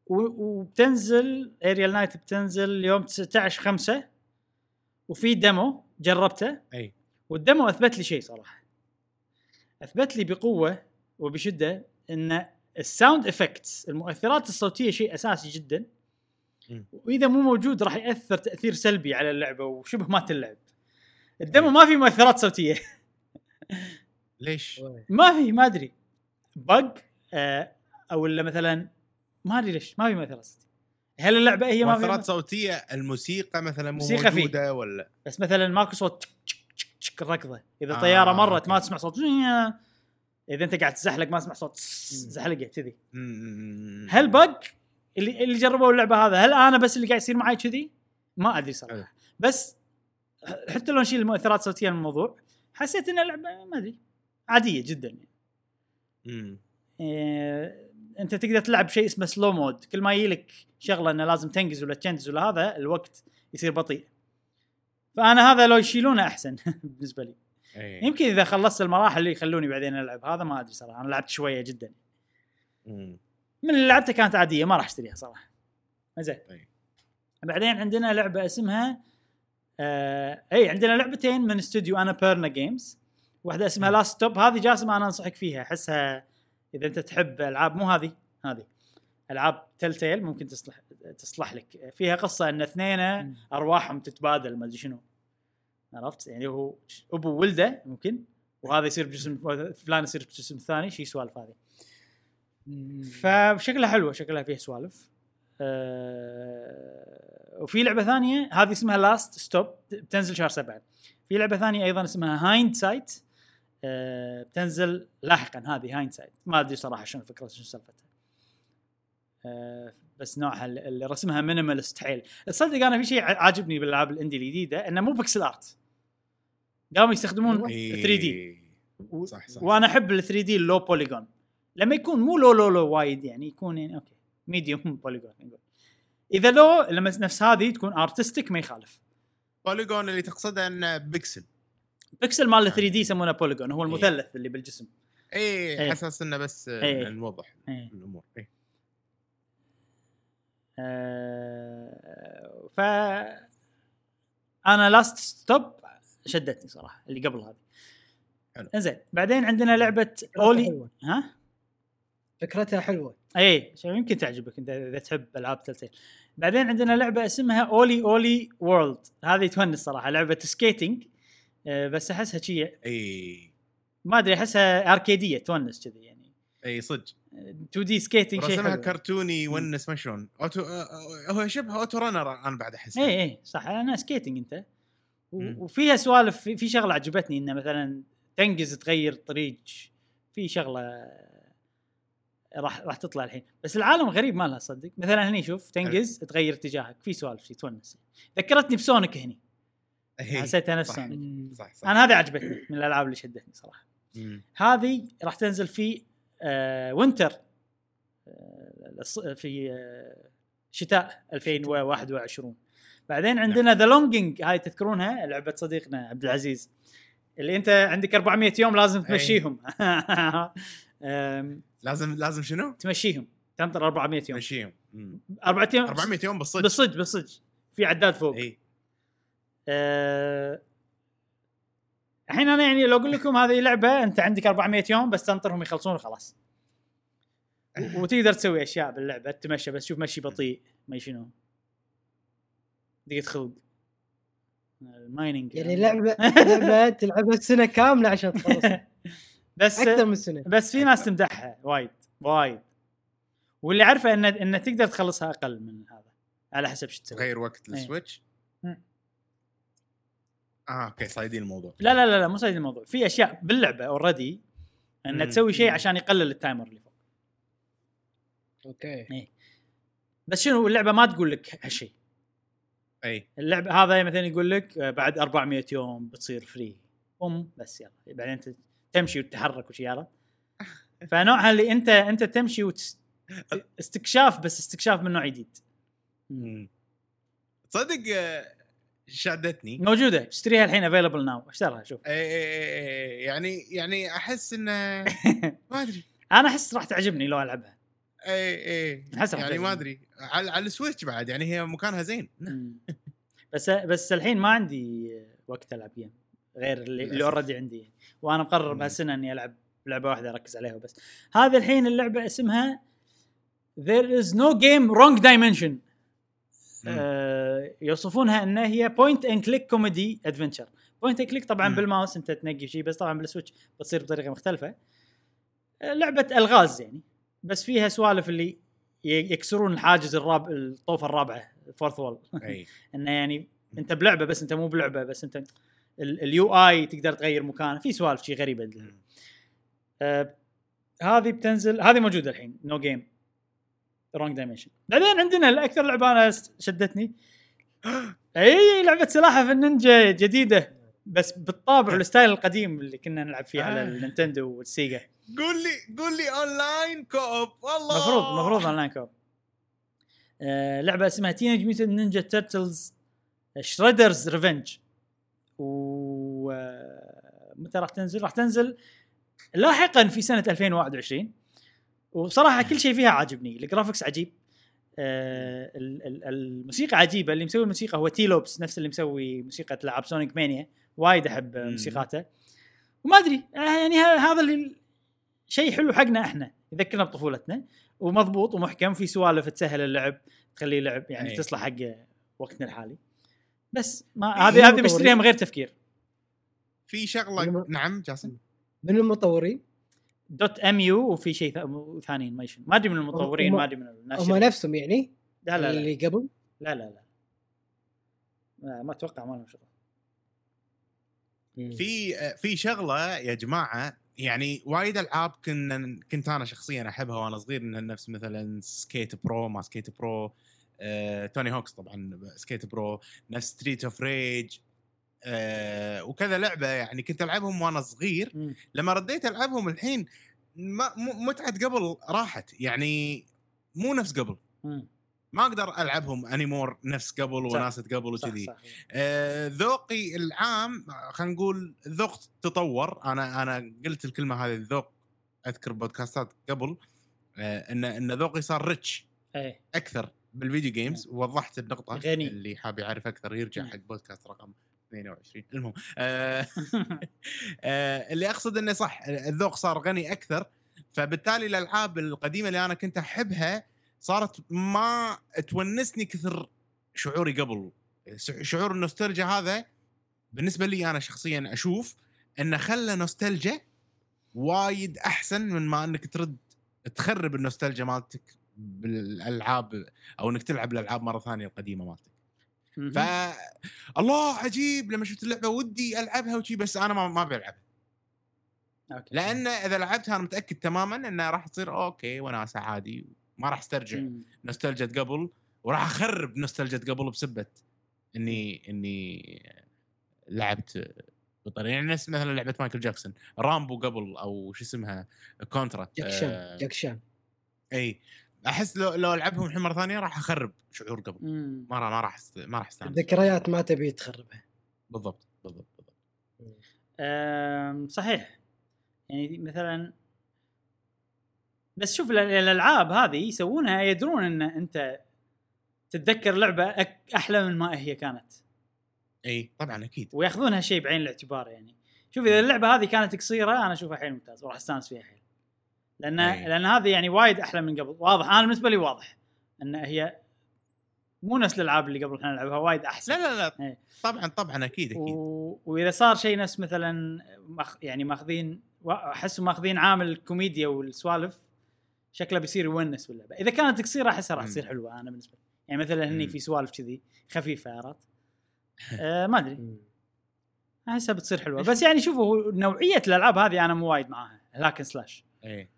وبتنزل اريال نايت بتنزل يوم تسعة عشر خمسة، وفي ديمو جربته. اي والديمو اثبت لي شيء صراحة، اثبت لي بقوة وبشدة ان الساوند افكتس، المؤثرات الصوتية شيء اساسي جدا، واذا مو موجود راح ياثر تاثير سلبي على اللعبه وشبه ما تلعب. الدمو ما في مؤثرات صوتيه ليش ما في؟ ما ادري بق آه او لا مثلا ما ادري ليش ما في مؤثرات صوتيه. هل اللعبه هي ما في مؤثرات صوتيه؟ الموسيقى مثلا مو موجوده ولا بس مثلا ماكو صوت ركضه، اذا طياره آه مرت ما تسمع صوت، اذا انت قاعد تزحلق ما تسمع صوت زحلقه كذي. هل بق اللي اللي جربوا اللعبه هذا، هل انا بس اللي قاعد يصير معي كذي؟ ما ادري صراحه. بس حتى لو نشيل المؤثرات الصوتيه من الموضوع حسيت ان اللعبه ما ادري عاديه جدا. امم إيه انت تقدر تلعب شيء اسمه سلو مود، كل ما يجيلك شغله انه لازم تنجز ولا تشنز ولا هذا الوقت يصير بطيء، فانا هذا لو يشيلونه احسن بالنسبه لي. أيه. يمكن اذا خلصت المراحل اللي يخلوني بعدين العب هذا، ما ادري صراحه. انا لعبت شويه جدا. امم من اللي لعبتها كانت عادية، ما راح اشتريها صراحة. زين. بعدين عندنا لعبة اسمها آه... اي عندنا لعبتين من استوديو أنا بيرنا جيمز، واحدة اسمها لاست ستوب. هذه جاسم أنا أنصحك فيها، أحسها إذا أنت تحب ألعاب مو هذه هذه ألعاب تلتيل ممكن تصلح تصلح لك فيها قصة ان اثنين ارواحهم تتبادل ما ادري شنو عرفت يعني هو ابو ولده ممكن وهذا يصير بجسم فلان يصير بجسم ثاني شيء سوالف هذه فشكلها حلوة شكلها فيها سوالف أه وفي لعبة ثانية هذه اسمها لاست ستوب بتنزل شهر سبعة في لعبة ثانية ايضا اسمها هايند سايت أه بتنزل لاحقا هذه هايند سايت ما ادري صراحة شنو فكرة شنو سالفتها أه بس نوعها اللي رسمها مينيمالست حيل تصدق انا في شيء عاجبني بالالعاب الاندي الجديده انه مو بيكسل ارت قاموا يستخدمون ثري دي و... صح صح وانا احب ال ثري دي اللو بوليجون لما يكون مو لو لو لو وايد يعني يكون يعني اوكي ميديوم بوليجون نقول اذا لو لما نفس هذه تكون ارتستيك ما يخالف بوليجون اللي تقصده انه بيكسل بيكسل مال ثري دي يسمونه بوليجون هو المثلث اللي بالجسم اي حساس انه بس نوضح الامور اي أه ف انا لاست ستوب شدتني صراحه اللي قبل هذه حلو انزين بعدين عندنا لعبه اولي حلوة. ها فكرتها حلوه اي يمكن تعجبك انت اذا تحب العاب تلتيل بعدين عندنا لعبه اسمها اولي اولي وورلد هذه تونس صراحه لعبه سكيتنج أه بس احسها شيء اي ما ادري احسها اركيديه تونس كذي يعني اي صدق تو دي سكيتنج شيء رسمها كرتوني ونس ما شلون اوتو هو شبه اوتو رانر انا بعد احس اي اي صح انا سكيتنج انت وفيها سوالف في شغله عجبتني انه مثلا تنقز تغير طريق في شغله راح راح تطلع الحين بس العالم غريب ما لها صدق مثلا هني شوف تنقز تغير اتجاهك في سوالف شيء تونس ذكرتني بسونيك هني حسيت انا بسونيك صح صح انا هذا عجبتني من الالعاب اللي شدتني صراحه هذه راح تنزل في آه، وينتر آه، في آه، شتاء ألفين وواحد وعشرين بعدين عندنا ذا لونجينج هاي تذكرونها لعبة صديقنا عبد العزيز اللي انت عندك أربعمية يوم لازم تمشيهم لازم لازم شنو تمشيهم تنطر أربعمية يوم تمشيهم أربعمية يوم بالصدق بالصدق بالصدق في عداد فوق آه، الحين انا يعني لو اقول لكم هذه لعبه انت عندك أربعمية يوم بس تنطرهم يخلصون خلاص وتقدر تسوي اشياء باللعبه تمشى بس شوف مشي بطيء ما شنو دقيقه خلق المايننج يعني لعبه لعبه تلعبها سنه كامله عشان تخلص بس اكثر من سنه بس في ناس تمدحها وايد وايد واللي عارفه ان ان تقدر تخلصها اقل من هذا على حسب شو تسوي غير وقت السويتش اه اوكي صايدين الموضوع لا لا لا لا مو صايدين الموضوع في اشياء باللعبه اوريدي ان تسوي شيء عشان يقلل التايمر اللي فوق اوكي ايه بس شنو اللعبه ما تقول لك هالشيء اي اللعبه هذا مثلا يقول لك بعد أربعمية يوم بتصير فري ام بس يلا بعدين انت تمشي وتتحرك وشي يلا فنوعها اللي انت انت تمشي واستكشاف بس استكشاف من نوع جديد صدق شادتني موجوده اشتريها الحين افيلبل ناو اشتريها شوف اي اي يعني يعني احس ان ما ادري انا احس راح تعجبني لو العبها اي اي يعني ما ادري على على السويتش بعد يعني هي مكانها زين بس بس الحين ما عندي وقت العب جيم غير اللي, اللي اوريدي عندي وانا مقرر بهالسنه اني العب لعبه واحده اركز عليها بس هذا الحين اللعبه اسمها There is no game wrong dimension يوصفونها أنها هي point and click comedy adventure point and click طبعاً مم. بالماوس أنت تنقي شيء بس طبعاً بالسويتش بتصير بطريقة مختلفة لعبة ألغاز يعني بس فيها سوالف اللي يكسرون الحاجز الراب الطوفة الرابعة fourth wall إنه يعني أنت بلعبة بس أنت مو بلعبة بس أنت اليو آي تقدر تغير مكانه في سوالف شيء غريبة آه هذه بتنزل هذه موجودة الحين no game رونج دايمنشن بعدين عندنا الأكثر لعبة أنا شدتني أي لعبة سلاحف النينجا جديدة بس بالطابع والستايل القديم اللي كنا نلعب فيه على النينتندو والسيجا قول لي قول لي أونلاين كوب والله مفروض مفروض أونلاين كوب آه لعبة اسمها تينيج ميوتنت نينجا تيرتلز شريدرز ريفنج ومتى راح تنزل راح تنزل لاحقا في سنة ألفين وواحد وعشرين وصراحة كل شيء فيها عاجبني الجرافيكس عجيب آه الموسيقى عجيبة اللي مسوي الموسيقى هو تيلوبس نفس اللي مسوي موسيقى لعب سونيك مانيا وايد أحب موسيقاته وما أدري يعني هذا اللي شيء حلو حقنا احنا، يذكرنا بطفولتنا ومضبوط ومحكم، في سوالف تسهل اللعب تخليه لعب يعني أيه. تصلح حق وقتنا الحالي، بس ما هذه هذه بشتريها من غير تفكير. في شغله الم... نعم جاسم من المطورين دوت ام يو، وفي شيء ثاني انيميشن ما ادري من المطورين، ما ادري من الناشر هم نفسهم يعني. لا لا اللي لا. قبل لا لا لا, لا ما اتوقع ما لهم شغل. في في شغله يا جماعه يعني وايد العاب كنا كنت انا شخصيا احبها وانا صغير، انها نفس مثلا سكيت برو، ما سكيت برو آه، توني هوكس طبعا سكيت برو، نفس ستريت اوف ريج آه، وكذا لعبه يعني كنت العبهم وانا صغير. م. لما رديت العبهم الحين ما متعه قبل راحت، يعني مو نفس قبل. م. ما اقدر العبهم انيمور نفس قبل وناسه قبل وكذي. آه، ذوقي العام خلينا نقول ذوق تطور. انا انا قلت الكلمه هذه الذوق اذكر بودكاستات قبل آه، ان ان ذوقي صار ريتش أي. اكثر بالفيديو جيمز. ووضحت النقطه غني. اللي حاب يعرف اكثر يرجع حق بودكاست رقم اثنين وعشرين. المهم آه آه اللي اقصد انه صح الذوق صار غني اكثر، فبالتالي الالعاب القديمه اللي انا كنت احبها صارت ما تونسني كثر شعوري قبل. شعور النوستالجيا هذا بالنسبه لي انا شخصيا اشوف انه خلى نوستالجيا وايد احسن من ما انك ترد تخرب النوستالجيا مالتك بالالعاب، او انك تلعب الالعاب مره ثانيه القديمه مالتك. ف الله عجيب لما شفت اللعبه ودي العبها وشي، بس انا ما ما بلعبها لان اذا لعبتها انا متاكد تماما انها راح تصير اوكي وناسه عادي، ما راح استرجع نوستالجيا قبل، وراح اخرب نوستالجيا قبل بسبه اني اني لعبت بطريقه يعني نفس مثلا لعبه مايكل جاكسون رامبو قبل، او شو اسمها كونترا جاكشن آه جاكشن اي. احس لو لو العبهم الحين مره ثانيه راح اخرب شعور قبل، ما راح ما راح ما راح استانس، ذكريات ما تبي تخربها. بالضبط بالضبط بالضبط امم صحيح. يعني مثلا بس شوف الالعاب هذه يسوونها يدرون ان انت تتذكر لعبه احلى من ما هي كانت. اي طبعا اكيد، وياخذونها شيء بعين الاعتبار. يعني شوف اذا اللعبه هذه كانت قصيره انا اشوفها حيل ممتاز وراح استانس فيها حيل، لأن أيه. لأن هذه يعني وايد أحلى من قبل. واضح أنا بالنسبة لي واضح أن هي مو نفس الألعاب اللي قبل إحنا نلعبها، وايد أحسن. لا لا لا أيه. طبعا طبعا أكيد أكيد و... وإذا صار شيء نفس مثلا مخ... يعني ماخذين أحسوا ماخذين عامل الكوميديا والسوالف شكله بيصير يونس ولا. إذا كانت قصيرة أحسها راح تصير حلوة أنا بالنسبة لي. يعني مثلا هني في سوالف كذي خفيفة عرفت أه ما أدري أحسها بتصير حلوة. بس يعني شوفوا نوعية الألعاب هذه أنا مو وايد معها، لكن سلاش أيه.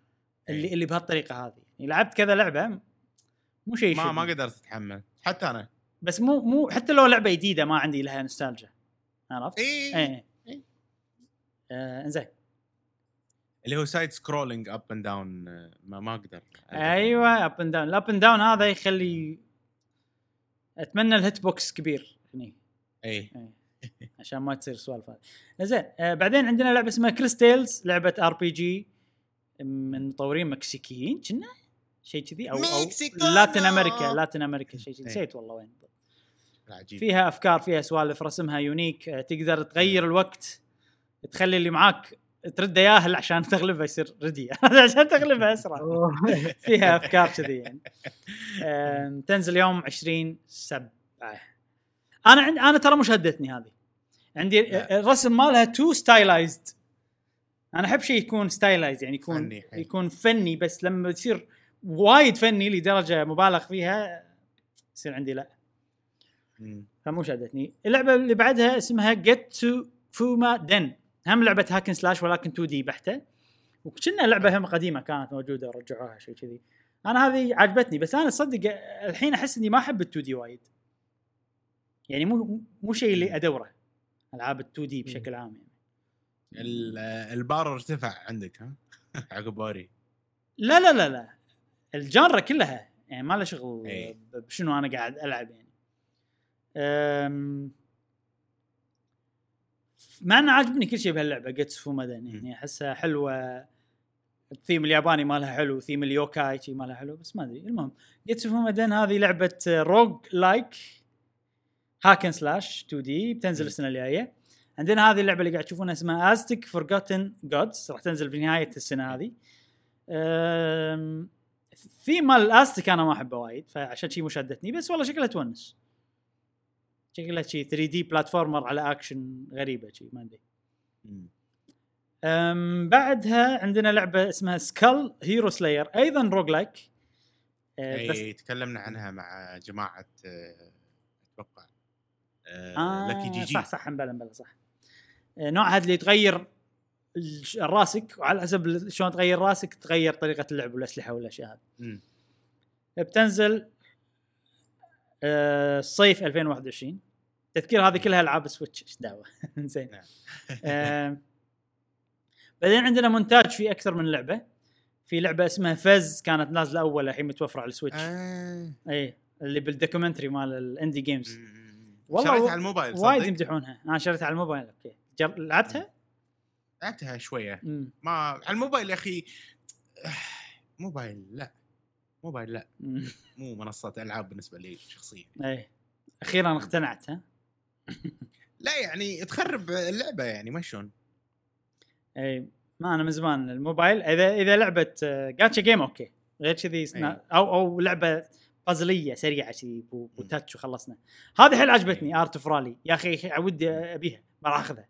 اللي اللي بهالطريقه هذه يعني لعبت كذا لعبه مو شيء ما ما قدرت اتحمل حتى انا. بس مو مو حتى لو لعبه جديده ما عندي لها نوستالجيا عرفت اي اي اي آه انزين اللي هو سايد سكرولينج اب اند داون ما ما اقدر ايوه اب اند داون. الاب اند داون هذا يخلي اتمنى الهيت بوكس كبير هني اي عشان ما تصير سوالف هذه. انزين آه بعدين عندنا لعبه اسمها كريستيلز، لعبه ار بي جي من مطورين مكسيكيين كنا شيء كذي او او لاتين امريكا لاتين امريكا شيء كذي نسيت والله وين. فيها افكار، فيها سوالف، رسمها يونيك، تقدر تغير الوقت تخلي اللي معاك ترد ياهل عشان تغلبها يصير ردي عشان تغلبها اسرع فيها افكار كذي يعني آه، تنزل يوم عشرين سبعة. انا عند... انا ترى مش هدتني هذه، عندي الرسم مالها تو ستايلايزد. انا احب شيء يكون ستايلايز يعني يكون فني يكون فني، بس لما تصير وايد فني لدرجه مبالغ فيها يصير عندي لا مم. فمو شدتني. اللعبه اللي بعدها اسمها Get to Fuma Den، هم لعبه هاكن سلاش ولكن تو دي بحته، وكنا لعبه هم قديمه كانت موجوده رجعوها شيء كذي. انا هذه عجبتني بس انا صدق الحين احس اني ما احب التو دي وايد، يعني مو مو شيء اللي ادوره العاب التو دي بشكل عام يعني. البار ارتفع عندك ها عقب باري لا لا لا لا الجانرة كلها يعني ما له شغل أي. بشنو انا قاعد العب يعني امم ما انا عاجبني كل شيء بهاللعبه جتسفو مدني يعني احسها حلوه، الثيم الياباني مالها حلو، ثيم اليوكاي شيء مالها حلو بس ما ادري. المهم جتسفو مدني هذه لعبه روج لايك هاكن سلاش تو دي بتنزل السنه الجايه. عندنا هذه اللعبه اللي قاعد تشوفونها اسمها Aztec Forgotten Gods، راح تنزل بنهايه السنه هذه في مال الاستيك انا ما احبه وايد فعشان شي مشدتني، بس والله شكلها تونس، شكلها شي ثري دي بلاتفورمر على اكشن غريبه شي ما ادري. بعدها عندنا لعبه اسمها سكال هيرو سلاير، ايضا روج لايك. اي تكلمنا عنها مع جماعه اتوقع آه لكي جي جي. صح صح مبلا مبلا صح. نوعها اللي تغير راسك، وعلى حسب شلون تغير راسك تغير طريقه اللعب والاسلحه والاشياء هذه. امم بتنزل آه صيف ألفين وواحد وعشرين. تذكير هذه كلها العاب سويتش ايش دعوه. زين آه بعدين عندنا مونتاج في اكثر من لعبه. في لعبه اسمها فز كانت نازله اول، الحين متوفره على السويتش. آه. اي اللي بالدوكيومنتري مال الاندي جيمز. والله شريتها على الموبايل صدق، وايد يمدحونها. انا شريتها على الموبايل. اوكي لعبتها لعبتها شويه مم. ما على الموبايل يا اخي، موبايل لا موبايل لا مم. مو منصه العاب بالنسبه لي شخصيا. اي اخيرا اقتنعت. ها لا يعني تخرب اللعبه يعني ما شلون. اي ما انا من زمان الموبايل. اذا اذا لعبه جاتشا جيم اوكي، غير كذي سنا... او او لعبه بازليه سريعه كذي وتاتش وخلصنا. هذه حيل عجبتني ارت اوف رالي يا اخي، ودي ابيها ما راح اخذها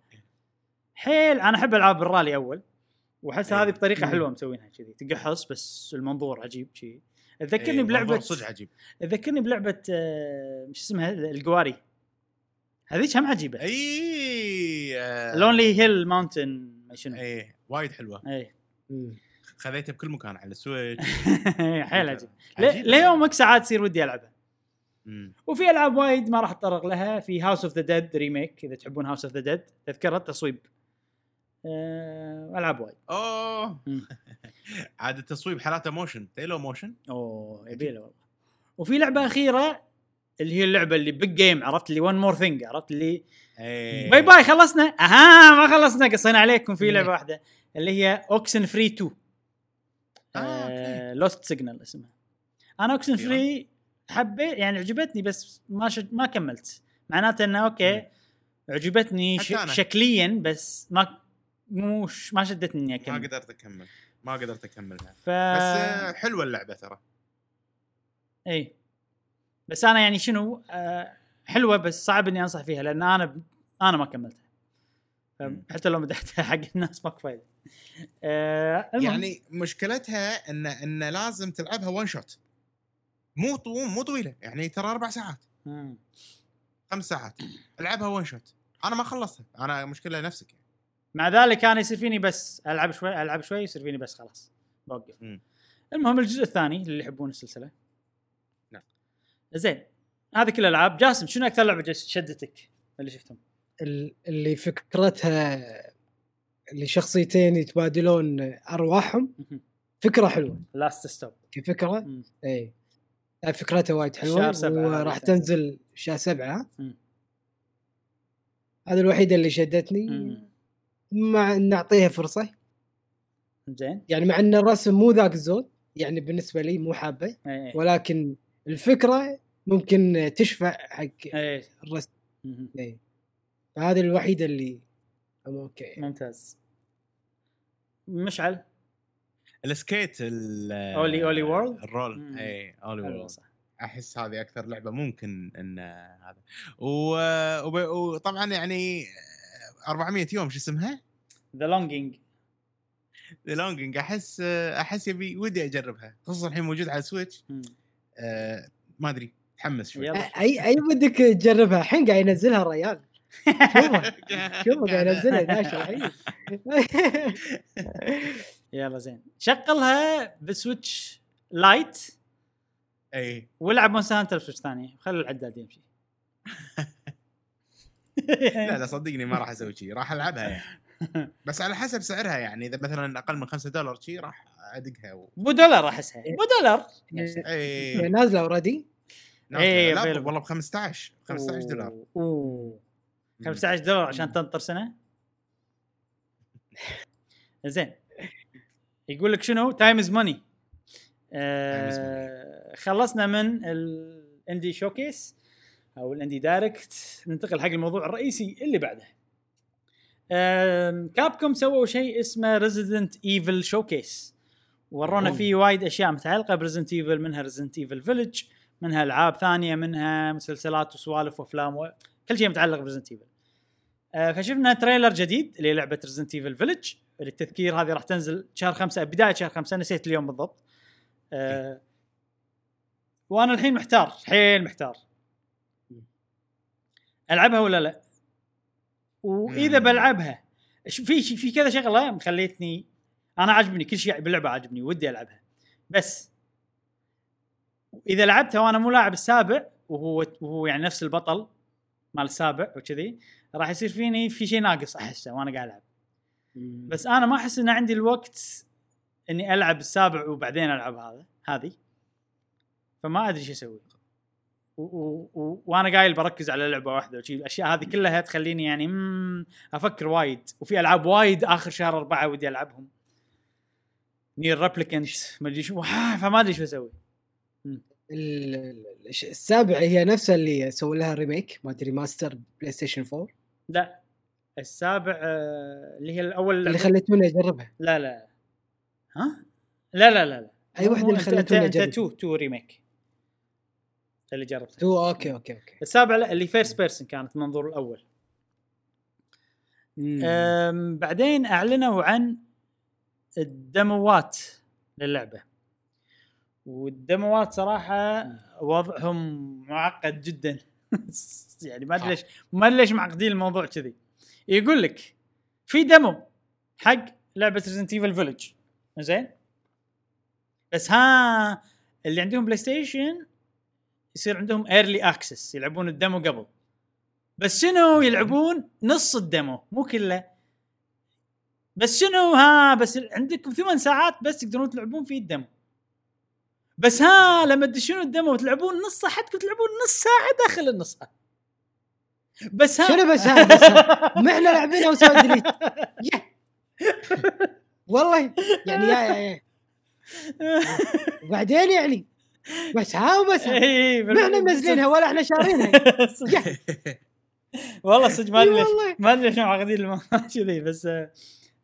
حيل. انا احب العاب الرالي اول، واحس هذه بطريقه حلوه مسوينها كذي تقحص بس المنظور عجيب شيء. تذكرني بلعبه صدق عجيب، تذكرني بلعبه آه... مش اسمها القواري هذيك هم عجيبه. اي لونلي هيل ماونتن شنو. اي وايد حلوه. اي خذيتها بكل مكان على السويتش. حيل عجيب ليومك ساعات تصير ودي العبها. وفي العاب وايد ما راح اتطرق لها. في هاوس اوف ذا ديد ريميك اذا تحبون هاوس اوف ذا ديد، تذكرت التصويب العاب وايد. اوه عاد التصويب حالاته موشن تيلو موشن اوه يبيله والله. وفي لعبه اخيره اللي هي اللعبه اللي بيج جيم، عرفت لي ون مور ثينج، عرفت لي أيه. باي باي خلصنا. اها ما خلصنا قصينا عليكم. في لعبه واحده اللي هي اوكسن فري تو لوست سيجنال اسمها. انا اوكسن فري حبيت يعني عجبتني بس ما شد... ما كملت. معناته انه اوكي عجبتني ش... شكليا بس ما مو ش... ما شدتني اكمل. ما قدرت اكمل ما قدرت اكملها ف... بس حلوه اللعبه ترى. اي بس انا يعني شنو أه حلوه بس صعب اني انصح فيها لان انا ب... انا ما كملتها حتى لو مدحتها حق الناس ما كفايه. أه يعني مشكلتها ان ان لازم تلعبها وان شوت، مو طو... مو طويله يعني ترى اربع ساعات مم. خمس ساعات العبها وان شوت. انا ما خلصتها، انا مشكله نفسك يعني. مع ذلك كان يصير فيني بس العب شوي العب شوي يصير فيني بس خلاص بوقف. المهم الجزء الثاني اللي يحبون السلسله. نعم زين هذه كل الألعاب. جاسم شنو أكثر لعبة شدتك اللي شفتهم؟ اللي فكرتها اللي شخصيتين يتبادلون أرواحهم فكرة حلوة. Last Stop كفكرة مم. إيه فكرتها وايد حلوة وراح تنزل شهر سبعة. هذا الوحيدة اللي شدتني مم. مع أن أعطيها فرصة زين، يعني مع أن الرسم مو ذاك الزود يعني بالنسبة لي مو حابة، ولكن الفكرة ممكن تشفع حق أيه. الرسم اي فهذا الوحيده اللي اوكي ممتاز. مشعل السكيت اولي اولي وورلد الرول اي اولي وورلد احس هذه اكثر لعبه ممكن ان هذا و... وب... وطبعا يعني أربعمية يوم شو اسمها ذا لونجينج ذا لونجينج احس احس يبي ودي اجربها خصوصا الحين موجود على السويتش. أه... ما ادري تحمس شوي. اي اي بدك تجربها الحين قاعد ينزلها الرجال. شوفوا قاعد ينزلها ناشر. يلا زين شغلها بسويتش لايت اي والعب مونستر هانتر بسويتش ثاني خلي العداد يمشي. لا لا صدقني ما راح اسوي شيء، راح العبها يعني. بس على حسب سعرها يعني اذا مثلا اقل من خمسة دولار شيء راح ادقها و... بدولار احسها بدولار اي نازله اوريدي اي والله ب خمستعش خمستعش دولار اوه خمستعش دولار عشان تنطر سنه. زين يقول لك شنو تايم از ماني. خلصنا من الاندي شوكيس او الاندي دايركت، ننتقل حق الموضوع الرئيسي اللي بعده. كابكوم سووا شيء اسمه Resident Evil Showcase، ورونا فيه وايد اشياء متعلقه بريزنت ايفل، منها ريزنت ايفل فيلج، منها العاب ثانيه، منها مسلسلات وسوالف وافلام وكل شيء متعلق بريزنت ايفل. أه فشفنا تريلر جديد للعبه ريزنت ايفل فيلج. للتذكير هذه راح تنزل شهر خمسة، بدايه شهر خمسة، نسيت اليوم بالضبط. أه وانا الحين محتار، حيل محتار العبها ولا لا، واذا بلعبها في في كذا شغله مخليتني انا عجبني كل شيء باللعبه، عجبني ودي العبها، بس اذا لعبتها وانا مو لاعب السابع وهو وهو يعني نفس البطل مال السابع وكذي، راح يصير فيني في شيء ناقص احسه وانا قاعد العب. بس انا ما احس ان عندي الوقت اني العب السابع وبعدين العب هذا هذه، فما ادري شو اسوي، وانا قايل بركز على لعبه واحده وشي. الاشياء هذه كلها تخليني يعني افكر وايد، وفي العاب وايد اخر شهر أربعة ودي العبهم، نير ريبليكانت ما ادري شو، فما ادري شو اسوي. السابعه هي نفسها اللي سووا لها ريميك ما ادري ماستر بلاي ستيشن فور؟ لا السابع اللي هي الاول اللي خليتوني اجربها. لا لا ها لا لا لا, لا. اي وحده اللي خليتوني اجربها تو تو ريميك اللي جربته تو. اوكي اوكي اوكي السابع لا اللي فيرست بيرسن كانت منظور الاول. امم بعدين اعلنوا عن الدموات للعبه، والدموات صراحه وضعهم معقد جدا يعني ما ادري ليش ما ادري ليش معقدين الموضوع كذي. يقول لك في دمو حق لعبه ريزنت ايفل فيلج زين، بس ها اللي عندهم بلاي ستيشن يصير عندهم ايرلي اكسس، يلعبون الدمو قبل، بس شنو يلعبون نص الدمو مو كله، بس شنو ها بس عندكم ثمان ساعات بس تقدرون تلعبون فيه الدمو، بس ها لما تدشون الدمو وتلعبون نصه حتى تلعبون نص ساعه داخل النص، بس ها شنو بس ها بس ها ما احنا لاعبينها وسويت ديليت والله يعني يا يا وبعدين يعني بس ها وبس ما احنا منزلينها ولا احنا شارينها والله صدق ما ادري ما ادري شنو عقدين الماتش ذي، بس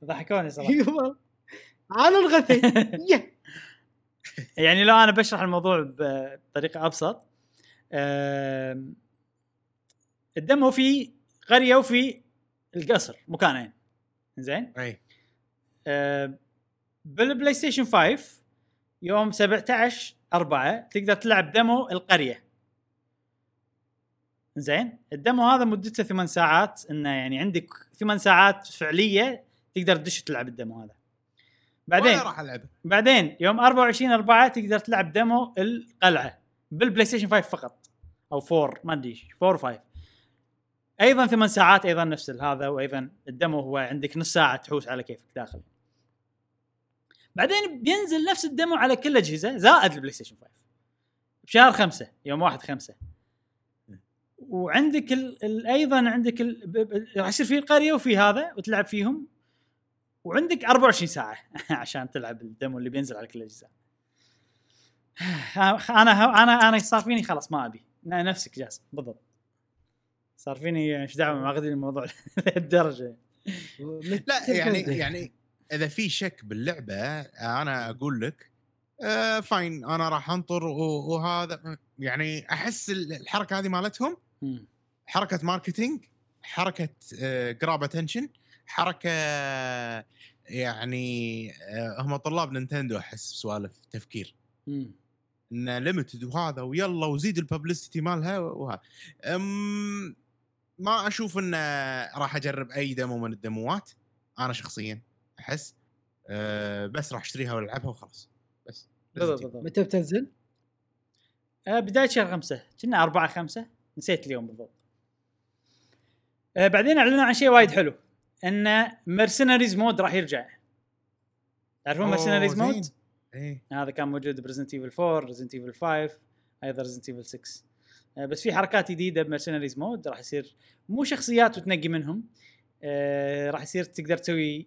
ضحكوني صراحه على الغثي يعني لو انا بشرح الموضوع بطريقه ابسط، الدمو في قريه وفي القصر مكانين زين. اي بالبلاي ستيشن خمسة يوم سبعة عشر أربعة تقدر تلعب دمو القريه زين. الدمو هذا مدته ثمان ساعات، انه يعني عندك ثمان ساعات فعليه تقدر تدش تلعب الدمو هذا. بعدين بعدين يوم أربعة وعشرين أربعة تقدر تلعب دمو القلعه بالبلاي ستيشن خمسة فقط او أربعة ما ادري أربعة وخمسة ايضا ثمان ساعات ايضا نفس هذا، وايضا الدمو هو عندك نص ساعه تحوس على كيفك داخل. بعدين بينزل نفس الدمو على كل اجهزه زائد البلاي ستيشن خمسة بشهر خمسة يوم واحد خمسة. وعندك ال ال ايضا عندك راح يصير في القريه وفي هذا وتلعب فيهم، وعندك أربعة وعشرين ساعه عشان تلعب الدمو اللي بينزل على كل الاجهزه. انا انا انا صار فيني خلاص ما ابي نفسك جاسم بالضبط، صار فيني ايش دعوه معقد الموضوع لهالدرجه لا يعني يعني اذا في شك باللعبه انا اقول لك آه فاين انا راح انطر وهذا، يعني احس الحركه هذه مالتهم حركه ماركتينج، حركه آه جراب اتنشن، حركه يعني آه هم طلاب نينتندو احس سوالف تفكير انه ليمتد وهذا ويلا وزيد الببليستي مالها وهذا. ما اشوف انه راح اجرب اي دمو من الدموات انا شخصيا احس أه بس راح اشتريها والعبها وخلاص. بس متى بتنزل؟ أه بدايه شهر خمسة كنا أربعة خمسة نسيت اليوم بالضبط. أه بعدين اعلنوا عن شيء وايد حلو، ان مرسيناريز مود راح يرجع. تعرفون مرسيناريز مود؟ ايه هذا كان موجود بريزنت ايفل أربعة، ريزنت ايفل خمسة، ايضا ريزنت ايفل ستة. بس في حركات جديده بمرسيناريز مود، راح يصير مو شخصيات وتنقي منهم، آه راح يصير تقدر تسوي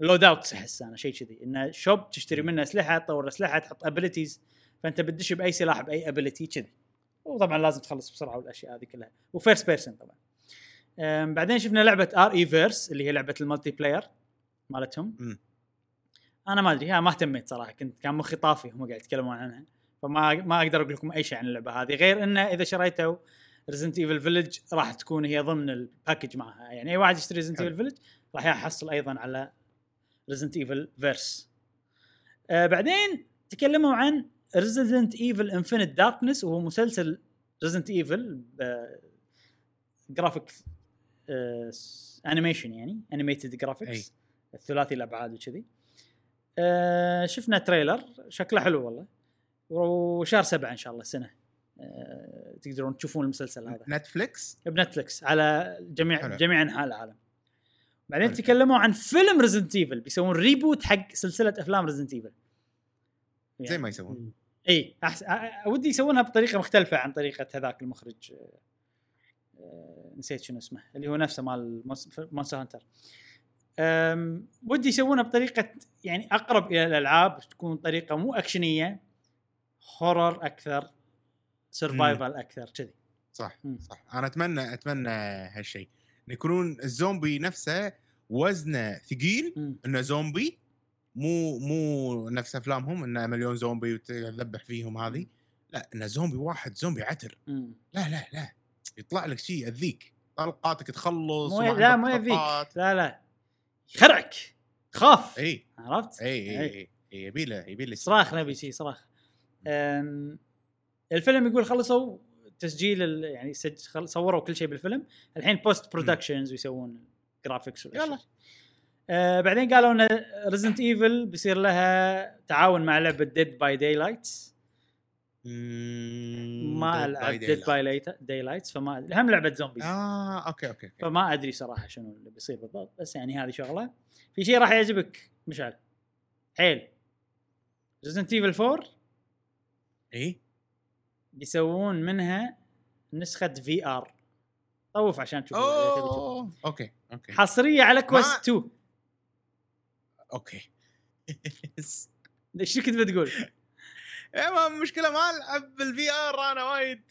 لود اوت احس انا شيء كذي، ان شوب تشتري منه اسلحه، تطور اسلحه، تحط ابيليتيز، فانت بتدش باي سلاح باي ابيليتي كذي، وطبعا لازم تخلص بسرعه والاشياء هذه كلها، وفيرست بيرسون طبعا. آه بعدين شفنا لعبه ار اي فيرس اللي هي لعبه المالتي بلاير مالتهم. انا ما ادري، ها ما اهتميت صراحه، كنت كان مخي طافي هم قاعد يتكلمون عنها، فما ما اقدر اقول لكم اي شيء عن اللعبه هذه غير انه اذا شريتوا Resident Evil Village راح تكون هي ضمن الباكج معها، يعني اي واحد يشتري Resident Evil Village راح يحصل ايضا على Resident Evil Verse. آه بعدين تكلموا عن Resident Evil Infinite Darkness وهو مسلسل Resident Evil آه جرافيك آه انيميشن يعني انيميتد جرافيكس الثلاثي الابعاد وكذي. آه شفنا تريلر شكله حلو والله، وشهر سبعة ان شاء الله السنه آه تقدرون تشوفون المسلسل هذا نتفليكس بنتفليكس على جميع حلو. جميع انحاء العالم. بعدين تكلموا عن فيلم Resident Evil، بيسوون ريبوت حق سلسله افلام Resident Evil يعني. زي ما يسوون اي أحس... اودي يسوونها بطريقه مختلفه عن طريقه هذاك المخرج أه... نسيت شنو اسمه اللي هو نفسه مال مونستر هانتر. أم... ودي يسوونها بطريقه يعني اقرب الى الالعاب، تكون طريقه مو اكشنيه، هورر اكثر، سرفايفل اكثر كذي. صح مم. صح، انا اتمنى اتمنى هالشيء، يكونون الزومبي نفسه وزنه ثقيل، انه زومبي مو مو نفس افلامهم انه مليون زومبي وتذبح فيهم، هذه لا، انه زومبي واحد، زومبي عتر مم. لا لا لا يطلع لك شيء يأذيك، طلقاتك تخلص مو لا ما يأذيك، لا لا يخرعك تخاف. اي عرفت اي اي, أي. أي. يبي له يبي له صراخ، نبي شيء صراخ. أم. الفيلم يقول خلصوا تسجيل يعني سج... صوروا كل شيء بالفيلم، الحين بوست برودكشنز ويسوون جرافيكس يلا. آه بعدين قالوا ان Resident Evil بيصير لها تعاون مع لعبه Dead by Daylight ما لعبه Dead by Daylight، فما الهم لعبه زومبيز اه اوكي اوكي, أوكي. فما ادري صراحه شنو اللي بيصير بالضبط، بس يعني هذه شغله. في شيء راح يعجبك مشعل حيل، Resident Evil أربعة ايه بيسوون منها نسخة في آر، طوف عشان تشوف. أوكي أوكي. حصرية على كويست تو. أوكي. شو كنت بتقول؟ إيه مشكلة ما ألعب بالفي آر أنا وايد.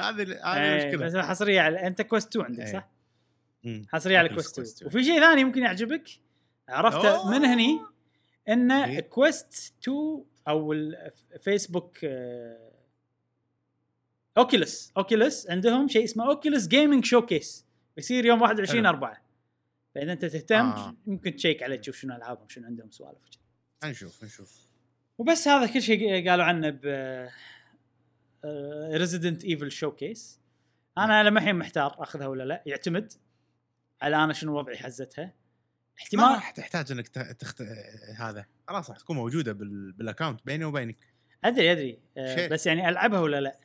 هذه هذه مشكلة. بس حصرية على أنت كويست تو عندك صح؟ حصرية على كويست تو. وفي شيء ثاني ممكن يعجبك عرفته من هني، إن كويست تو أو الفيسبوك اوكيلس اوكيلس عندهم شيء اسمه اوكيلس جيمنج شوكيس بيصير يوم واحد وعشرين أربعة، فاذا انت تهتم آه. ممكن تشيك عليه تشوف شنو العابهم شنو عندهم سوالف وكذا. نشوف نشوف وبس. هذا كل شيء قالوا عنه ب Resident Evil Showcase. انا لما الحين محتار اخذها ولا لا، يعتمد على انا شنو وضعي حزتها. احتمال راح تحتاج انك تخت... هذا خلاص راح تكون موجوده بال... بالاكاونت بيني وبينك. ادري ادري أه بس يعني العبها ولا لا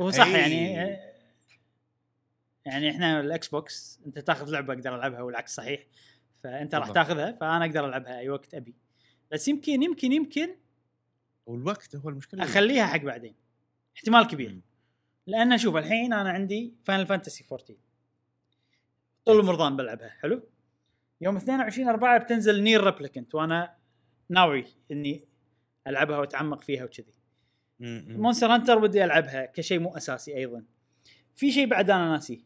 هو صح. أي. يعني يعني احنا الاكس بوكس انت تاخذ لعبه اقدر العبها والعكس صحيح، فانت راح تاخذها فانا اقدر العبها اي وقت ابي، بس يمكن يمكن يمكن والوقت هو المشكله، اخليها حق بعدين احتمال كبير. م. لان شوف الحين انا عندي Final Fantasy فورتين طول مرضان بلعبها حلو. يوم اثنين وعشرين أربعة بتنزل نير ريبليكانت وانا ناوي اني العبها واتعمق فيها وكذي. مونستر هانتر ودي ألعبها كشيء مو أساسي أيضاً. في شيء بعد أنا ناسي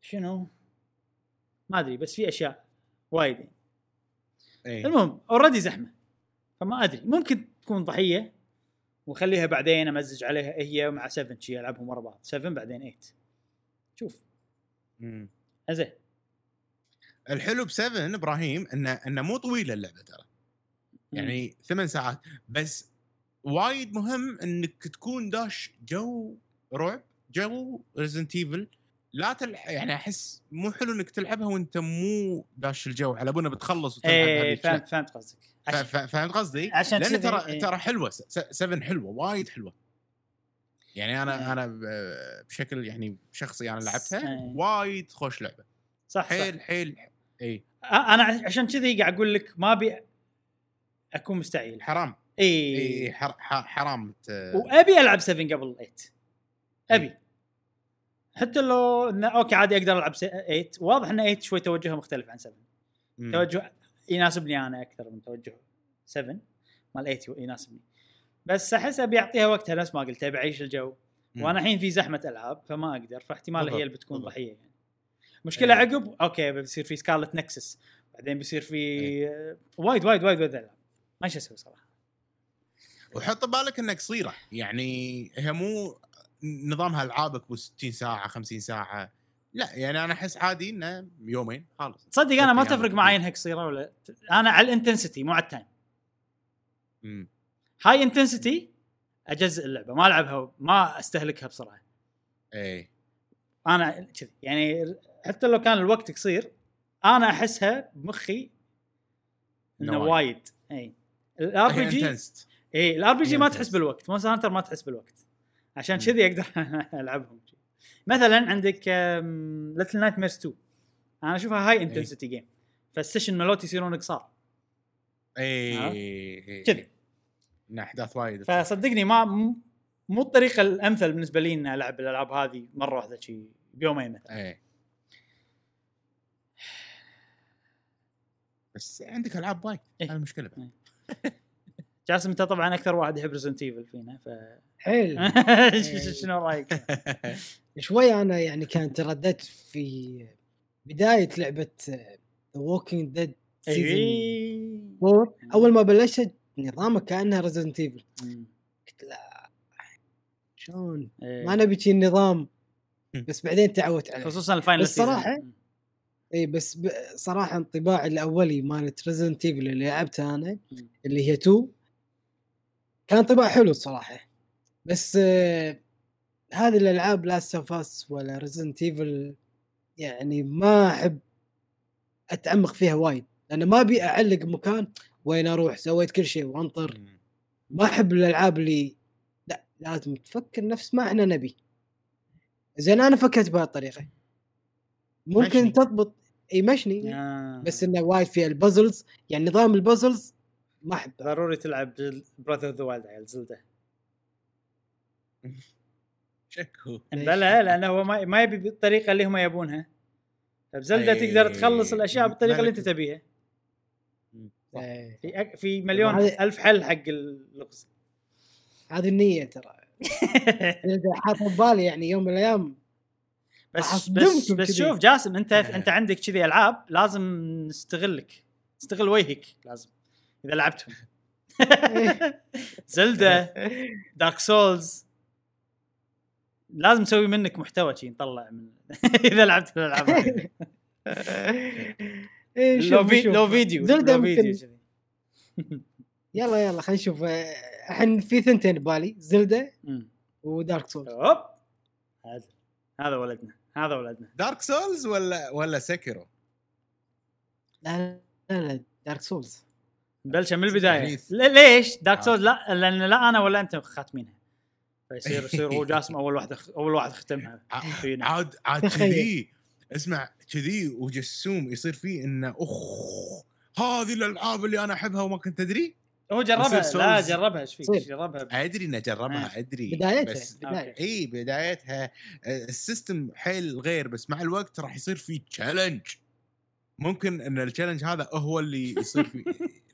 شنو ما أدري، بس في أشياء وايد. المهم أوردي زحمة، فما أدري ممكن تكون ضحية وخليها بعدين أمزج عليها هي مع سفن شيء ألعبهم ورا بعض، سفن بعدين ايت شوف. امم أزاي الحلو بسفن إبراهيم إنه إنه مو طويلة اللعبة ترى، يعني ثمان ساعات بس، وايد مهم انك تكون داش جو رعب جو Resident Evil. لا تلح... يعني احس مو حلو انك تلعبها وانت مو داش الجو، على بنا بتخلص وتلعبها. ايه فهمت فهمت قصدك فهمت قصدي عشان لان ترى ايه. ترى حلوه سفن حلوه وايد حلوه يعني انا ايه. انا بشكل يعني شخصي انا لعبتها ايه. وايد خوش لعبه صح حيل صح. حيل اي انا عشان كذي قاعد اقول لك ما بي أكون مستعجل حرام إيه إيه حر حرام ت... وأبي ألعب سفن قبل ثمانية أبي إيه. حتى لو إن أوكي عادي أقدر ألعب ثمانية، واضح إن ثمانية شوي توجهها مختلف عن سفن. مم. توجه يناسبني أنا أكثر من توجه سفن، مال ثمانية يناسبني، بس أحس أبي أعطيها وقتها نفس ما قلت أبي أعيش الجو. مم. وأنا الحين في زحمة ألعاب فما أقدر، فاحتمال هي اللي بتكون ضحية يعني. مشكلة إيه. عقب أوكي بيصير في سكارلت نكسس بعدين بيصير في إيه. وايد وايد وايد وايد العاب ما ايش اسوي صراحه. وحط بالك انك صغيره يعني، هي مو نظامها العابك وستين ساعه خمسين ساعه، لا يعني انا احس عادي انه يومين خالص. تصدق انا ما تفرق معي انها قصيره ولا انا على الانتنسيتي مو على التايم. امم هاي انتنسيتي اجزء اللعبه ما العبها ما استهلكها بسرعه. اي انا كذي يعني حتى لو كان الوقت قصير انا احسها بمخي انه وايد. اي الار بي جي، اي الار بي جي ما تحس بالوقت، مونستر هانتر ما تحس بالوقت، عشان كذي اقدر العبهم. مثلا عندك ليتل نايت ميرز تو انا اشوفها هاي انتنسيتي جيم، فالسيشن مالوت يصيرون قصار. اي كذي من احداث وايد، فصدقني ما مو الطريقه الامثل بالنسبه لي ان العب الالعاب هذه مره واحده شيء بيومين مثلا. اي بس عندك العاب وايد هذه المشكله بقى. جاسم انت طبعا اكثر واحد يحب ريزنت ايفل فينا، ف حلو شنو رايك؟ شويه انا يعني كانت ترددت في بدايه لعبه The Walking Dead سيزون فور. اول ما بلشت نظامه كانها ريزنت ايفل، قلت لا شلون ما انا بيجي النظام، بس بعدين تعودت عليه خصوصا الفاينل صراحه. اي بس صراحه انطباع الاولي مالت ريزنت ايفل اللي لعبتها انا اللي هي تو كان طبع حلو الصراحه. بس آه هذه الالعاب لا سفاس ولا ريزنت ايفل يعني ما احب اتعمق فيها وايد، لأن ما ابي اعلق مكان وين اروح سويت كل شيء وانطر. ما احب الالعاب اللي لا لازم تفكر نفس ما احنا نبي. زين انا فكرت بهالطريقه ممكن ماشني. تضبط اي مشني آه. بس انه وايد في البازلز يعني نظام البازلز ما احب. ضروري تلعب براذر اوف ذا وايلد على زلدا شكو بلا، لانه هو ما ما يبي بالطريقه اللي هم يبونها. بزلدا تقدر تخلص الاشياء بالطريقه اللي انت تبيها، في في مليون الف حل حق اللغز. هذه النيه ترى اذا حاط ببالي يعني يوم من الايام. بس بس, بس شوف جاسم انت انت عندك كذي العاب لازم نستغلك، استغل وجهك لازم اذا لعبتهم. زلدا دارك سولز لازم نسوي منك محتوى شيء نطلع من اذا لعبت الالعاب ايش لو فيديو لو فيديو لو فيديو يلا يلا خلينا نشوف. الحين في ثنتين بالي، زلدا ودارك سولز. هوب هذا هذا ولدنا هذا ولدنا دارك سولز ولا ولا سكيرو؟ لا لا دارك سولز بلش من البدايه. ليش دارك سولز؟ لا لان لا انا ولا انت خاتمينها، فيصير يصير هو جاسم اول واحده اول واحد ختمها. عاد عاد كذي اسمع كذي وجسوم يصير فيه انه اخ هذه الالعاب اللي انا احبها وما كنت ادري. هو جربها لا جربها ايش فيك جربها؟ ادري انه جربها ادري بدايتها بس بداية. اي بدايتها السيستم حيل غير، بس مع الوقت راح يصير فيه تشالنج. ممكن ان التشالنج هذا هو اللي يصير فيه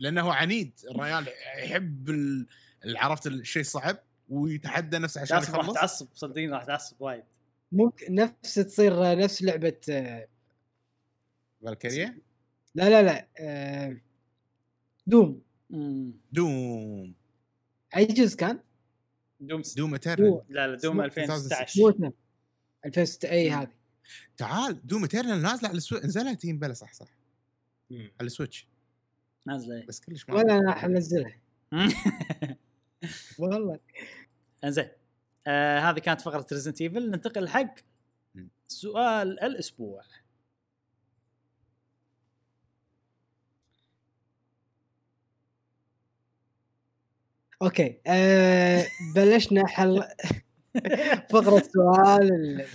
لانه عنيد الرجال يحب ال... عرفت الشيء الصعب ويتحدى نفسه عشان يخلص. راح تعصب صدقني راح تعصب وايد. ممكن نفس تصير نفس لعبه فالكيريا. لا لا لا دوم دوم اي جزء كان دوم دوم ايترنال. لا لا دوم ألفين وستة عشر ألفين وستة اي هذه. تعال دوم ايترنال نازله على السويتش. نزلت هي بلا صح صح على السويتش نازله بس كلش ما ولا انا حنزلها والله. انزين آه هذه كانت فقره ريزنت ايفل. ننتقل حق سؤال الاسبوع. اوكي آه بلشنا حل فقره سؤال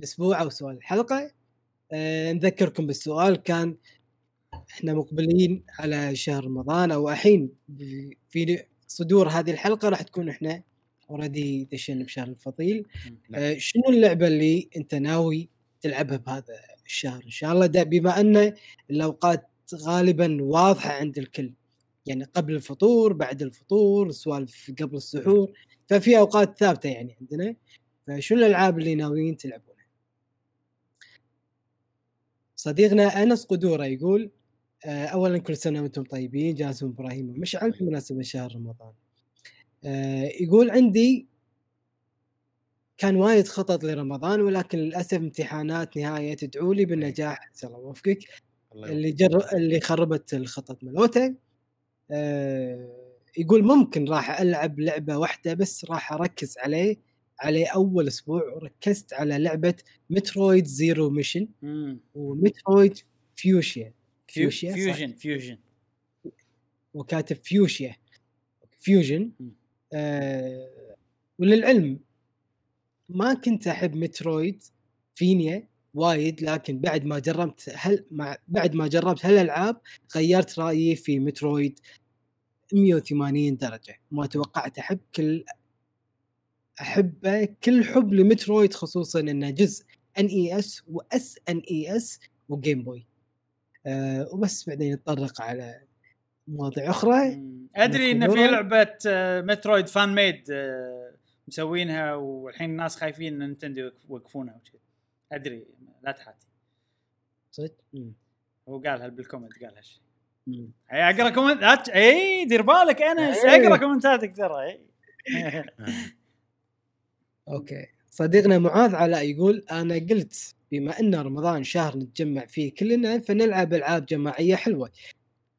الاسبوع او سؤال الحلقه. آه نذكركم بالسؤال. كان احنا مقبلين على شهر رمضان او الحين في صدور هذه الحلقه راح تكون احنا اوريدي دشينا بشهر الفضيل. آه شنو اللعبه اللي انت ناوي تلعبها بهذا الشهر ان شاء الله، ده بما ان الاوقات غالبا واضحه عند الكل يعني قبل الفطور بعد الفطور سوالف قبل السحور، ففي اوقات ثابته يعني عندنا. فشو الالعاب اللي ناويين تلعبونها؟ صديقنا انس قدوره يقول اولا كل سنه وانتم طيبين. جاسم ابراهيم ومشعل بمناسبه شهر رمضان. أه يقول عندي كان وايد خطط لرمضان ولكن للاسف امتحانات نهايه تدعو لي بالنجاح. الله يوفقك. اللي جر... اللي خربت الخطط ملوته. أه يقول ممكن راح العب لعبه واحده بس راح اركز عليه عليه اول اسبوع. ركزت على لعبه مترويد زيرو ميشن ومترويد فيوشيا فيوشيا فيوجن فيوجن وكاتب فيوشيا فيوجن. آه وللعلم ما كنت احب مترويد فينيا وايد لكن بعد ما جربت هل مع بعد ما جربت هالالعاب غيرت رايي في مترويد مية وثمانين درجه. ما توقعت احب كل احبه كل حب لمترويد خصوصا انه جزء ان اي اس واس ان اي اس وجيم بوي. أه وبس بعدين نتطرق على مواضيع اخرى. ادري ان في لعبه مترويد فان ميد مسوينها والحين الناس خايفين ان نينتندو يوقفونها وكذا. ادري لا تحاتي صدق هو قالها بالكومنت قال هالشيء. اي اقرا كومنت اي دير بالك انا اقرا كومنتاتك ترى اي. اوكي صديقنا معاذ علاء يقول انا قلت بما ان رمضان شهر نتجمع فيه كلنا فنلعب العاب جماعيه حلوه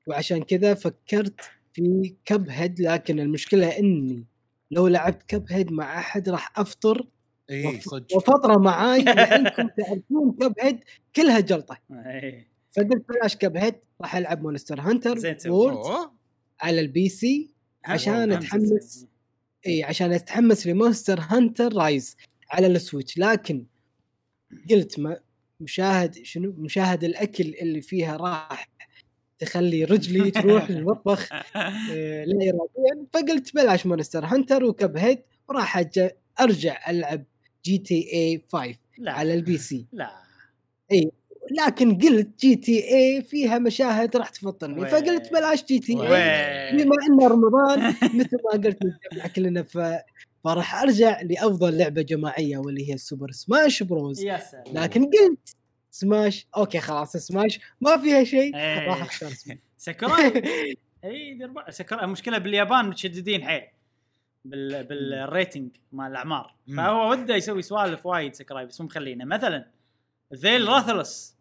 وعشان كذا فكرت في كب هيد لكن المشكله اني لو لعبت كب هيد مع احد راح افطر. اي صدق وفتره معاي لانكم تعرفون كب هيد كلها جلطه. اي فقلت بلاش كب هيد راح العب مونستر هانتر وورلد على البي سي عشان اتحمس. اي عشان اتحمس لمونستر هانتر رايز على السويتش لكن قلت ما مشاهد شنو مشاهد الاكل اللي فيها راح تخلي رجلي تروح للمطبخ لا إراديا فقلت بلاش مونستر هانتر وكب هيد وراح ارجع العب جي تي اي خمسة على البي سي. لا اي لكن قلت جي تي اي فيها مشاهد راح تفطرني فقلت بلاش جي تي اي بما ان رمضان مثل ما قلت نجمع كلنا ف فراح ارجع لافضل لعبه جماعيه واللي هي السوبر سماش بروز لكن قلت سماش اوكي خلاص سماش ما فيها شيء راح اختار سماش. سكران اي دربع سكران. المشكله باليابان متشددين حيل بال بالريتنج مال الاعمار فهو وده يسوي سوالف وايد سكراي بس مو مخلينا. مثلا ذيل راثلس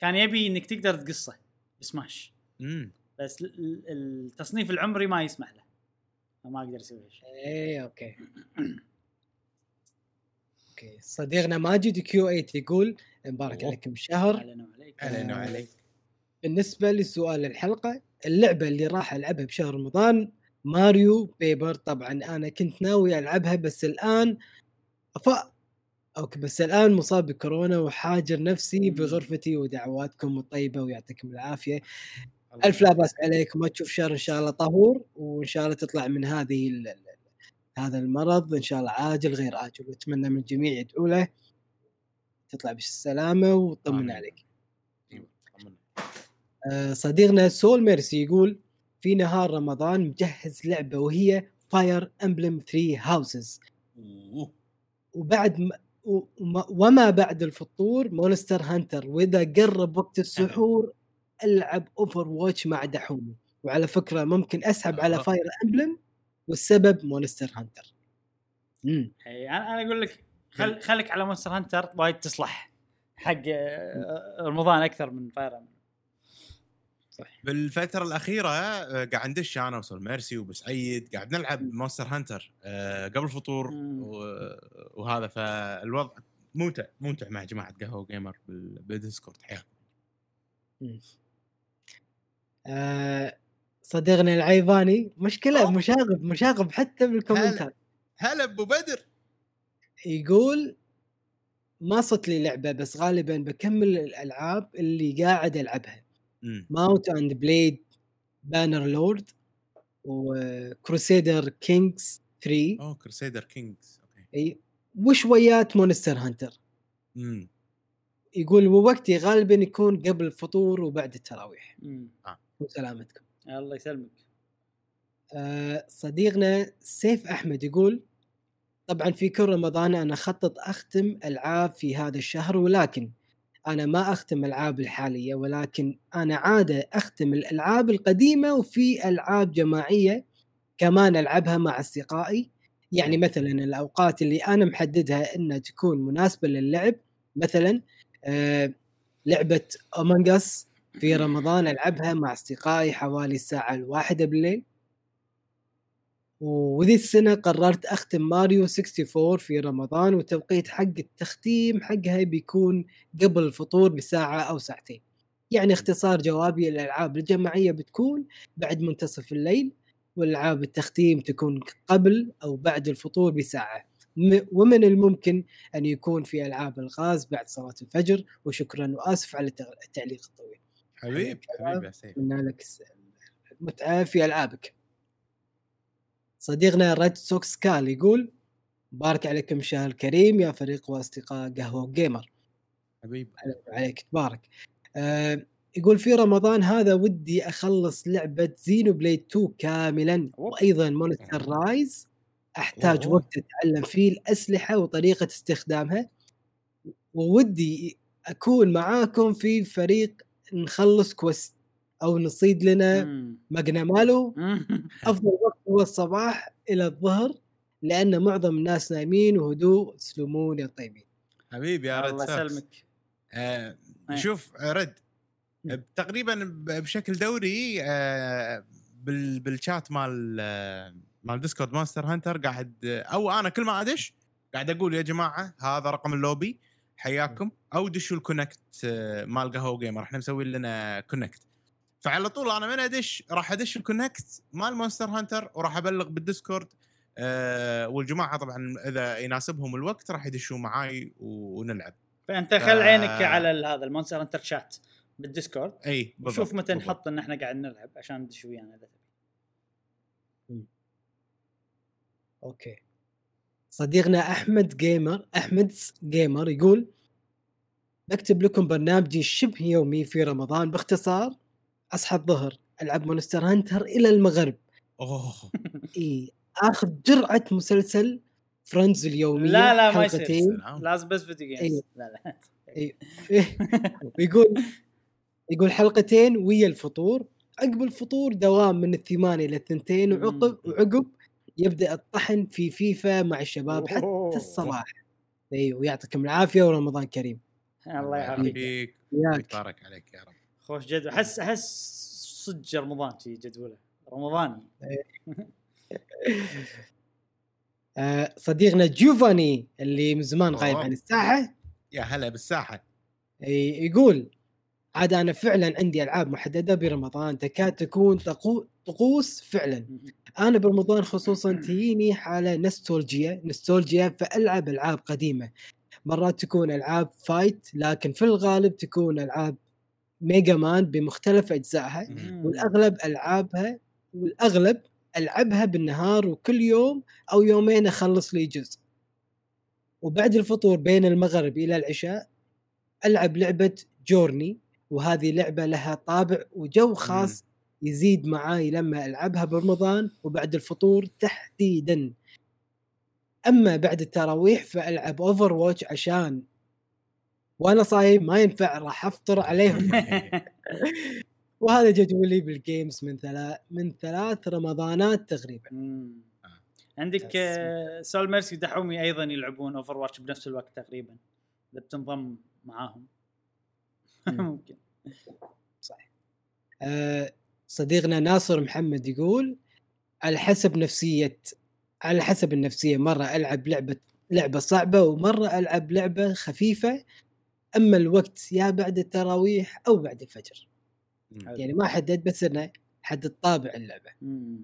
كان يبي انك تقدر تقصه بسماش بس التصنيف العمري ما يسمح له ما اقدر اسوي شيء. اي اوكي اوكي صديقنا ماجد كيو ثمانية يقول مبارك عليكم الشهر. اهلا وعليك. اهلا وعليك. بالنسبه لسؤال الحلقه اللعبه اللي راح العبها بشهر رمضان ماريو بيبر. طبعا انا كنت ناوي العبها بس الان ف اوكي بس الان مصاب بكورونا وحاجر نفسي بغرفتي ودعواتكم الطيبه ويعطيكم العافيه. ألف لا بأس عليك ما تشوف شهر إن شاء الله طهور وإن شاء الله تطلع من هذه ال... هذا المرض إن شاء الله عاجل غير عاجل وأتمنى من الجميع يدعو له تطلع بالسلامة وطمن عليك. آه صديقنا سول ميرسي يقول في نهار رمضان مجهز لعبة وهي Fire Emblem ثري Houses وبعد م... وما... وما بعد الفطور مونستر هانتر وإذا قرب وقت السحور ألعب أوفر واتش مع دحومي. وعلى فكرة ممكن أسحب أوه. على فاير أمبلم والسبب مونستر هانتر. أمم أنا أقول لك خل خلك على مونستر هانتر وايد تصلح حق رمضان أكثر من فاير أمبلم. بالفترة الأخيرة قاعد ندش أنا وصل ميرسي وبس أيد قاعد نلعب مونستر هانتر قبل الفطور وهذا فالوضع ممتع ممتع مع جماعة قهوة جيمر بالديسكورد حياة. أه صديقنا العيباني مشكلة مشاغب مشاغب حتى بالكومنتات. هلا ابو بدر يقول ما صت لي لعبة بس غالبا بكمل الالعاب اللي قاعد العبها ماوت اند بليد بانر لورد وكروسيدر كينجز ثري او كروسيدر كينجز اي وشويات مونستر هانتر. امم يقول ووقتي غالبا يكون قبل الفطور وبعد التراويح. آه. وسلامتكم. الله يسلمك. آه صديقنا سيف أحمد يقول طبعا في كل رمضان أنا خطط أختم ألعاب في هذا الشهر ولكن أنا ما أختم الألعاب الحالية، ولكن أنا عادة أختم الألعاب القديمة، وفي ألعاب جماعية كمان ألعبها مع أصدقائي. يعني مثلا الأوقات اللي أنا محددها إنها تكون مناسبة للعب، مثلا آه لعبة أمانجاس في رمضان ألعبها مع أصدقائي حوالي الساعة الواحدة بالليل. وذي السنة قررت أختم ماريو أربعة وستين في رمضان، وتوقيت حق التختيم حقها بيكون قبل الفطور بساعة أو ساعتين. يعني اختصار جوابي، الألعاب الجماعية بتكون بعد منتصف الليل، والألعاب التختيم تكون قبل أو بعد الفطور بساعة، ومن الممكن أن يكون في ألعاب الغاز بعد صلاة الفجر. وشكرا وآسف على التعليق الطويل. حبيب حبيب حسين، قلنا لك المتعة في ألعابك. صديقنا ريد سوكس كال يقول بارك عليكم شهر الكريم يا فريق وأصدقاء قهوة جيمر. حبيب عليك تبارك. أه يقول في رمضان هذا ودي أخلص لعبة زينو بليد تو كاملا، وأيضا مونستر رايز. أحتاج أوه. وقت أتعلم فيه الأسلحة وطريقة استخدامها، وودي أكون معاكم في فريق نخلص كوست أو نصيد لنا مقنمالو. أفضل وقت هو الصباح إلى الظهر، لأن معظم الناس نايمين وهدوء. سلمون يا طيبين. حبيبي يا رد سلمك. آه شوف رد، تقريبا بشكل دوري آه بال بالشات مال مال ديسكورد ماستر هانتر قاعد، أو أنا كل ما أدش قاعد أقول يا جماعة هذا رقم اللوبي حياكم، أو دشوا الكونكت مال قهوة جيمر، إحنا مسوي لنا كونكت. فعلى طول انا من ادش راح ادش الكونكت مال مونستر هانتر، وراح ابلغ بالديسكورد أه والجماعه طبعا اذا يناسبهم الوقت راح يدشوا معاي ونلعب. فانت خل ف... عينك على هذا المونستر هانتر شات بالديسكورد، اي شوف متى نحط ان احنا قاعد نلعب عشان ندش ويانا اذا تبي. اوكي صديقنا احمد جيمر احمد جيمر يقول بكتب لكم برنامجي شبه يومي في رمضان. باختصار أصحى الظهر ألعب مونستر هانتر إلى المغرب. أوه. إيه آخذ جرعة مسلسل فريندز اليومية. لا لا ما يصير. لازم بس فيديو جيمز. إيه. لا لا. إيه. إيه. يقول يقول حلقتين ويا الفطور. عقب الفطور دوام من الثمانية إلى الثنتين، وعقب وعقب يبدأ الطحن في فيفا مع الشباب حتى الصباح. إيه ويعطيكم العافية ورمضان كريم. الله يعافيك. يبارك عليك يا رب. خوش جدول. حس حس صج رمضان شيء جدوله رمضاني. صديقنا جوفاني اللي من زمان غايب عن الساحة، يا هلا بالساحة. يقول عاد أنا فعلا عندي ألعاب محددة برمضان تكاد تكون طقوس فعلا. أنا برمضان خصوصا تجيني حالة نستولجيا نستولجيا فألعب ألعاب قديمة. مرات تكون ألعاب فايت، لكن في الغالب تكون ألعاب ميجا مان بمختلف أجزائها، والأغلب ألعبها والأغلب ألعبها بالنهار، وكل يوم أو يومين أخلص لي جزء. وبعد الفطور بين المغرب إلى العشاء ألعب لعبة جورني، وهذه لعبة لها طابع وجو خاص يزيد معاي لما ألعبها برمضان وبعد الفطور تحديدا. أما بعد التراويح فألعب أوفر واتش عشان وأنا صايم ما ينفع راح أفطر عليهم. وهذا جدولي بالجيمز من ثلاث من ثلاث رمضانات تقريبا. عندك سول ميرسي دحومي أيضا يلعبون أوفر واتش بنفس الوقت تقريبا، إذا بتنضم معاهم. ممكن صحيح. أه صديقنا ناصر محمد يقول على حسب نفسية على حسب النفسية، مرة ألعب لعبة لعبة صعبة ومرة ألعب لعبة خفيفة. أما الوقت يا بعد التراويح أو بعد الفجر. مم. يعني ما حدد، بس أنا حدد طابع اللعبة. مم.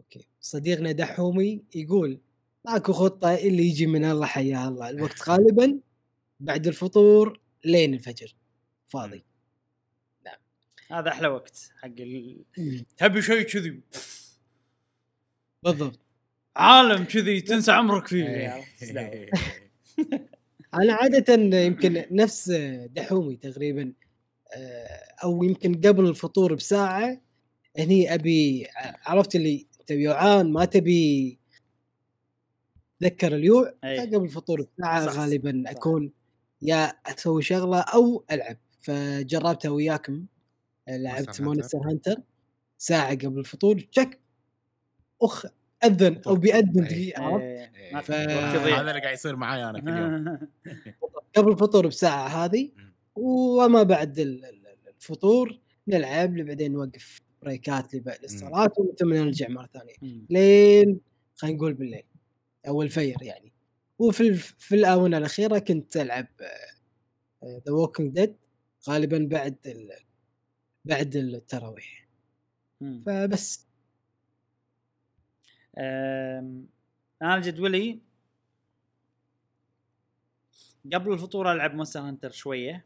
أوكي صديقنا دحومي يقول ماكو خطة، اللي يجي من الله حيا الله. الوقت غالبا بعد الفطور لين الفجر فاضي. نعم هذا أحلى وقت حق ال... تبي شيء كذي بالضبط، عالم كذي تنسى عمرك فيه. أنا عادة يمكن نفس دحومي تقريبا، أو يمكن قبل الفطور بساعة. هني أبي عرفت اللي تبي يوعان ما تبي تذكر اليوع، فقبل الفطور بساعة غالبا أكون يا اسوي شغله او العب. فجربتها وياكم، لعبت مونستر هانتر ساعه قبل الفطور، تشك اخ اذن او بيأذن دقيقه، عرفت؟ ف... هذا اللي قاعد يصير معي انا في اليوم قبل الفطور بساعه هذه، وما بعد الفطور نلعب اللي بعدين نوقف بريكات للصلاه وتم نرجع مره ثانيه لين خلينا نقول بالليل او الفجر يعني. وفي في الاونه الاخيره كنت العب The Walking Dead غالبا بعد ال... بعد التراويح. فبس أم... انا جدولي قبل الفطور العب مونستر هانتر شويه.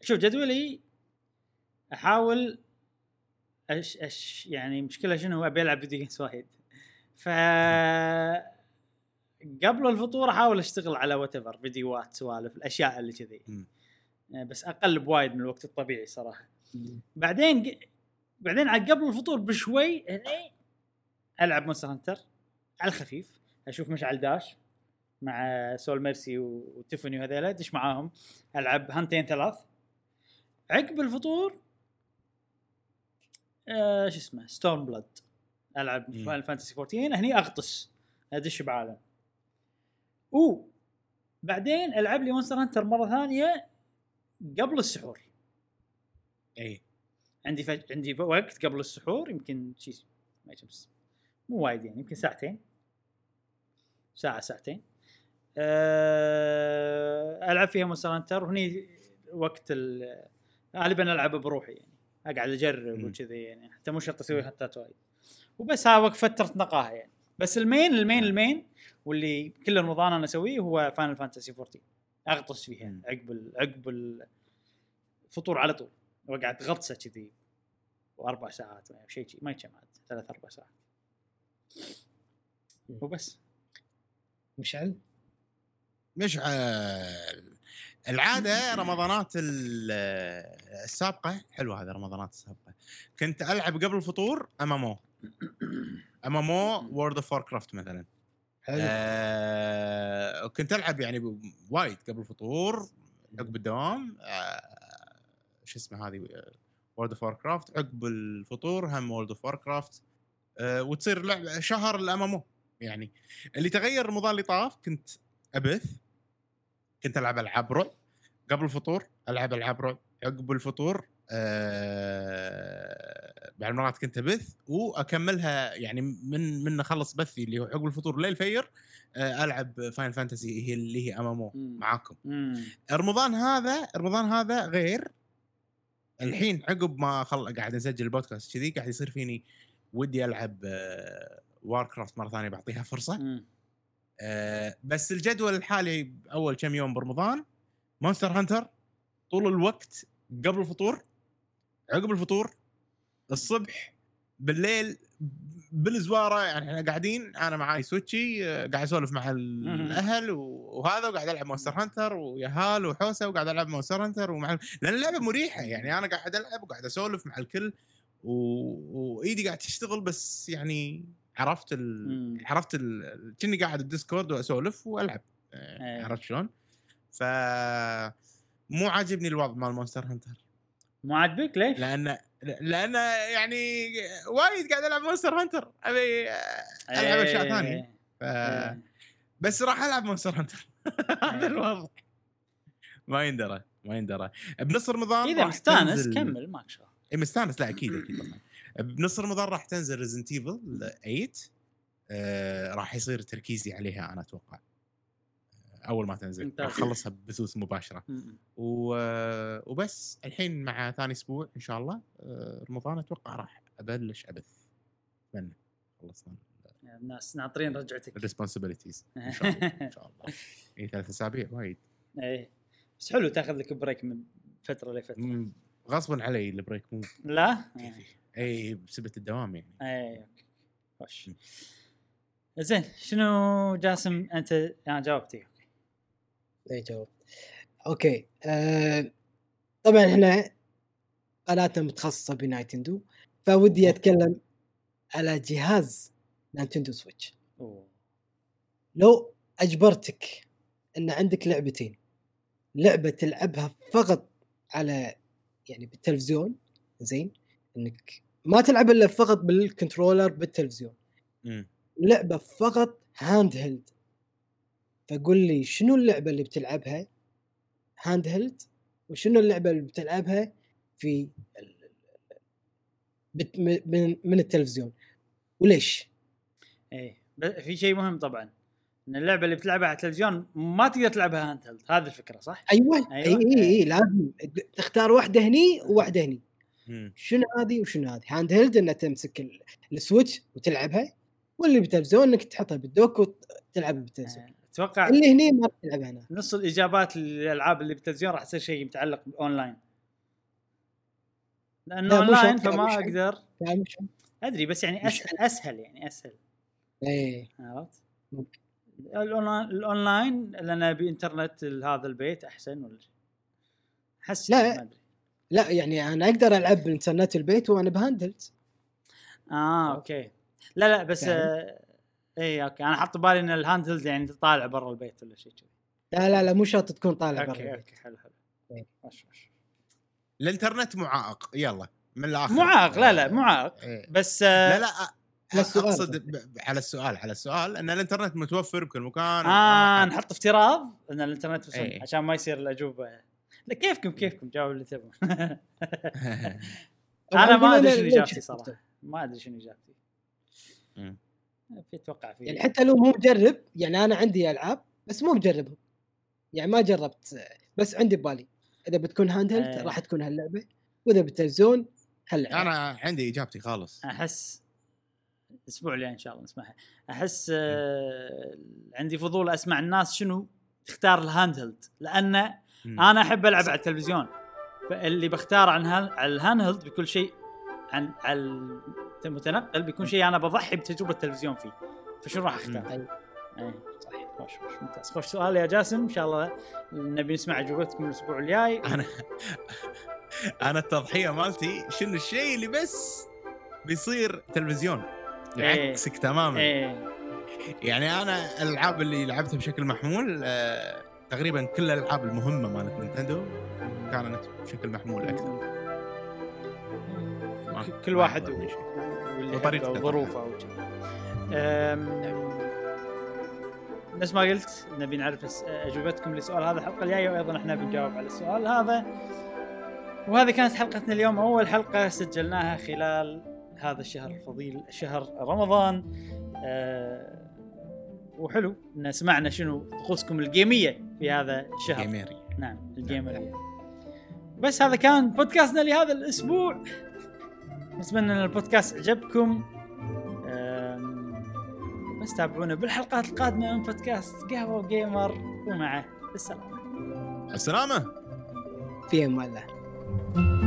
شوف جدولي احاول ايش ايش يعني مشكله شنو، هو ابي العب فيديو جيمز واحد، ف قبل الفطور احاول اشتغل على واتفر فيديوهات سوالف الاشياء اللي كذي، بس اقل بوايد من الوقت الطبيعي صراحه. بعدين بعدين على قبل الفطور بشوي هني العب مونستر هانتر على الخفيف، اشوف مشعل داش مع سول ميرسي وتيفوني وهذيلا، دش معاهم العب هنتين ثلاث. عقب الفطور ايش آه اسمه ستورم بلاد، العب فاينل فانتسي فورتين، هني اغطس ادش بعالم. و بعدين العب لي مونستر هانتر مره ثانيه قبل السحور. اي عندي فج... عندي وقت قبل السحور، يمكن شيء ما يجمس مو وايد يعني، يمكن ساعتين ساعه ساعتين أه... العب فيها مونستر هانتر. وهني وقت غالبا ال... العب بروحي يعني، اقعد اجرب وكذي يعني، حتى مو شرط اسوي حتى وايد، وبس ها وقت فتره نقاهه يعني. بس المين المين المين واللي كل رمضان انا اسويه هو فاينل فانتسي فورتين، اغطس فيها عقب عقب الفطور على طول، وقعدت غطسه كذي واربع ساعات يعني شيء شيء ما يجمعت ثلاث اربع ساعات وبس. مشعل مشعل العاده رمضانات السابقه حلوه، هذا رمضانات السابقه كنت العب قبل الفطور امامو امامو وورد اوف وار كرافت مثلا، آه كنت العب يعني وايد قبل الفطور عقب الدوام. آه شو اسمه هذه وورد اوف وار كرافت، عقب الفطور هم وورد اوف وار كرافت، آه وتصير لعبه شهر الامامو يعني. اللي تغير رمضان اللي طاف كنت ابث، كنت العب العاب رعب قبل الفطور، العب العاب رعب عقب الفطور، أه... بعد مرات كنت بث واكملها يعني، من من اخلص بثي اللي هو عقب الفطور ليل فير، أه... العب فاين فانتسي هي اللي هي امامو معاكم. رمضان هذا رمضان هذا غير. الحين عقب ما خل... قاعد نسجل البودكاست كذي قاعد يصير فيني ودي العب أه... واركرافت مره ثانيه، بعطيها فرصه. مم. أه بس الجدول الحالي أول كم يوم برمضان مونستر هانتر طول الوقت قبل الفطور عقب الفطور الصبح بالليل بالزوارة يعني. احنا قاعدين أنا معاي سويتشي قاعد أسولف مع الأهل وهذا، وقاعد ألعب مونستر هانتر وياهال وحوسة، وقاعد ألعب مونستر هانتر ومع، لأن اللعبة مريحة يعني، أنا قاعد ألعب وقاعد أسولف مع الكل وإيدي قاعد تشتغل بس يعني. عرفت ال... عرفت ال... كني قاعد بالديسكورد واسولف والعب، أيه. عرفت شلون؟ ف مو عاجبني الوضع مال مونستر هانتر. مو عاجبك ليش؟ لان لان يعني وايد قاعد العب مونستر هانتر، ابي العب اشياء أيه. ثانيه، ف... أيه. بس راح العب مونستر هانتر هذا الوضع ما يندرى ما يندرى بنص رمضان. اذا مستانس تنزل... كمل ماك شغل. اي مستانس، لا اكيد اكيد طبعا. بنص رمضان راح تنزل ريزنت ايفل ثمانية، آه راح يصير تركيزي عليها أنا أتوقع أول ما تنزل أخلصها بثوث مباشرة و... وبس. الحين مع ثاني أسبوع إن شاء الله آه رمضان أتوقع راح أبلش أبث منه. خلصنا الناس ناطرين رجعتك responsibilities إن شاء الله إن شاء الله إيه ثلاث أسابيع وايد إيه، بس حلو تأخذ لك بريك من فترة لفترة غصبا علي البريك مو لا اي بسبب الدوام يعني. اي اوكي زين. شنو جاسم انت؟ انا يعني جاوبتي. اي جاوب اوكي. أه طبعا احنا قناتنا متخصصه بنايتندو، فودي اتكلم على جهاز نينتندو سويتش. أوه. لو اجبرتك ان عندك لعبتين، لعبه تلعبها فقط على يعني بالتلفزيون، زين انك ما تلعب الا فقط بالكنترولر بالتلفزيون، م. لعبه فقط هاند هيلد. فقول لي شنو اللعبه اللي بتلعبها هاند هيلد وشنو اللعبه اللي بتلعبها في من التلفزيون وليش؟ اي في شيء مهم طبعا، ان اللعبه اللي بتلعبها على التلفزيون ما تقدر تلعبها هاند هيلد، هذه الفكره صح؟ ايوه اي أيوة. اي أيوة. لازم تختار واحده هني وواحده هني. مم. شنو هذه وشنو هذه؟ هاند هيلد انك تمسك السويتش وتلعبها، واللي بالتلفزيون انك تحطها بالدوك وتلعبها بالتلفزيون. اتوقع اللي هني ما تلعبها هنا. نص الاجابات للالعاب اللي بالتلفزيون راح تصير شيء متعلق باونلاين، لانه اونلاين فما اقدر ادري، بس يعني اسهل اسهل يعني اسهل اي عرفت. الاونلاين لان بانترنت هذا البيت احسن ولا حس لا ما ادري. لا يعني انا اقدر العب بالانترنت البيت وانا بهاندلت. اه اوكي لا لا بس آه اي اوكي انا حط بالي ان الهاندلد يعني طالع برا البيت ولا شيء كذا. لا لا لا مو شرط تكون طالع برا البيت. اوكي حلو حلو ماشي ماشي. الانترنت معاق يلا من الاخر معاق. لا لا معاق إيه. بس آه لا لا اقصد على السؤال على السؤال ان الانترنت متوفر بكل مكان. اه نحط افتراض ان الانترنت وصل إيه. عشان ما يصير الاجوبه لا كيفكم كيفكم جاوبوا اللي تبون. انا ما ادري شنو اجابتي صراحه، ما ادري شنو اجابتي. امم اتوقع في يعني حتى لو مو مجرب، يعني انا عندي العاب بس مو مجربهم، يعني ما جربت بس عندي ببالي اذا بتكون هاند هيلد راح تكون هاللعبه واذا بالتلفزيون هاللعبه. انا عندي اجابتي خالص، احس الاسبوع اللي ان شاء الله نسمعها. احس آه عندي فضول اسمع الناس شنو تختار الهاند هيلد، لان مم. انا احب العب على التلفزيون، فاللي بختار عن على الهاند هيلد بكل شيء عن على المتنقل بيكون شيء انا بضحي بتجربه التلفزيون فيه، فشو راح اختار؟ اي اي صحيح. خوش خوش ممتاز. خوش سؤال يا جاسم، ان شاء الله نبي نسمع اجوبتكم الاسبوع الجاي. انا انا التضحيه مالتي شنو الشيء اللي بس بيصير تلفزيون عكسك إيه. تماما إيه. يعني انا الالعاب اللي لعبتها بشكل محمول آه، تقريبا كل الالعاب المهمه مالت نينتندو كانت بشكل محمول اكثر. كل واحد وطريقته وظروفه نفس ما قلت. نبي نعرف اجوبتكم لسؤال هذا الحلقه الجايه، وايضا احنا بنجاوب على السؤال هذا. وهذه كانت حلقتنا اليوم، اول حلقه سجلناها خلال هذا الشهر الفضيل شهر رمضان. أه وحلو ان سمعنا شنو طقوسكم الجيميه في هذا الشهر. جيميري. نعم الجيمريه. بس هذا كان بودكاستنا لهذا الاسبوع، نتمنى ان البودكاست عجبكم. بس تابعونا بالحلقات القادمه من بودكاست قهوه جيمر، ومعه السلامه. السلامه في امان الله.